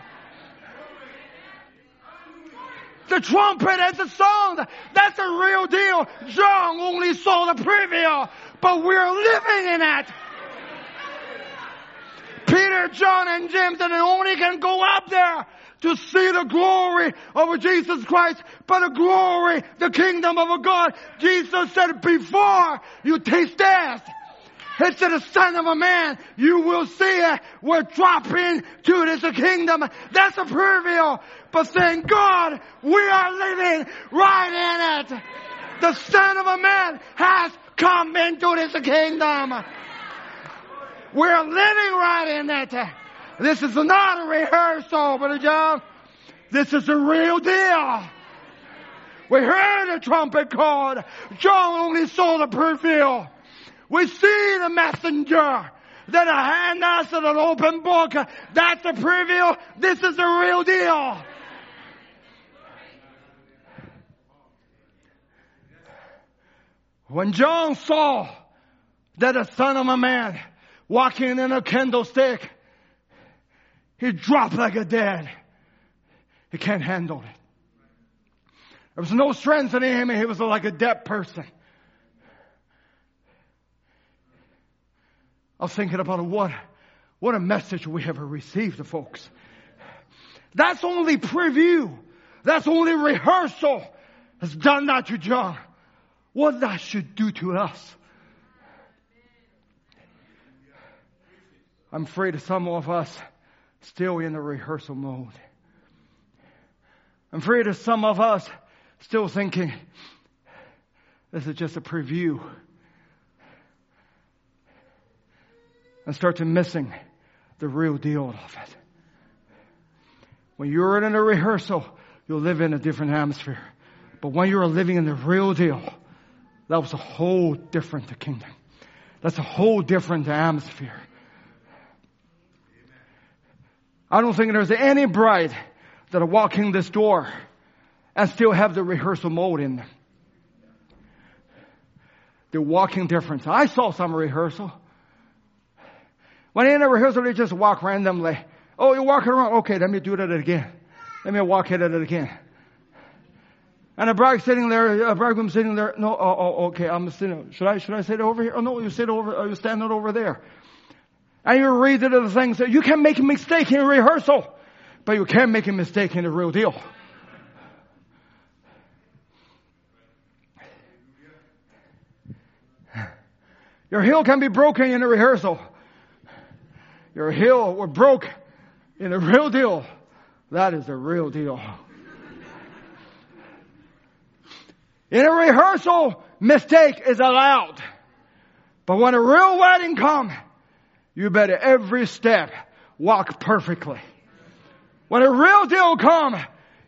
The trumpet and the sound, that's the real deal. John only saw the preview, but we're living in it. Peter, John, and James, and they only can go up there to see the glory of Jesus Christ, but the glory, the kingdom of God. Jesus said, before you taste death, he said, the Son of a Man, you will see it. We're dropping to this kingdom. That's a preview. But thank God, we are living right in it. The Son of a Man has come into this kingdom. We're living right in it. This is not a rehearsal, Brother John. This is the real deal. We heard the trumpet called. John only saw the preview. We see the messenger that hand us an open book. That's the preview. This is the real deal. When John saw that the Son of a Man walking in a candlestick, he dropped like a dead. He can't handle it. There was no strength in him, and he was like a dead person. I was thinking about what, what a message we have received, folks. That's only preview. That's only rehearsal. It's done that to John. What that should do to us. I'm afraid some of us still in the rehearsal mode. I'm afraid some of us still thinking, this is just a preview. And start to missing the real deal of it. When you're in a rehearsal, you'll live in a different atmosphere. But when you're living in the real deal, that was a whole different kingdom. That's a whole different atmosphere. I don't think there's any bride that are walking this door and still have the rehearsal mode in them. They're walking different. I saw some rehearsal. When in a rehearsal, they just walk randomly. Oh, you're walking around. Okay, let me do that again. Let me walk at it again. And a bride sitting there, a bridegroom sitting there. No, oh, oh, okay, I'm sitting. Should I, should I sit over here? Oh no, you sit over, or you stand over there. And you read the other things. You can make a mistake in rehearsal, but you can't make a mistake in the real deal. Your heel can be broken in a rehearsal. Your heel were broke in the real deal. That is the real deal. In a rehearsal, mistake is allowed. But when a real wedding comes, you better every step walk perfectly. When a real deal comes,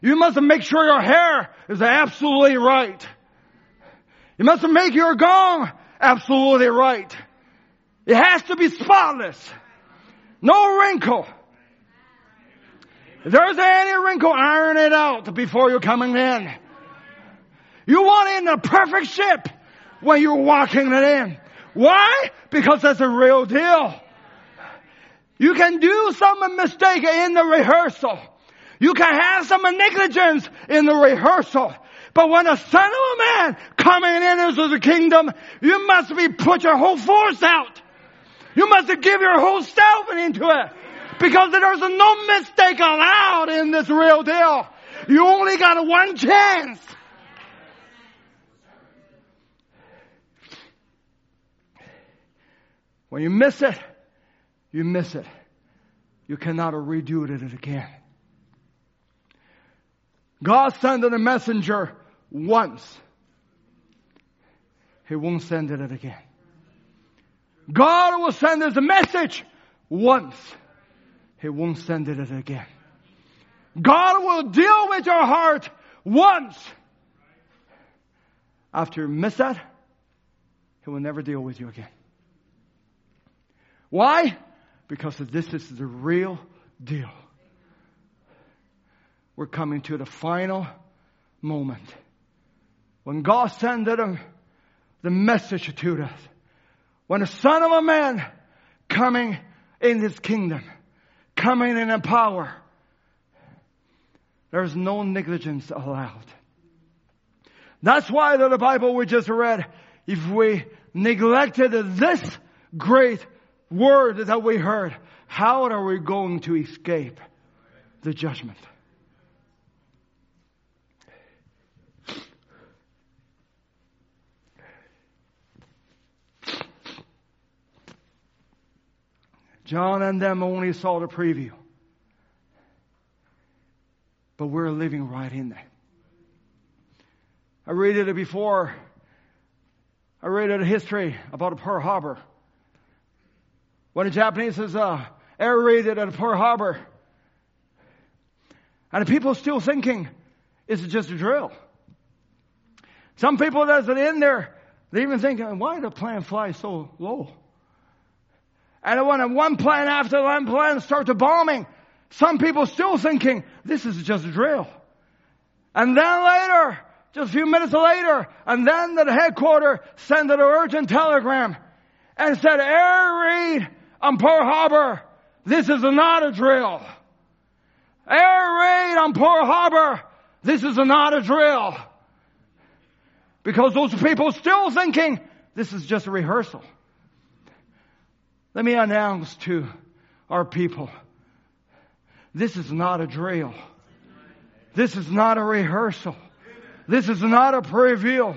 you must make sure your hair is absolutely right. You must make your gown absolutely right. It has to be spotless. No wrinkle. If there's any wrinkle, iron it out before you're coming in. You want it in the perfect shape when you're walking it in. Why? Because that's a real deal. You can do some mistake in the rehearsal. You can have some negligence in the rehearsal. But when the Son of a Man coming in into the kingdom, you must be put your whole force out. You must give your whole self into it. Because there's no mistake allowed in this real deal. You only got one chance. When you miss it, you miss it. You cannot redo it again. God sent a messenger once. He won't send it again. God will send us a message once. He won't send it again. God will deal with your heart once. After you miss that, He will never deal with you again. Why? Because this is the real deal. We're coming to the final moment. When God sent the, the message to us. When the Son of a Man coming in His kingdom. Coming in a power. There's no negligence allowed. That's why the Bible we just read, if we neglected this great word that we heard, how are we going to escape the judgment? John and them only saw the preview. But we're living right in that. I read it before. I read a history about Pearl Harbor. When the Japanese uh, air raided at Pearl Harbor. And people still thinking, it's just a drill. Some people that's in there, they even think, why the plane fly so low? And when one plane after one plane start to bombing, some people still thinking, this is just a drill. And then later, just a few minutes later, and then the headquarters sent an urgent telegram and said, air raid on Pearl Harbor, this is not a drill. Air raid on Pearl Harbor, this is not a drill. Because those people still thinking, this is just a rehearsal. Let me announce to our people, this is not a drill. This is not a rehearsal. This is not a preview.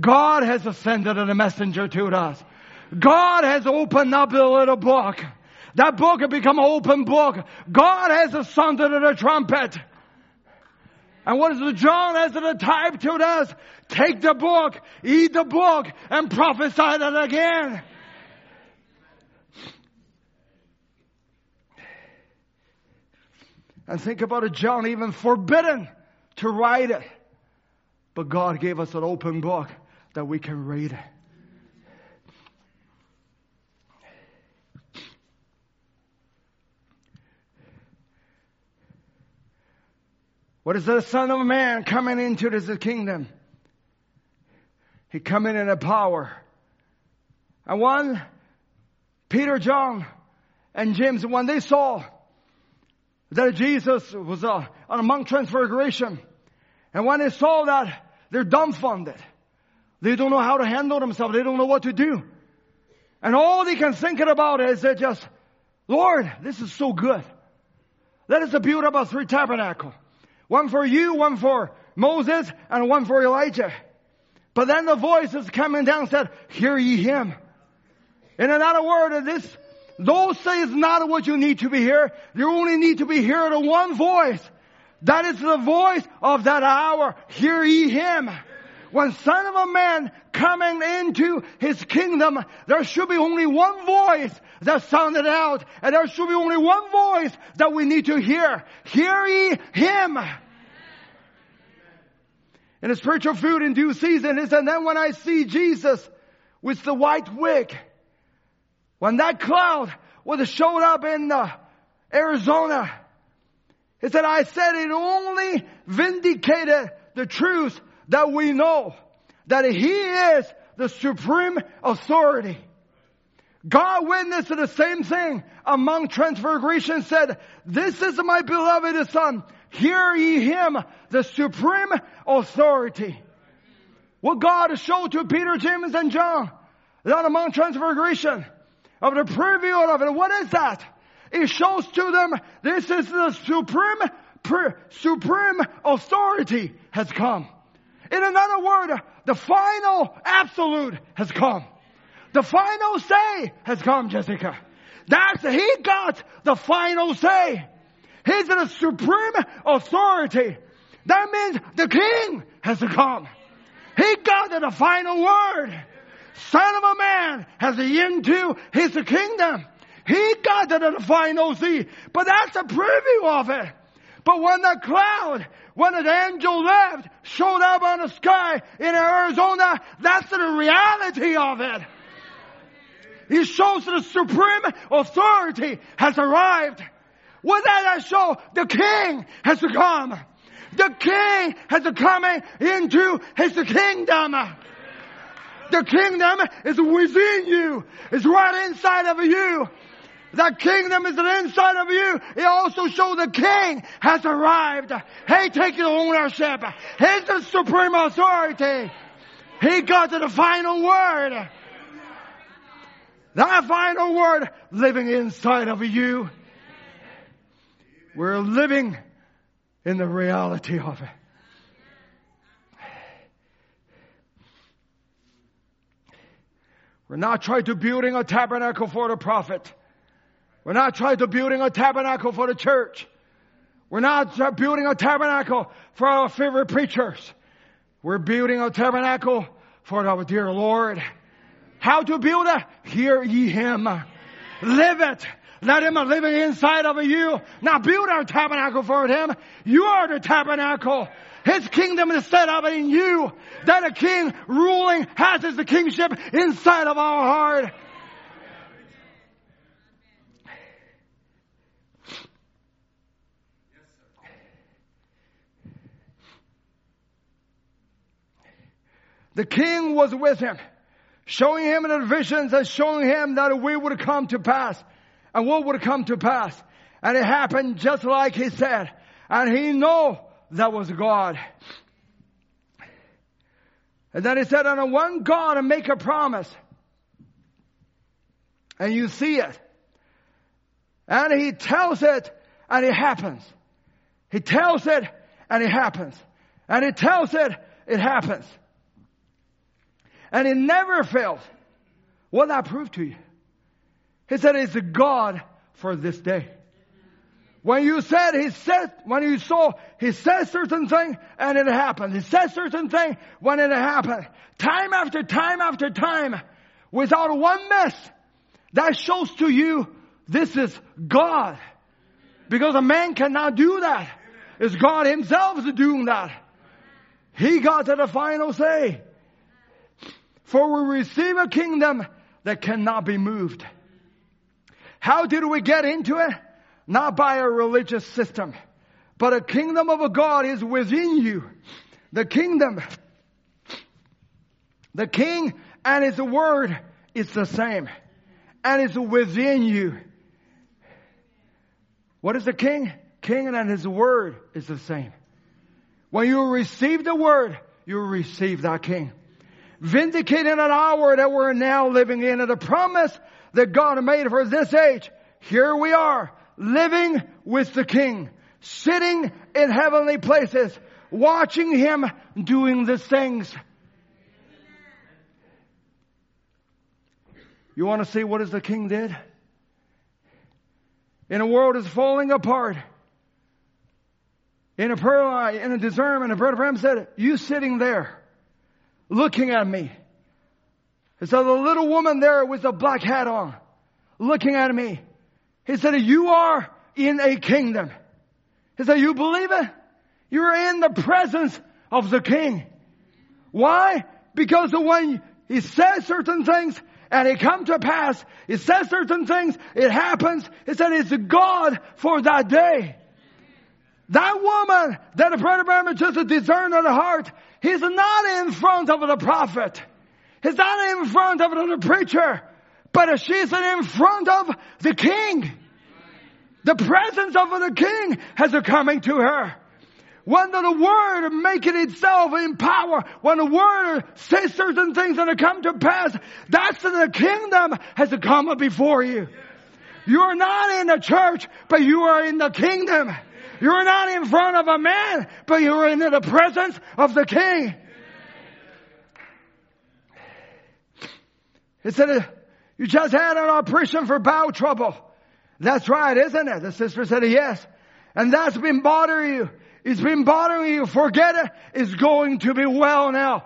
God has ascended a messenger to us. God has opened up a little book. That book has become an open book. God has ascended a trumpet. And what is the John as the type to us? Take the book, eat the book, and prophesy it again. And think about it, John even forbidden to write it. But God gave us an open book that we can read it. What is the Son of Man coming into this kingdom? He coming in a power. And one, Peter, John, and James, when they saw that Jesus was uh, on a Mount Transfiguration. And when they saw that, they're dumbfounded. They don't know how to handle themselves. They don't know what to do. And all they can think about is they just, Lord, this is so good. That is the beauty about three tabernacles. One for you, one for Moses, and one for Elijah. But then the voice is coming down and said, hear ye him. In another word, this Those things not what you need to be here. You only need to be here to one voice. That is the voice of that hour. Hear ye him. When Son of a Man coming into His kingdom, there should be only one voice that sounded out. And there should be only one voice that we need to hear. Hear ye him. In the spiritual food in due season, it said, and then when I see Jesus with the white wig, when that cloud was showed up in uh, Arizona, it said, I said it only vindicated the truth that we know, that He is the supreme authority. God witnessed to the same thing among transfiguration, said, this is my beloved Son, hear ye Him, the supreme authority. What God showed to Peter, James, and John, that among transfiguration, of the preview of it. What is that? It shows to them, this is the supreme, pre, supreme authority has come. In another word, the final absolute has come. The final say has come, Jessica. That's, He got the final say. He's the supreme authority. That means the King has come. He got the final word. Son of a Man has into His kingdom. He got to the final sea. But that's a preview of it. But when the cloud, when an angel left, showed up on the sky in Arizona, that's the reality of it. It shows the supreme authority has arrived. What that show? The king has come. The king has come into his kingdom. The kingdom is within you. It's right inside of you. The kingdom is inside of you. It also shows the king has arrived. He taking ownership. He's the supreme authority. He got to the final word. That final word living inside of you. We're living in the reality of it. We're not trying to building a tabernacle for the prophet. We're not trying to building a tabernacle for the church. We're not building a tabernacle for our favorite preachers. We're building a tabernacle for our dear Lord. How to build it? Hear ye Him. Live it. Let Him live inside of you. Now build our tabernacle for Him. You are the tabernacle. His kingdom is set up in you. That a king ruling has His kingship inside of our heart. The king was with him, showing him the visions and showing him that we would come to pass. And what would come to pass? And it happened just like he said. And he knew that was God. And then he said, "And one God and make a promise. And you see it." And he tells it and it happens. He tells it and it happens. And he tells it, it happens. And it never fails. What did I prove to you? He said, "It's God for this day." When you said, He said, when you saw, He said certain thing, and it happened. He said certain thing, when it happened. Time after time after time, without one miss, that shows to you, this is God. Because a man cannot do that. It's God Himself is doing that. He got to the final say. For we receive a kingdom that cannot be moved. How did we get into it? Not by a religious system. But a kingdom of God is within you. The kingdom, the king and his word is the same. And it's within you. What is the king? King and his word is the same. When you receive the word, you receive that king. Vindicated an hour that we're now living in. And the promise that God made for this age. Here we are. Living with the King. Sitting in heavenly places. Watching Him doing these things. You want to see what is the King did? In a world that's falling apart. In a pearl, in a discernment. And Brother Branham said, "You sitting there. Looking at me." He said, "The little woman there with the black hat on. Looking at me." He said, "You are in a kingdom." He said, "You believe it? You're in the presence of the king." Why? Because when he says certain things and it comes to pass, he says certain things, it happens. He said, it's God for that day. That woman that the Brother Branham just discerned on the heart, he's not in front of the prophet. He's not in front of the preacher. But she's in front of the king. The presence of the king has come to her. When the word makes it itself in power, when the word says certain things that come to pass, that's when the kingdom has come before you. You're not in the church, but you are in the kingdom. You're not in front of a man, but you're in the presence of the king. He said, "You just had an operation for bowel trouble." "That's right, isn't it?" The sister said, "Yes." "And that's been bothering you. It's been bothering you. Forget it. It's going to be well now."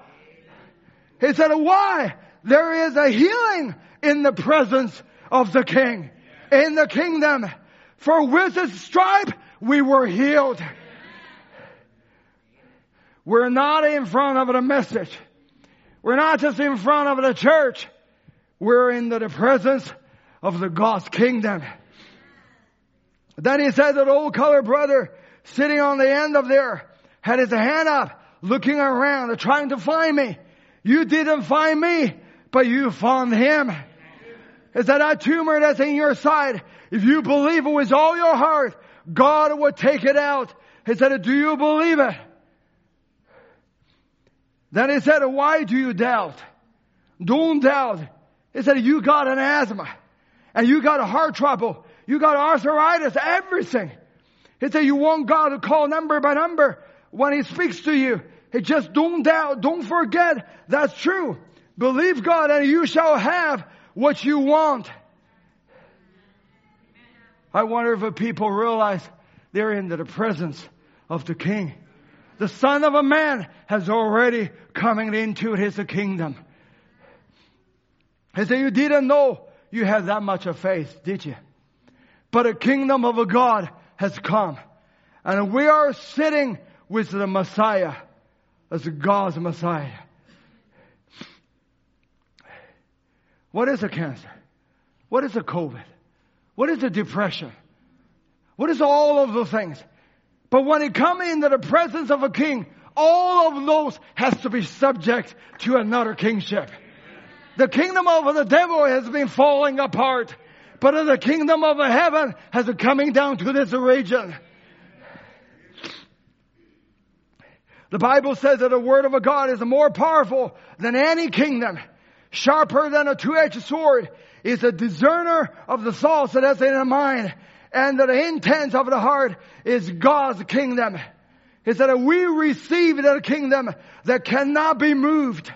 He said, "Why?" There is a healing in the presence of the king. in the kingdom. For with his stripe we were healed. We're not in front of the message. We're not just in front of the church. We're in the presence of the God's kingdom. Then he said that old colored brother sitting on the end of there had his hand up, looking around, trying to find me. You didn't find me, but you found him. Is that that tumor that's in your side? If you believe it with all your heart, God will take it out. He said, do you believe it? Then he said, why do you doubt? Don't doubt. He said, you got an asthma. And you got a heart trouble. You got arthritis, everything. He said, you want God to call number by number when he speaks to you. He just don't doubt. Don't forget. That's true. Believe God and you shall have what you want. I wonder if people realize they're in the presence of the King. The Son of a Man has already come into his kingdom. He said, you didn't know you had that much of faith, did you? But the kingdom of God has come. And we are sitting with the Messiah as God's Messiah. What is a cancer? What is a COVID? What is the depression? What is all of those things? But when it comes into the presence of a king, all of those has to be subject to another kingship. The kingdom of the devil has been falling apart, but the kingdom of heaven has been coming down to this region. The Bible says that the word of God is more powerful than any kingdom, sharper than a two-edged sword. Is a discerner of the thoughts that's in the mind, and the intent of the heart is God's kingdom. He said that we receive the kingdom that cannot be moved.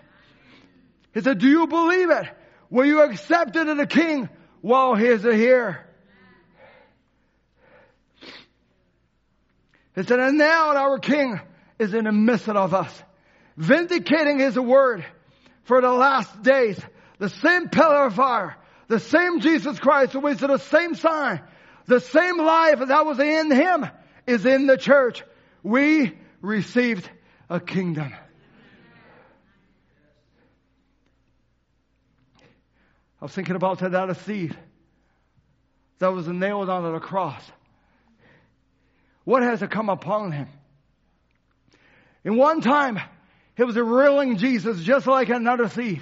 He said, do you believe it? Will you accept it of the King while he is here? He said, and now our King is in the midst of us, vindicating his word for the last days. The same pillar of fire. The same Jesus Christ who is the same sign. The same life that was in him is in the church. We received a kingdom. I was thinking about that other seed that was nailed onto the cross. What has come upon him? In one time, he was reeling Jesus just like another seed.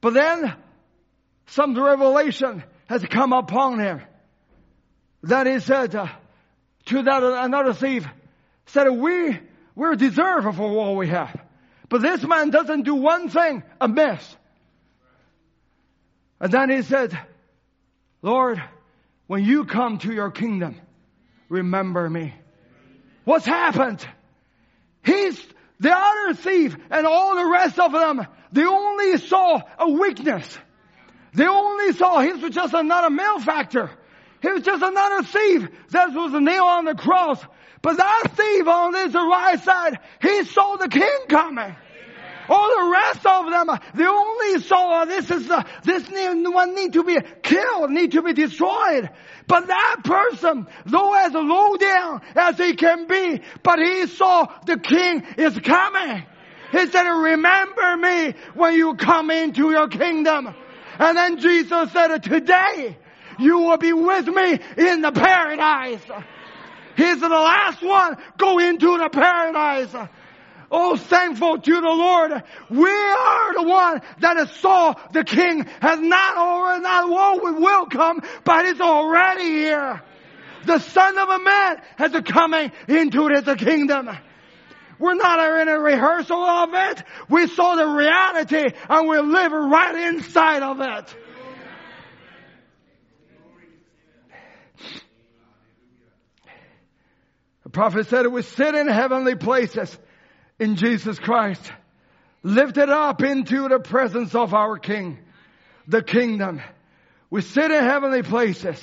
But then some revelation has come upon him. That he said uh, to that another thief, said, we, we're deserving for what we have. But this man doesn't do one thing amiss. And then he said, Lord, when you come to your kingdom, remember me. What's happened? He's the other thief and all the rest of them. They only saw a weakness. They only saw he was just another malefactor. He was just another thief that was a nail on the cross. But that thief on his right side, he saw the King coming. Amen. All the rest of them, they only saw this is uh, this one need to be killed, need to be destroyed. But that person, though as low down as he can be, but he saw the King is coming. He said, remember me when you come into your kingdom. And then Jesus said, today you will be with me in the paradise. He's the last one. Go into the paradise. Oh, thankful to the Lord. We are the one that saw the King has not already, not what will come, but is already here. The Son of a Man has come into his kingdom. We're not in a rehearsal of it. We saw the reality and we live right inside of it. The prophet said we sit in heavenly places in Jesus Christ, lifted up into the presence of our King, the kingdom. We sit in heavenly places.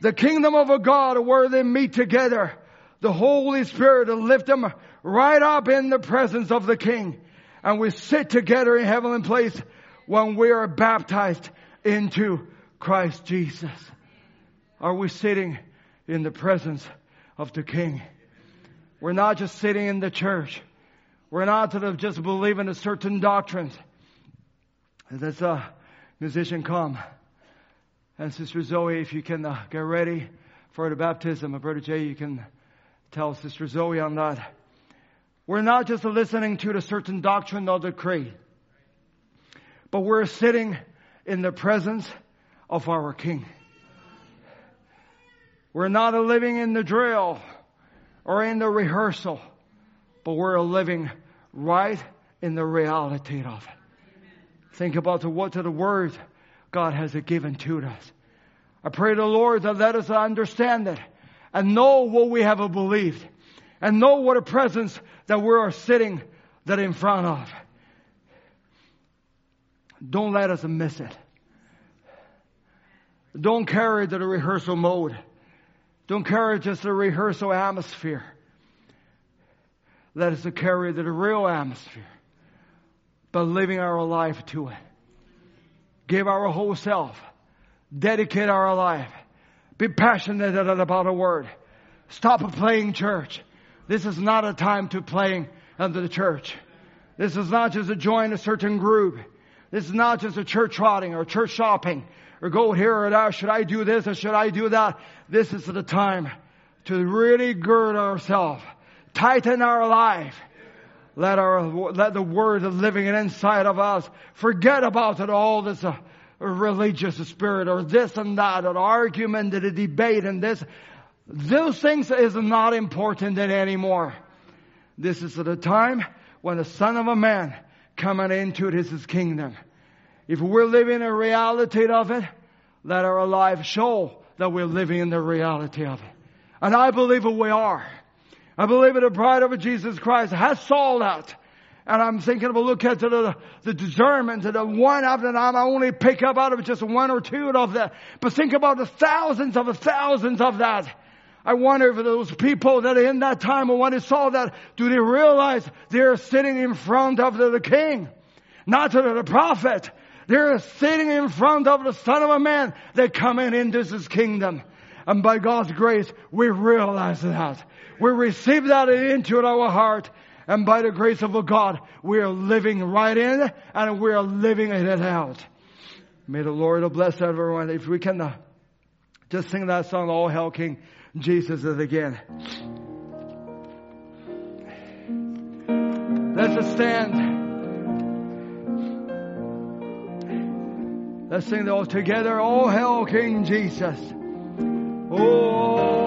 The kingdom of God where they meet together. The Holy Spirit will lift them right up in the presence of the King. And we sit together in heavenly place when we are baptized into Christ Jesus. Are we sitting in the presence of the King? We're not just sitting in the church. We're not just believing a certain doctrines. Let's uh, musician come. And Sister Zoe, if you can uh, get ready for the baptism. Brother Jay, you can tell Sister Zoe on that. We're not just listening to the certain doctrine of the creed. But we're sitting in the presence of our King. We're not living in the drill or in the rehearsal. But we're living right in the reality of it. Amen. Think about the, what the Word God has given to us. I pray the Lord that let us understand it. And know what we have believed. And know what a presence that we are sitting that in front of. Don't let us miss it. Don't carry the rehearsal mode. Don't carry just the rehearsal atmosphere. Let us carry the real atmosphere by living our life to it. Give our whole self. Dedicate our life. Be passionate about a word. Stop playing church. This is not a time to playing under the church. This is not just to join a certain group. This is not just a church trotting or church shopping or go here or there. Should I do this or should I do that? This is the time to really gird ourselves. Tighten our life. Let our let the word living inside of us. Forget about it, all this uh, religious spirit or this and that, an argument, the debate and this. Those things is not important anymore. This is the time when the Son of a Man coming into His kingdom. If we're living a reality of it, let our life show that we're living in the reality of it. And I believe we are. I believe the bride of Jesus Christ has saw that. And I'm thinking of a look at the, the discernment, the one after another. I only pick up out of just one or two of that. But think about the thousands of the thousands of that. I wonder if those people that in that time when they saw that, do they realize they're sitting in front of the, the King? Not to the prophet. They're sitting in front of the Son of a Man that coming into His kingdom. And by God's grace, we realize that. We receive that into our heart. And by the grace of God, we are living right in and we are living it out. May the Lord bless everyone. If we can uh, just sing that song, All Hail King Jesus is again. Let's just stand. Let's sing all together, All Hail King Jesus. Oh.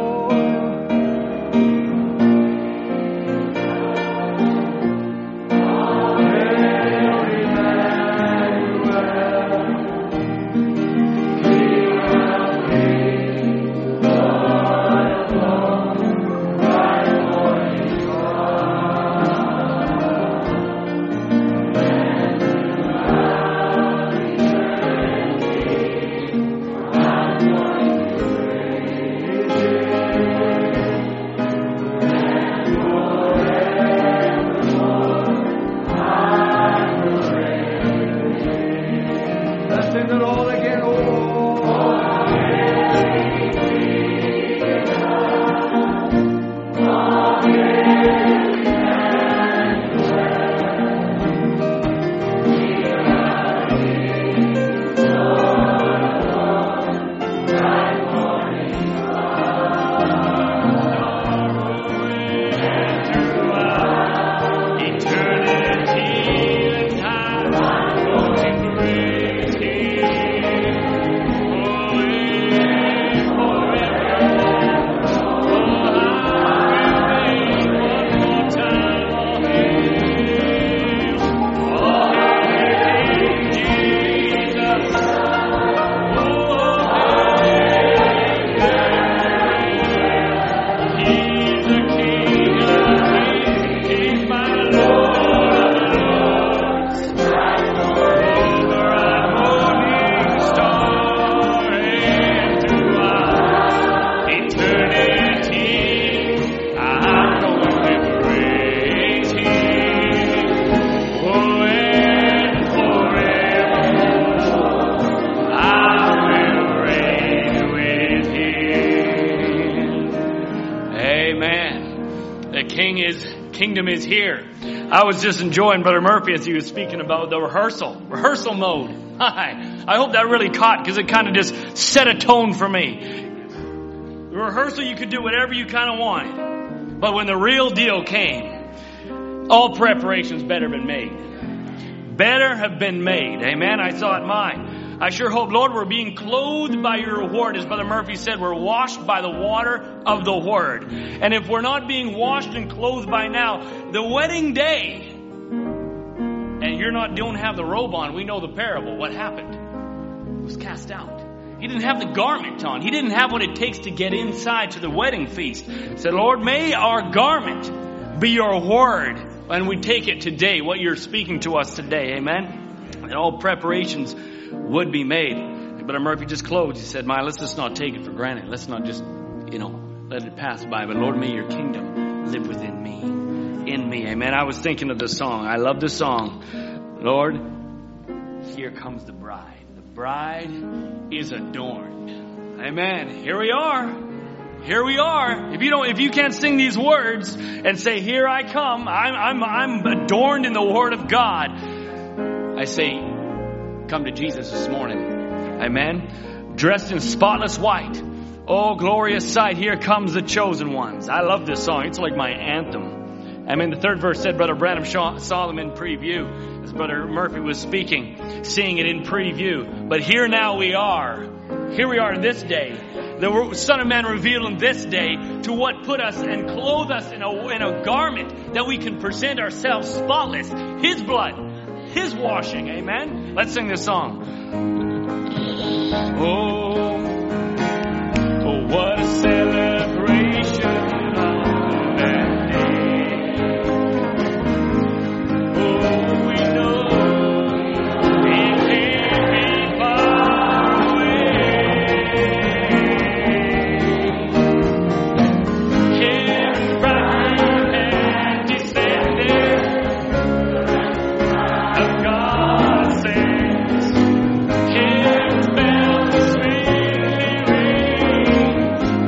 King is kingdom is here. I was just enjoying Brother Murphy as he was speaking about the rehearsal, rehearsal mode. Hi. I hope that really caught, because it kind of just set a tone for me. The rehearsal, you could do whatever you kind of wanted. But when the real deal came, all preparations better been made. Better have been made. Amen. I saw it mine. I sure hope, Lord, we're being clothed by your reward. As Brother Murphy said, we're washed by the water of the word. And if we're not being washed and clothed by now, the wedding day, and you're not, don't have the robe on, we know the parable. What happened? He was cast out. He didn't have the garment on. He didn't have what it takes to get inside to the wedding feast. He said, Lord, may our garment be your word. And we take it today, what you're speaking to us today. Amen. And all preparations would be made. But Murphy just closed. He said, my, let's just not take it for granted. Let's not just, you know, let it pass by. But Lord, may your kingdom live within me, in me. Amen. I was thinking of this song. I love this song. Lord, here comes the bride. The bride is adorned. Amen. Here we are. Here we are. If you don't, if you can't sing these words and say, here I come, I'm, I'm, I'm adorned in the word of God. I say, come to Jesus this morning. Amen. Dressed in spotless white. Oh, glorious sight. Here comes the chosen ones. I love this song. It's like my anthem. I mean, the third verse said Brother Branham saw them in preview. As Brother Murphy was speaking, seeing it in preview. But here now we are. Here we are this day. The Son of Man revealed in this day to what put us and clothe us in a, in a garment that we can present ourselves spotless. His blood. His washing. Amen. Let's sing this song. Oh, oh what a celebration on that day. Oh, we know it can't be far away. Here, bright and descended. His bells really ring.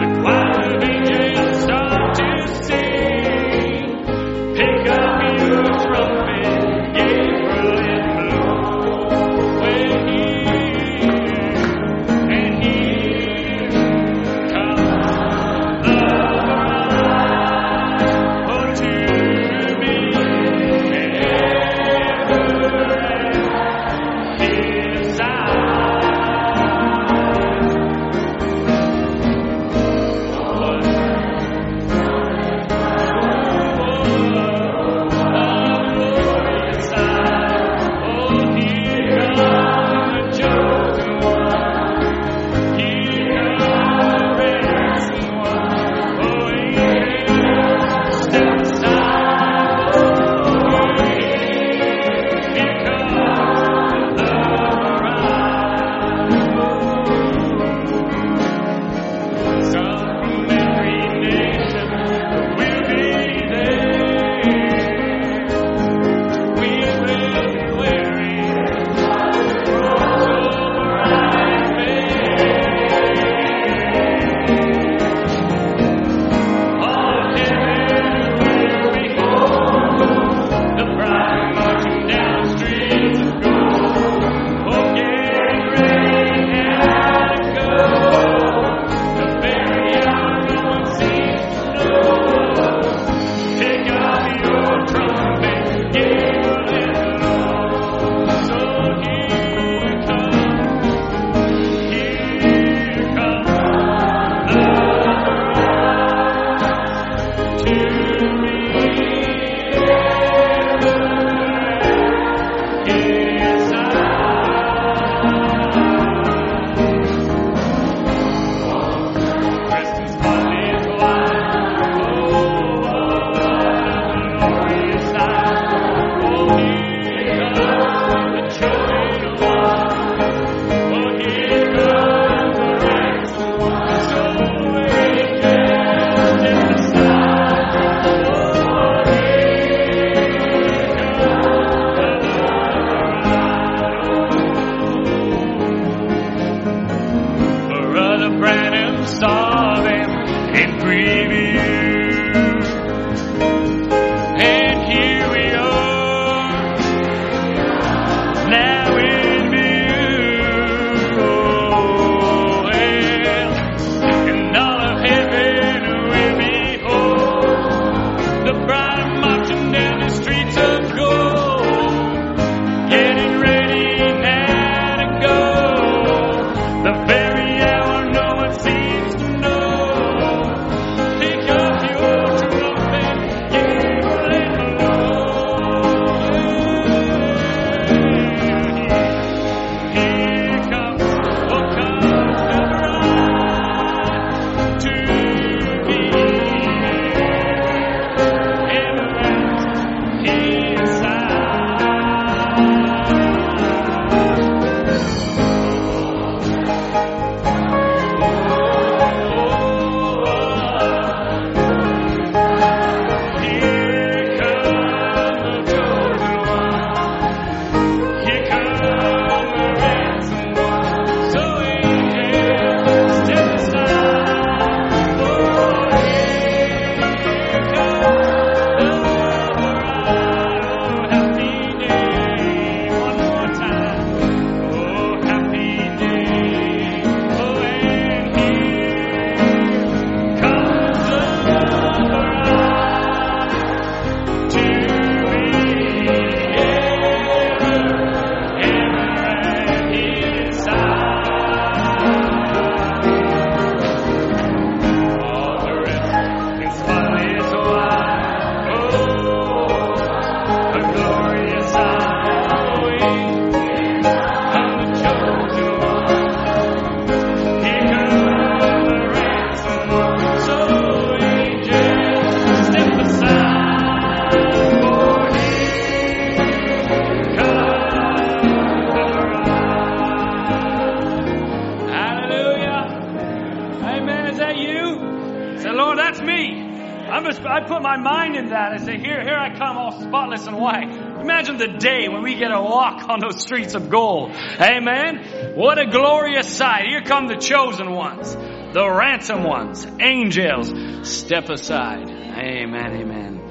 put my mind in that. I say, here, here I come, all spotless and white. Imagine the day when we get to walk on those streets of gold. Amen. What a glorious sight. Here come the chosen ones, the ransom ones, angels. Step aside. Amen, amen.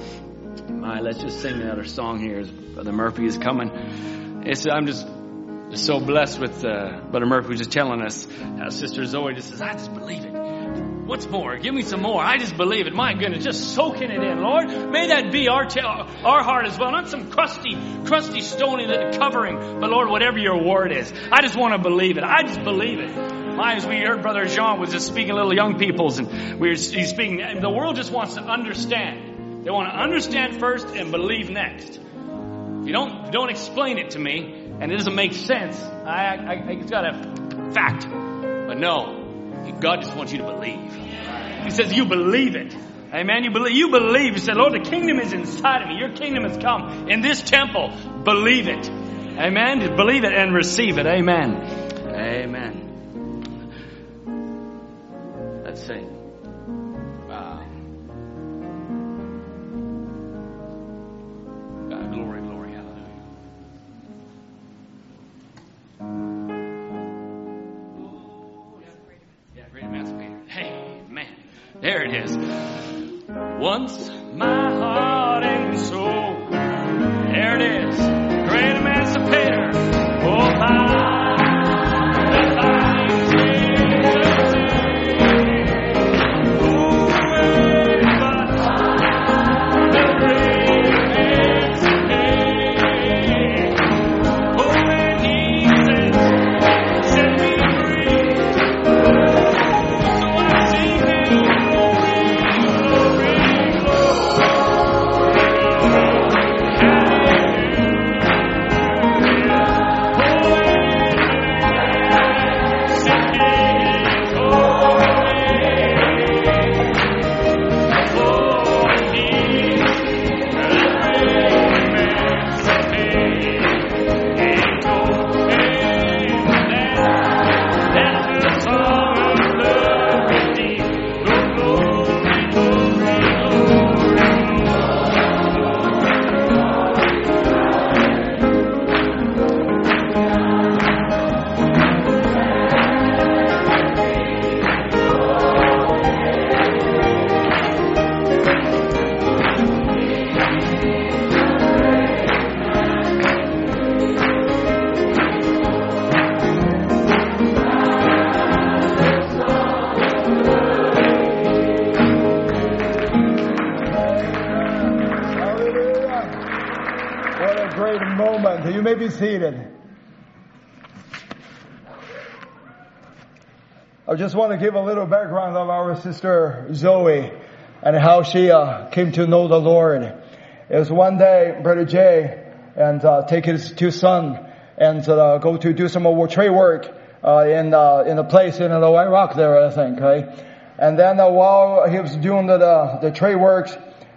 All right, let's just sing another song here as Brother Murphy is coming. It's, I'm just so blessed with uh, Brother Murphy just telling us how Sister Zoe just says, I just believe it. What's more? Give me some more. I just believe it. My goodness, just soaking it in, Lord. May that be our t- our heart as well. Not some crusty, crusty, stony covering, but Lord, whatever your word is, I just want to believe it. I just believe it. Mine, as we heard Brother Jean was just speaking to little young peoples, and we were, he's speaking. And the world just wants to understand. They want to understand first and believe next. If you don't don't explain it to me, and it doesn't make sense, I, I, I it's got a fact, but no. God just wants you to believe. He says, you believe it. Amen. You believe. You believe. He said, Lord, the kingdom is inside of me. Your kingdom has come in this temple. Believe it. Amen. Believe it and receive it. Amen. Amen. Let's sing. Wow. God, glory, glory, hallelujah. There it is. Once my heart and soul. There it is. Great emancipator. Oh, my. Seated. I just want to give a little background of our sister Zoe and how she uh, came to know the Lord. It was one day Brother Jay and uh, take his two sons and uh, go to do some more trade work uh, in uh, in a place in the White Rock there, I think. Right? And then uh, while he was doing the the, the trade works,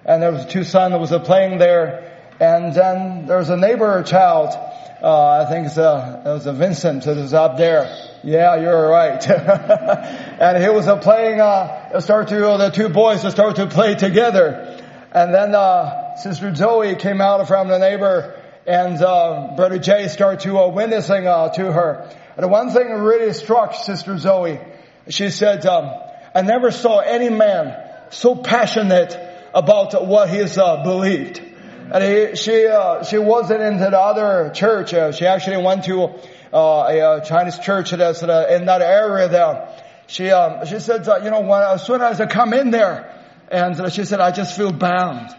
and there was two sons that was uh, playing there, and then there was a neighbor child. Uh, I think it's a, it was a Vincent that was up there. Yeah, you're right. And he was uh, playing, uh, start to, uh, the two boys start to play together. And then, uh, Sister Zoe came out from the neighbor and, uh, Brother Jay started to, uh, witnessing, uh, to her. And one thing really struck Sister Zoe. She said, um, I never saw any man so passionate about what he's, uh, believed. And he, she uh, she wasn't into the other church. Uh, she actually went to uh, a, a Chinese church that's in, a, in that area there. She um, she said, uh, you know, when, as soon as I come in there, and she said, I just feel bound,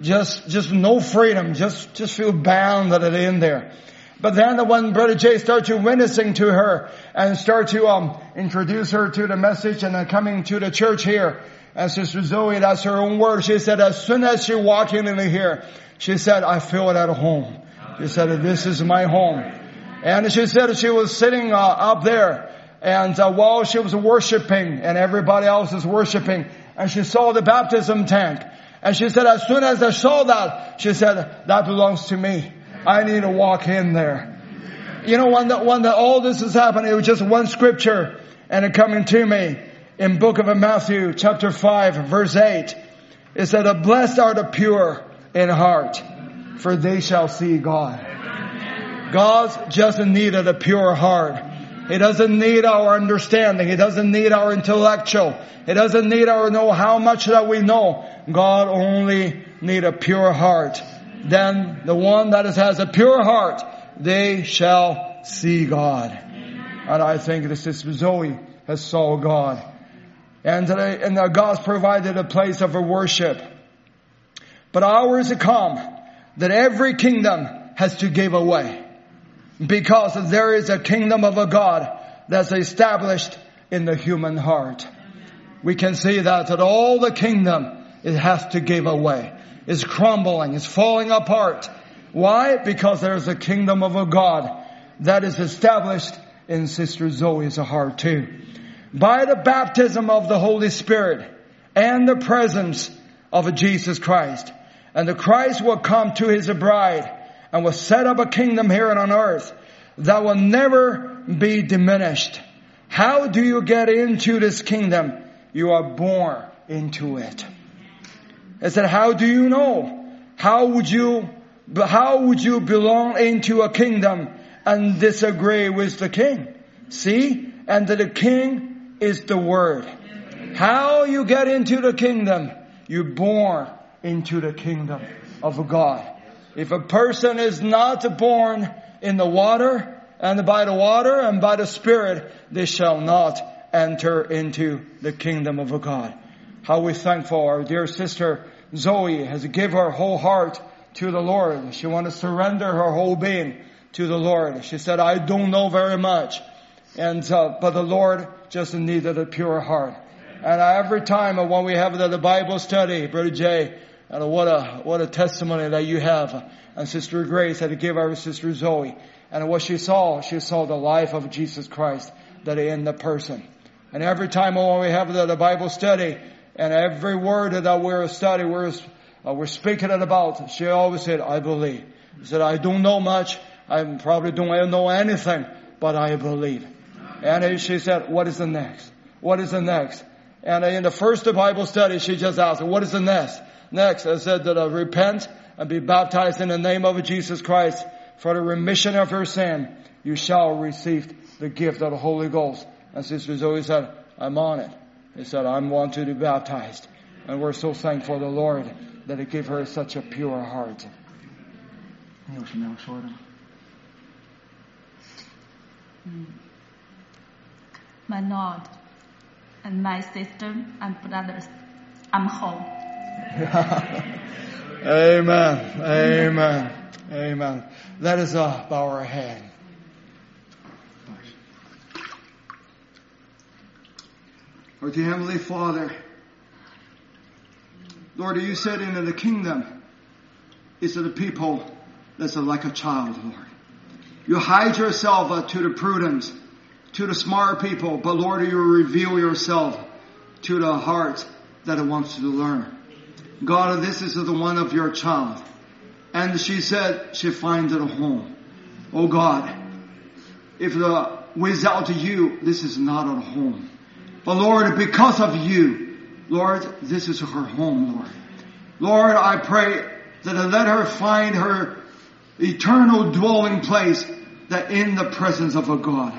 just just no freedom, just just feel bound that it's in there. But then when Brother Jay started to witnessing to her and start to um introduce her to the message and then coming to the church here, and Sister Zoe, that's her own word. She said, as soon as she walked in here. She said, I feel it at home. She said, this is my home. And she said she was sitting uh, up there. And uh, while she was worshiping and everybody else is worshiping. And she saw the baptism tank. And she said, as soon as I saw that, she said, that belongs to me. I need to walk in there. You know, when, the, when the, all this is happening, it was just one scripture. And it coming to me in book of Matthew, chapter five, verse eight. It said, blessed are the pure in heart, for they shall see God. God's just in need of the pure heart. He doesn't need our understanding. He doesn't need our intellectual. He doesn't need our know how much that we know. God only need a pure heart. Then the one that is, has a pure heart, they shall see God. And I think the Sister Zoe has saw God. And today, and God's provided a place of a worship. But hours to come that every kingdom has to give away. Because there is a kingdom of a God that's established in the human heart. We can see that that all the kingdom, it has to give away. It's crumbling. It's falling apart. Why? Because there's a kingdom of a God that is established in Sister Zoe's heart too. By the baptism of the Holy Spirit and the presence of Jesus Christ. And the Christ will come to his bride and will set up a kingdom here on earth that will never be diminished. How do you get into this kingdom? You are born into it. I said, how do you know? How would you, how would you belong into a kingdom and disagree with the king? See? And the king is the word. How you get into the kingdom? You're born into the kingdom of God. If a person is not born in the water and by the water and by the Spirit, they shall not enter into the kingdom of God. How we thankful our dear Sister Zoe has given her whole heart to the Lord. She wants to surrender her whole being to the Lord. She said, I don't know very much. And uh, but the Lord just needed a pure heart. And every time when we have the, the Bible study, Brother Jay, and what a what a testimony that you have. And Sister Grace had to give our Sister Zoe. And what she saw, she saw the life of Jesus Christ that is in the person. And every time when we have the, the Bible study, and every word that we're studying, we're, uh, we're speaking about, she always said, I believe. She said, I don't know much. I probably don't know anything, but I believe. And she said, what is the next? What is the next? And in the first Bible study, she just asked, what is the next? Next, I said that I repent and be baptized in the name of Jesus Christ for the remission of your sin. You shall receive the gift of the Holy Ghost. And Sister Zoe said, I'm on it. He said, I want to be baptized. And we're so thankful to the Lord that he gave her such a pure heart. My Lord and my sister and brothers, I'm whole. Amen. Amen. Amen. Let us uh, bow our head. Lord, dear Heavenly Father, Lord, you said in the kingdom is to the people that's like a child, Lord. You hide yourself uh, to the prudent, to the smart people, but Lord, you reveal yourself to the heart that wants to learn. God, this is the one of your child. And she said she finds a home. Oh God, if the, without you, this is not a home. But Lord, because of you, Lord, this is her home, Lord. Lord, I pray that I let her find her eternal dwelling place that in the presence of a God,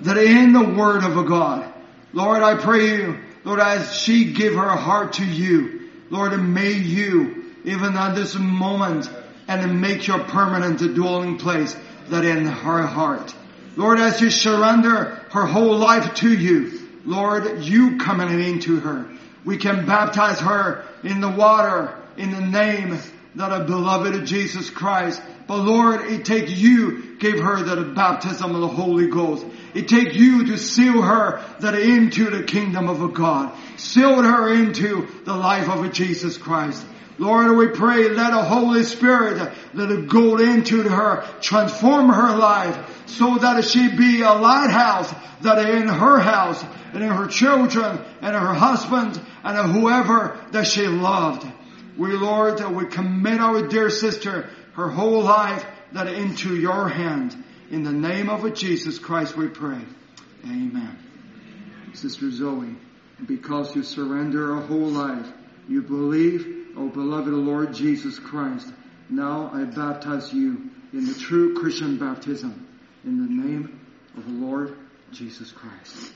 that in the word of a God. Lord, I pray you, Lord, as she give her heart to you, Lord, and may you, even at this moment, and make your permanent dwelling place that in her heart. Lord, as you surrender her whole life to you, Lord, you come into her. We can baptize her in the water, in the name that of beloved Jesus Christ. But Lord, it takes you, give her the baptism of the Holy Ghost. It takes you to seal her that into the kingdom of God. Seal her into the life of Jesus Christ. Lord, we pray, let the Holy Spirit, let it go into her, transform her life, so that she be a lighthouse, that in her house, and in her children, and her husband, and whoever that she loved. We, Lord, we commit our dear sister, her whole life, that into your hand. In the name of Jesus Christ we pray. Amen. Sister Zoe, because you surrender her whole life, you believe O beloved Lord Jesus Christ, now I baptize you in the true Christian baptism, in the name of the Lord Jesus Christ.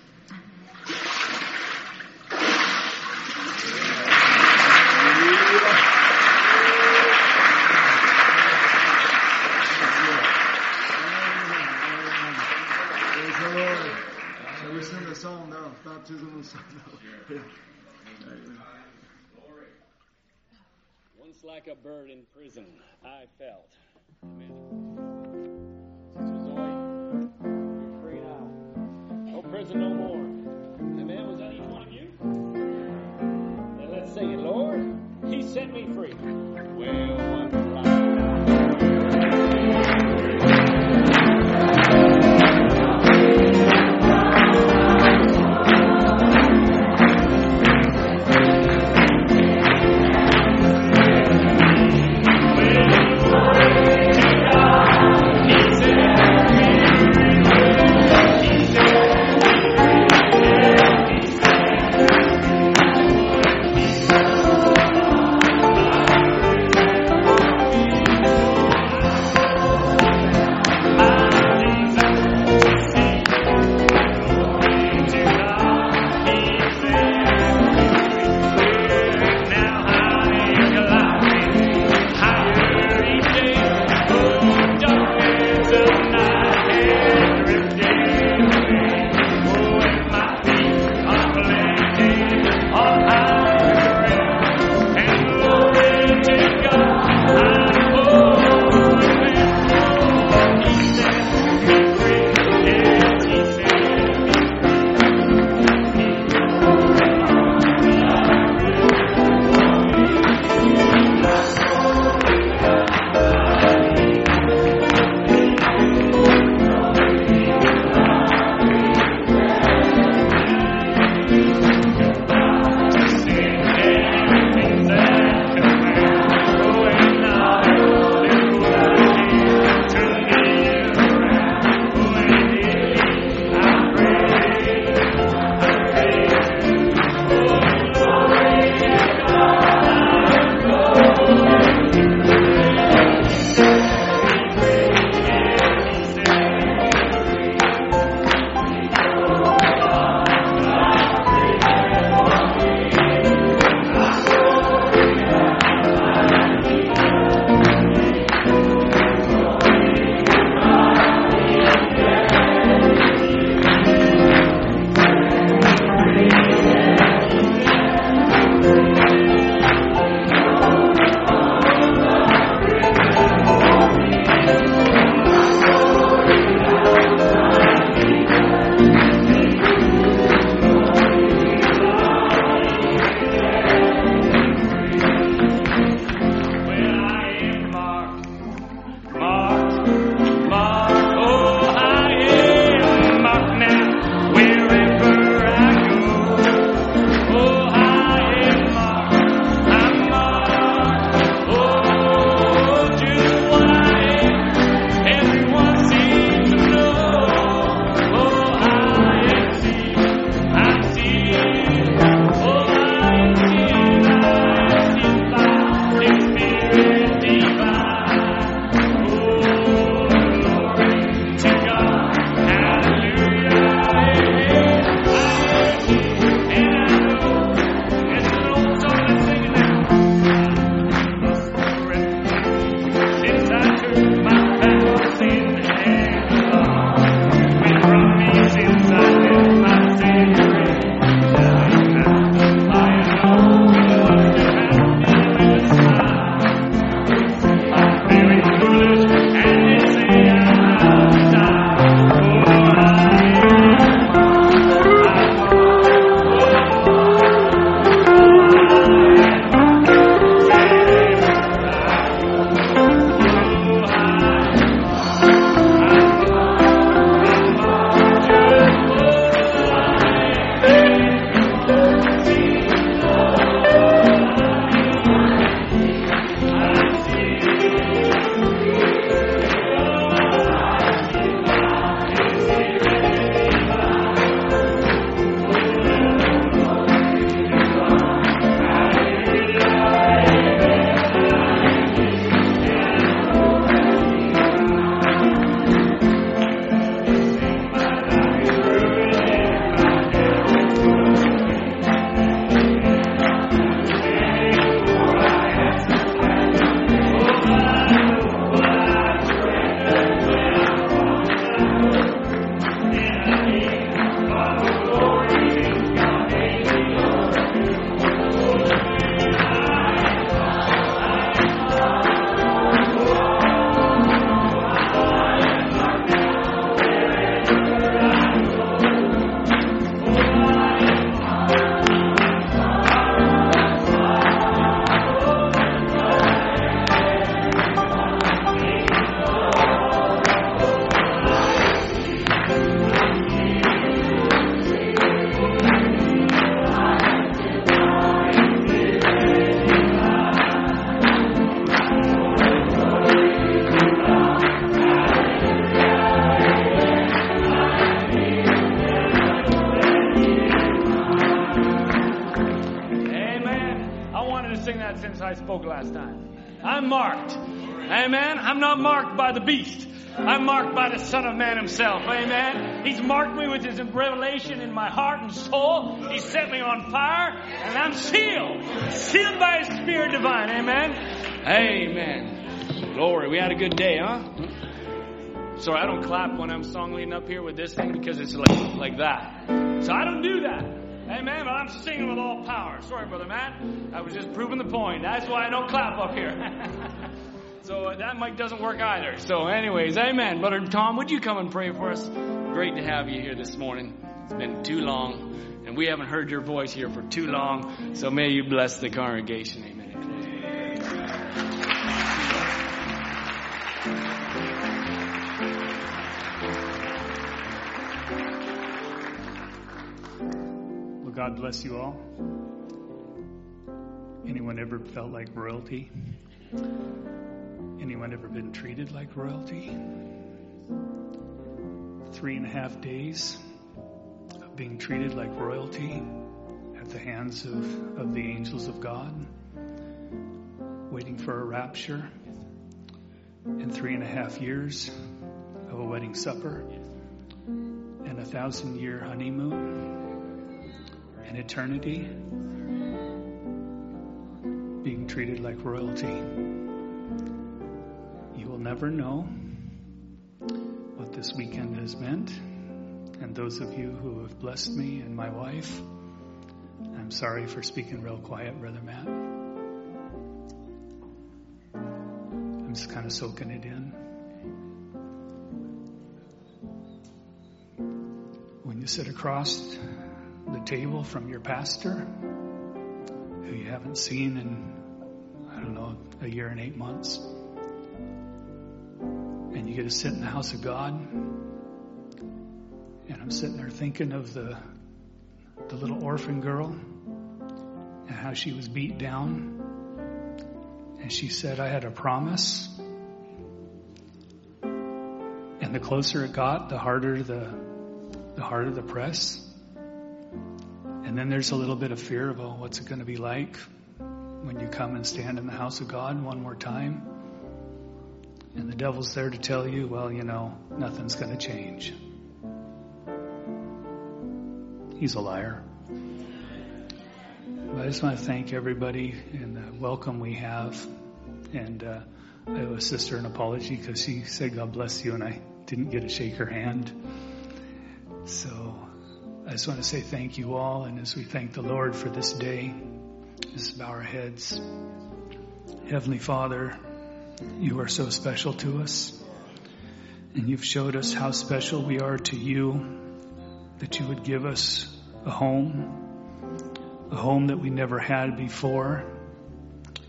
Shall we sing a song now? Baptismal song now. Yeah. Once like a bird in prison, I felt. Amen. Sister Zoe, you're free now. No prison, no more. Amen. Was that each one of you? And let's sing it, Lord. He set me free. Well, one last time. I'm marked. Amen. I'm not marked by the beast. I'm marked by the Son of Man himself. Amen. He's marked me with his revelation in my heart and soul. He set me on fire. And I'm sealed. Sealed by his Spirit divine. Amen. Amen. Glory. We had a good day, huh? Sorry, I don't clap when I'm song leading up here with this thing because it's like, like that. So I don't do that. Amen. But I'm singing with all power. Sorry, Brother Matt. I was just proving the point. That's why I don't clap up here. So that mic doesn't work either. So anyways, amen. Brother Tom, would you come and pray for us? Great to have you here this morning. It's been too long, and we haven't heard your voice here for too long. So may you bless the congregation. Amen. Well, God bless you all. Anyone ever felt like royalty? Anyone ever been treated like royalty? Three and a half days of being treated like royalty at the hands of, of the angels of God, waiting for a rapture, and three and a half years of a wedding supper, and a thousand year honeymoon, and eternity, being treated like royalty. Never know what this weekend has meant, and those of you who have blessed me and my wife, I'm sorry for speaking real quiet, Brother Matt. I'm just kind of soaking it in. When you sit across the table from your pastor, who you haven't seen in, I don't know, a year and eight months, and you get to sit in the house of God. And I'm sitting there thinking of the the little orphan girl and how she was beat down. And she said, I had a promise. And the closer it got, the harder the the harder the press. And then there's a little bit of fear of, oh, what's it going to be like when you come and stand in the house of God one more time? And the devil's there to tell you, well, you know, nothing's going to change. He's a liar. But I just want to thank everybody and the welcome we have. And uh, I owe a sister an apology because she said, God bless you, and I didn't get to shake her hand. So I just want to say thank you all. And as we thank the Lord for this day, just bow our heads. Heavenly Father, you are so special to us, and you've showed us how special we are to you, that you would give us a home, a home that we never had before.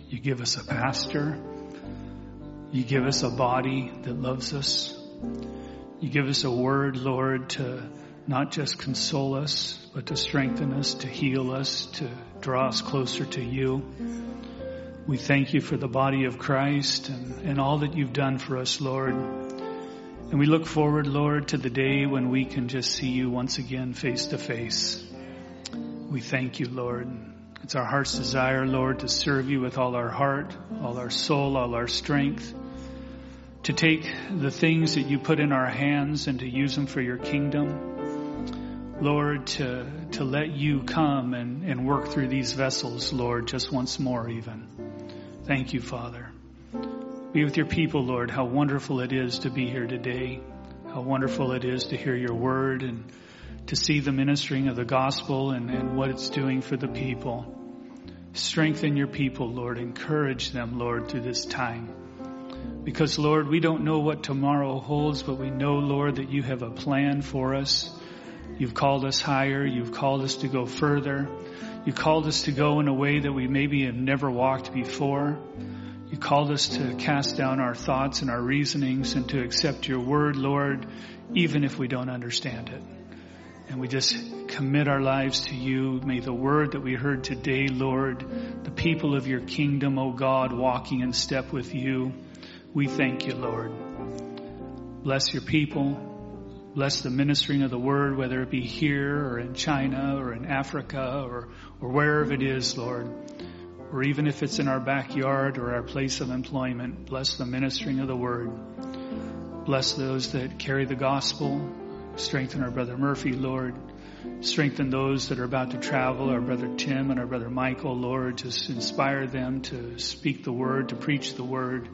You give us a pastor. You give us a body that loves us. You give us a word, Lord, to not just console us, but to strengthen us, to heal us, to draw us closer to you. We thank you for the body of Christ and, and all that you've done for us, Lord. And we look forward, Lord, to the day when we can just see you once again face to face. We thank you, Lord. It's our heart's desire, Lord, to serve you with all our heart, all our soul, all our strength, to take the things that you put in our hands and to use them for your kingdom. Lord, to, to let you come and, and work through these vessels, Lord, just once more even. Thank you, Father. Be with your people, Lord. How wonderful it is to be here today. How wonderful it is to hear your word and to see the ministering of the gospel and, and what it's doing for the people. Strengthen your people, Lord. Encourage them, Lord, through this time. Because, Lord, we don't know what tomorrow holds, but we know, Lord, that you have a plan for us. You've called us higher. You've called us to go further. You called us to go in a way that we maybe have never walked before. You called us to cast down our thoughts and our reasonings and to accept your word, Lord, even if we don't understand it. And we just commit our lives to you. May the word that we heard today, Lord, the people of your kingdom, O God, walking in step with you. We thank you, Lord. Bless your people. Bless the ministering of the word, whether it be here or in China or in Africa or, or wherever it is, Lord. or even if it's in our backyard or our place of employment, bless the ministering of the word. Bless those that carry the gospel. Strengthen our Brother Murphy, Lord. Strengthen those that are about to travel, our Brother Tim and our Brother Michael, Lord. Just inspire them to speak the word, to preach the word.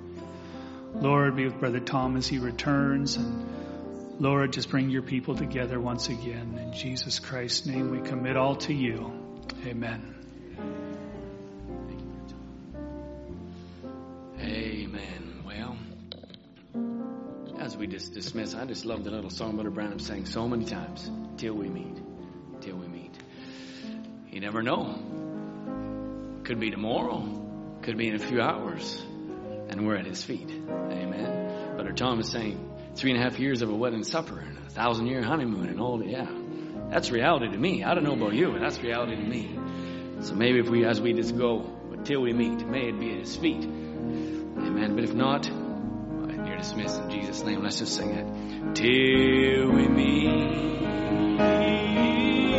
Lord, be with Brother Tom as he returns. And Lord, just bring your people together once again. In Jesus Christ's name, we commit all to you. Amen. Amen. Well, as we just dismiss, I just love the little song Brother Branham sang so many times. Till we meet. Till we meet. You never know. Could be tomorrow. Could be in a few hours. And we're at his feet. Amen. Brother Tom is saying three and a half years of a wedding supper and a thousand year honeymoon and all. Yeah. That's reality to me. I don't know about you, but that's reality to me. So maybe if we, as we just go, till we meet, may it be at his feet. Amen. But if not, you're dismissed in Jesus' name. Let's just sing it. Till we meet.